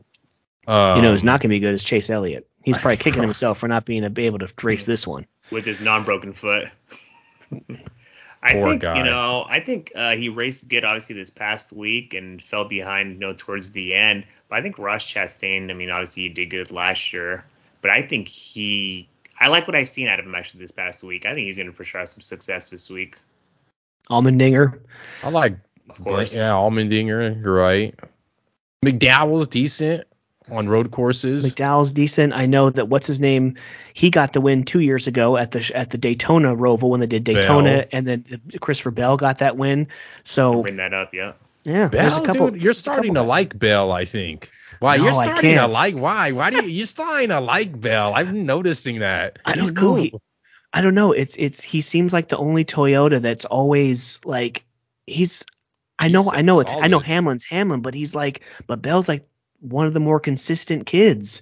Yeah. Um, you know, who's not going to be good is Chase Elliott. He's probably kicking himself for not being able to race this one with his non-broken foot. I Poor think, guy. you know, I think uh, he raced good, obviously, this past week and fell behind, you know, towards the end. But I think Ross Chastain, I mean, obviously, he did good last year. But I think he – I like what I've seen out of him, actually, this past week. I think he's going to for sure have some success this week. Allmendinger. I like – Of course. Yeah, Allmendinger, you're right. McDowell's decent on road courses. McDowell's decent. I know that what's his name? He got the win two years ago at the at the Daytona Roval when they did Daytona, Bell. And then Christopher Bell got that win. So bring that up, yeah. Yeah, Bell, a couple, dude, you're starting to like Bell, I think. Why no, you're starting to like? Why? Why do you? You're starting to like Bell. I've been noticing that. I He's don't know. Cool. He, I don't know. It's it's. He seems like the only Toyota that's always like. He's. I know. He's so I know. It's. Solid. I know Hamlin's Hamlin, but he's like. But Bell's like one of the more consistent kids,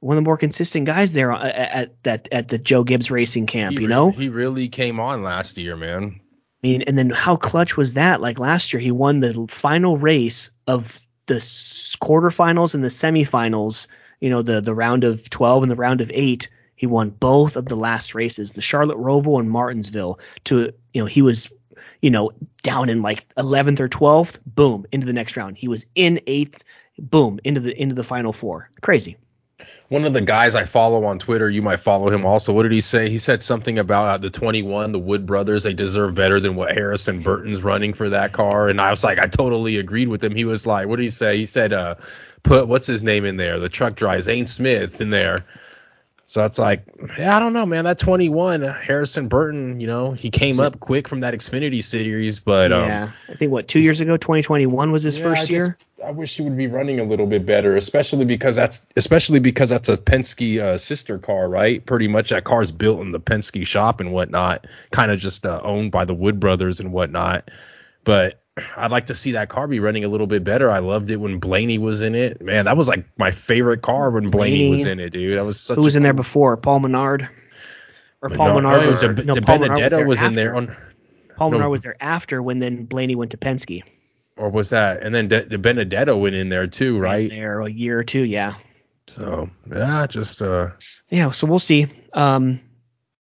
one of the more consistent guys there at, at that at the Joe Gibbs Racing Camp. He you know, really, he really came on last year, man. I mean, and then how clutch was that? Like last year, he won the final race of the quarterfinals and the semifinals, you know, the, the round of twelve and the round of eight. He won both of the last races, the Charlotte Roval and Martinsville. To, you know, he was, you know, down in like eleventh or twelfth, boom, into the next round. He was in eighth, boom, into the into the final four. Crazy. One of the guys I follow on Twitter, you might follow him also. What did he say? He said something about the twenty-one, the Wood brothers. They deserve better than what Harrison Burton's running for that car. And I was like, I totally agreed with him. He was like, what did he say? He said, uh, put what's his name in there? The truck drives Zane Smith in there. So it's like, yeah, I don't know, man. That twenty-one, Harrison Burton, you know, he came up quick from that Xfinity series. But yeah, um, I think, what, two years ago, twenty twenty-one was his yeah, first I year? Just, I wish he would be running a little bit better, especially because that's especially because that's a Penske uh, sister car, right? Pretty much that car's built in the Penske shop and whatnot, kind of just uh, owned by the Wood brothers and whatnot. But I'd like to see that car be running a little bit better. I loved it when Blaney was in it. Man, that was like my favorite car when Blaney, Blaney was in it, dude. That was such. Who was a in cool. there before? Paul Menard. Or Paul Menard, Menard was a, no, Paul Benedetto was, was in there. On, Paul Menard no, was there after when then Blaney went to Penske. Or was that? And then De, De Benedetto went in there too, right? In there a year or two, yeah. So yeah, just uh. Yeah, so we'll see. Um,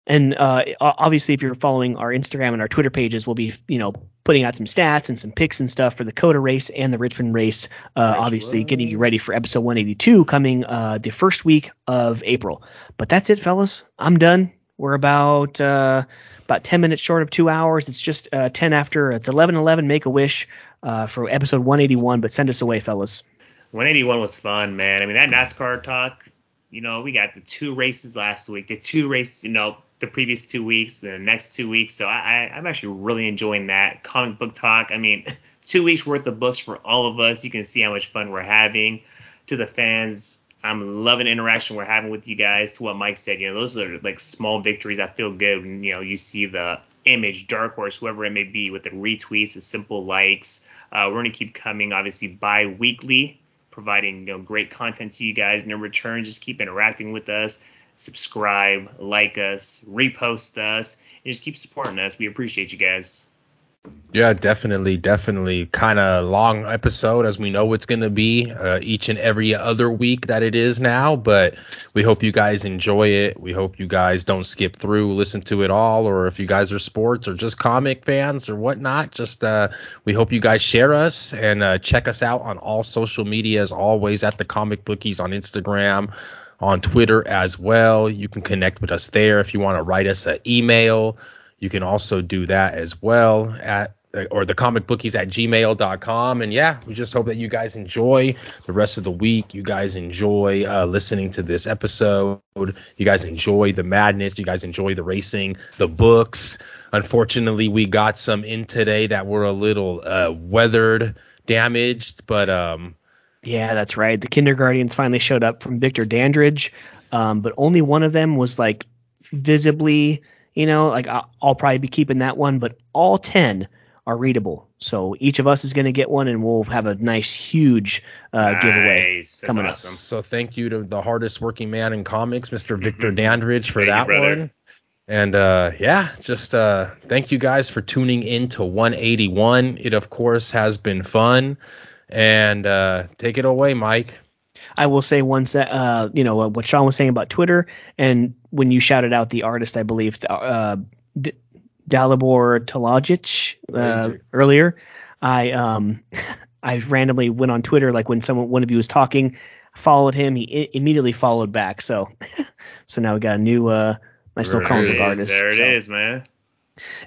and uh, obviously, if you're following our Instagram and our Twitter pages, we'll be, you know, putting out some stats and some picks and stuff for the Coda race and the Richmond race, uh, obviously getting you ready for episode one eighty-two coming uh, the first week of April. But that's it, fellas. I'm done. We're about uh, about ten minutes short of two hours. It's just uh, ten after. It's eleven eleven. Make a wish uh, for episode one eighty-one. But send us away, fellas. one eighty-one was fun, man. I mean, that NASCAR talk, you know, we got the two races last week, the two races, you know, the previous two weeks, the next two weeks. So I, I, I'm actually really enjoying that comic book talk. I mean, two weeks worth of books for all of us. You can see how much fun we're having. To the fans, I'm loving the interaction we're having with you guys. To what Mike said, you know, those are like small victories. I feel good when, you know, you see the Image, Dark Horse, whoever it may be, with the retweets, the simple likes. Uh, we're going to keep coming, obviously, bi-weekly, providing, you know, great content to you guys. And in return, just keep interacting with us. Subscribe, like us, repost us, and just keep supporting us. We appreciate you guys. Yeah, definitely, definitely. Kind of long episode, as we know it's going to be uh, each and every other week that it is now. But we hope you guys enjoy it. We hope you guys don't skip through, listen to it all, or if you guys are sports or just comic fans or whatnot, just uh, we hope you guys share us and uh, check us out on all social media as always at The Comic Bookies on Instagram. On Twitter as well. You can connect with us there. If you want to write us an email, you can also do that as well at or thecomicbookies at gmail dot com. And yeah, we just hope that you guys enjoy the rest of the week. You guys enjoy uh, listening to this episode. You guys enjoy the madness. You guys enjoy the racing, the books. Unfortunately, we got some in today that were a little uh, weathered, damaged, but um. Yeah, that's right. The kindergartens finally showed up from Victor Dandridge, um, but only one of them was like visibly, you know, like I'll, I'll probably be keeping that one. But all ten are readable. So each of us is going to get one, and we'll have a nice, huge uh, nice. giveaway That's coming awesome. up. So thank you to the hardest working man in comics, Mister Victor Dandridge, for thank that you, one. And, uh, yeah, just uh, thank you guys for tuning in to one eighty-one. It, of course, has been fun. And uh, take it away, Mike. I will say once that, uh, you know, what Sean was saying about Twitter, and when you shouted out the artist, I believe, uh, D- Dalibor Talajic uh, earlier, I um, I randomly went on Twitter, like when someone one of you was talking, followed him, he I- immediately followed back. So so now we got a new uh, nice little comic book artist. There it so. is, man.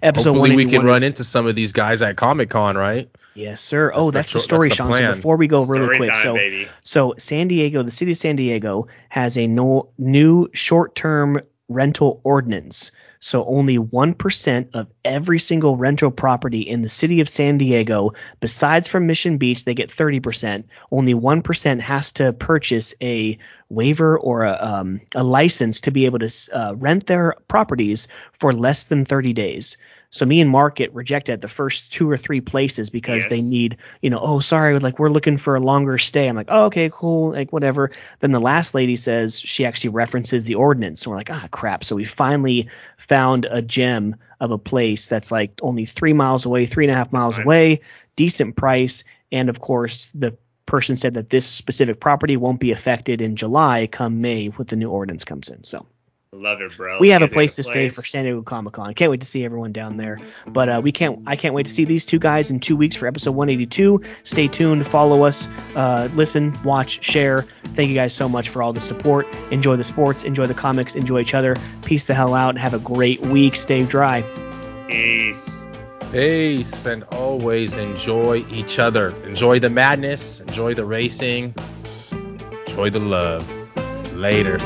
Episode Hopefully we can run into some of these guys at Comic-Con, right? Yes, sir. That's oh, that's the, the story, that's the Sean. So before we go really story quick, time, so baby. so San Diego, the city of San Diego has a no, new short-term rental ordinance. So only one percent of every single rental property in the city of San Diego, besides from Mission Beach, they get thirty percent. Only one percent has to purchase a waiver or a, um, a license to be able to uh, rent their properties for less than thirty days. So me and Mark get rejected at the first two or three places because yes. they need, you know, oh, sorry, like we're looking for a longer stay. I'm like, oh, okay, cool, like whatever. Then the last lady says she actually references the ordinance. And we're like, ah, crap. So we finally found a gem of a place that's like only three miles away, three and a half miles right. away, decent price. And, of course, the person said that this specific property won't be affected in July come May when the new ordinance comes in. So. Love it, bro. We have a place to stay for San Diego Comic-Con. Can't wait to see everyone down there. But uh, we can't. I can't wait to see these two guys in two weeks for episode one eighty-two. Stay tuned. Follow us. Uh, listen, watch, share. Thank you guys so much for all the support. Enjoy the sports. Enjoy the comics. Enjoy each other. Peace the hell out. Have a great week. Stay dry. Peace. Peace. And always enjoy each other. Enjoy the madness. Enjoy the racing. Enjoy the love. Later.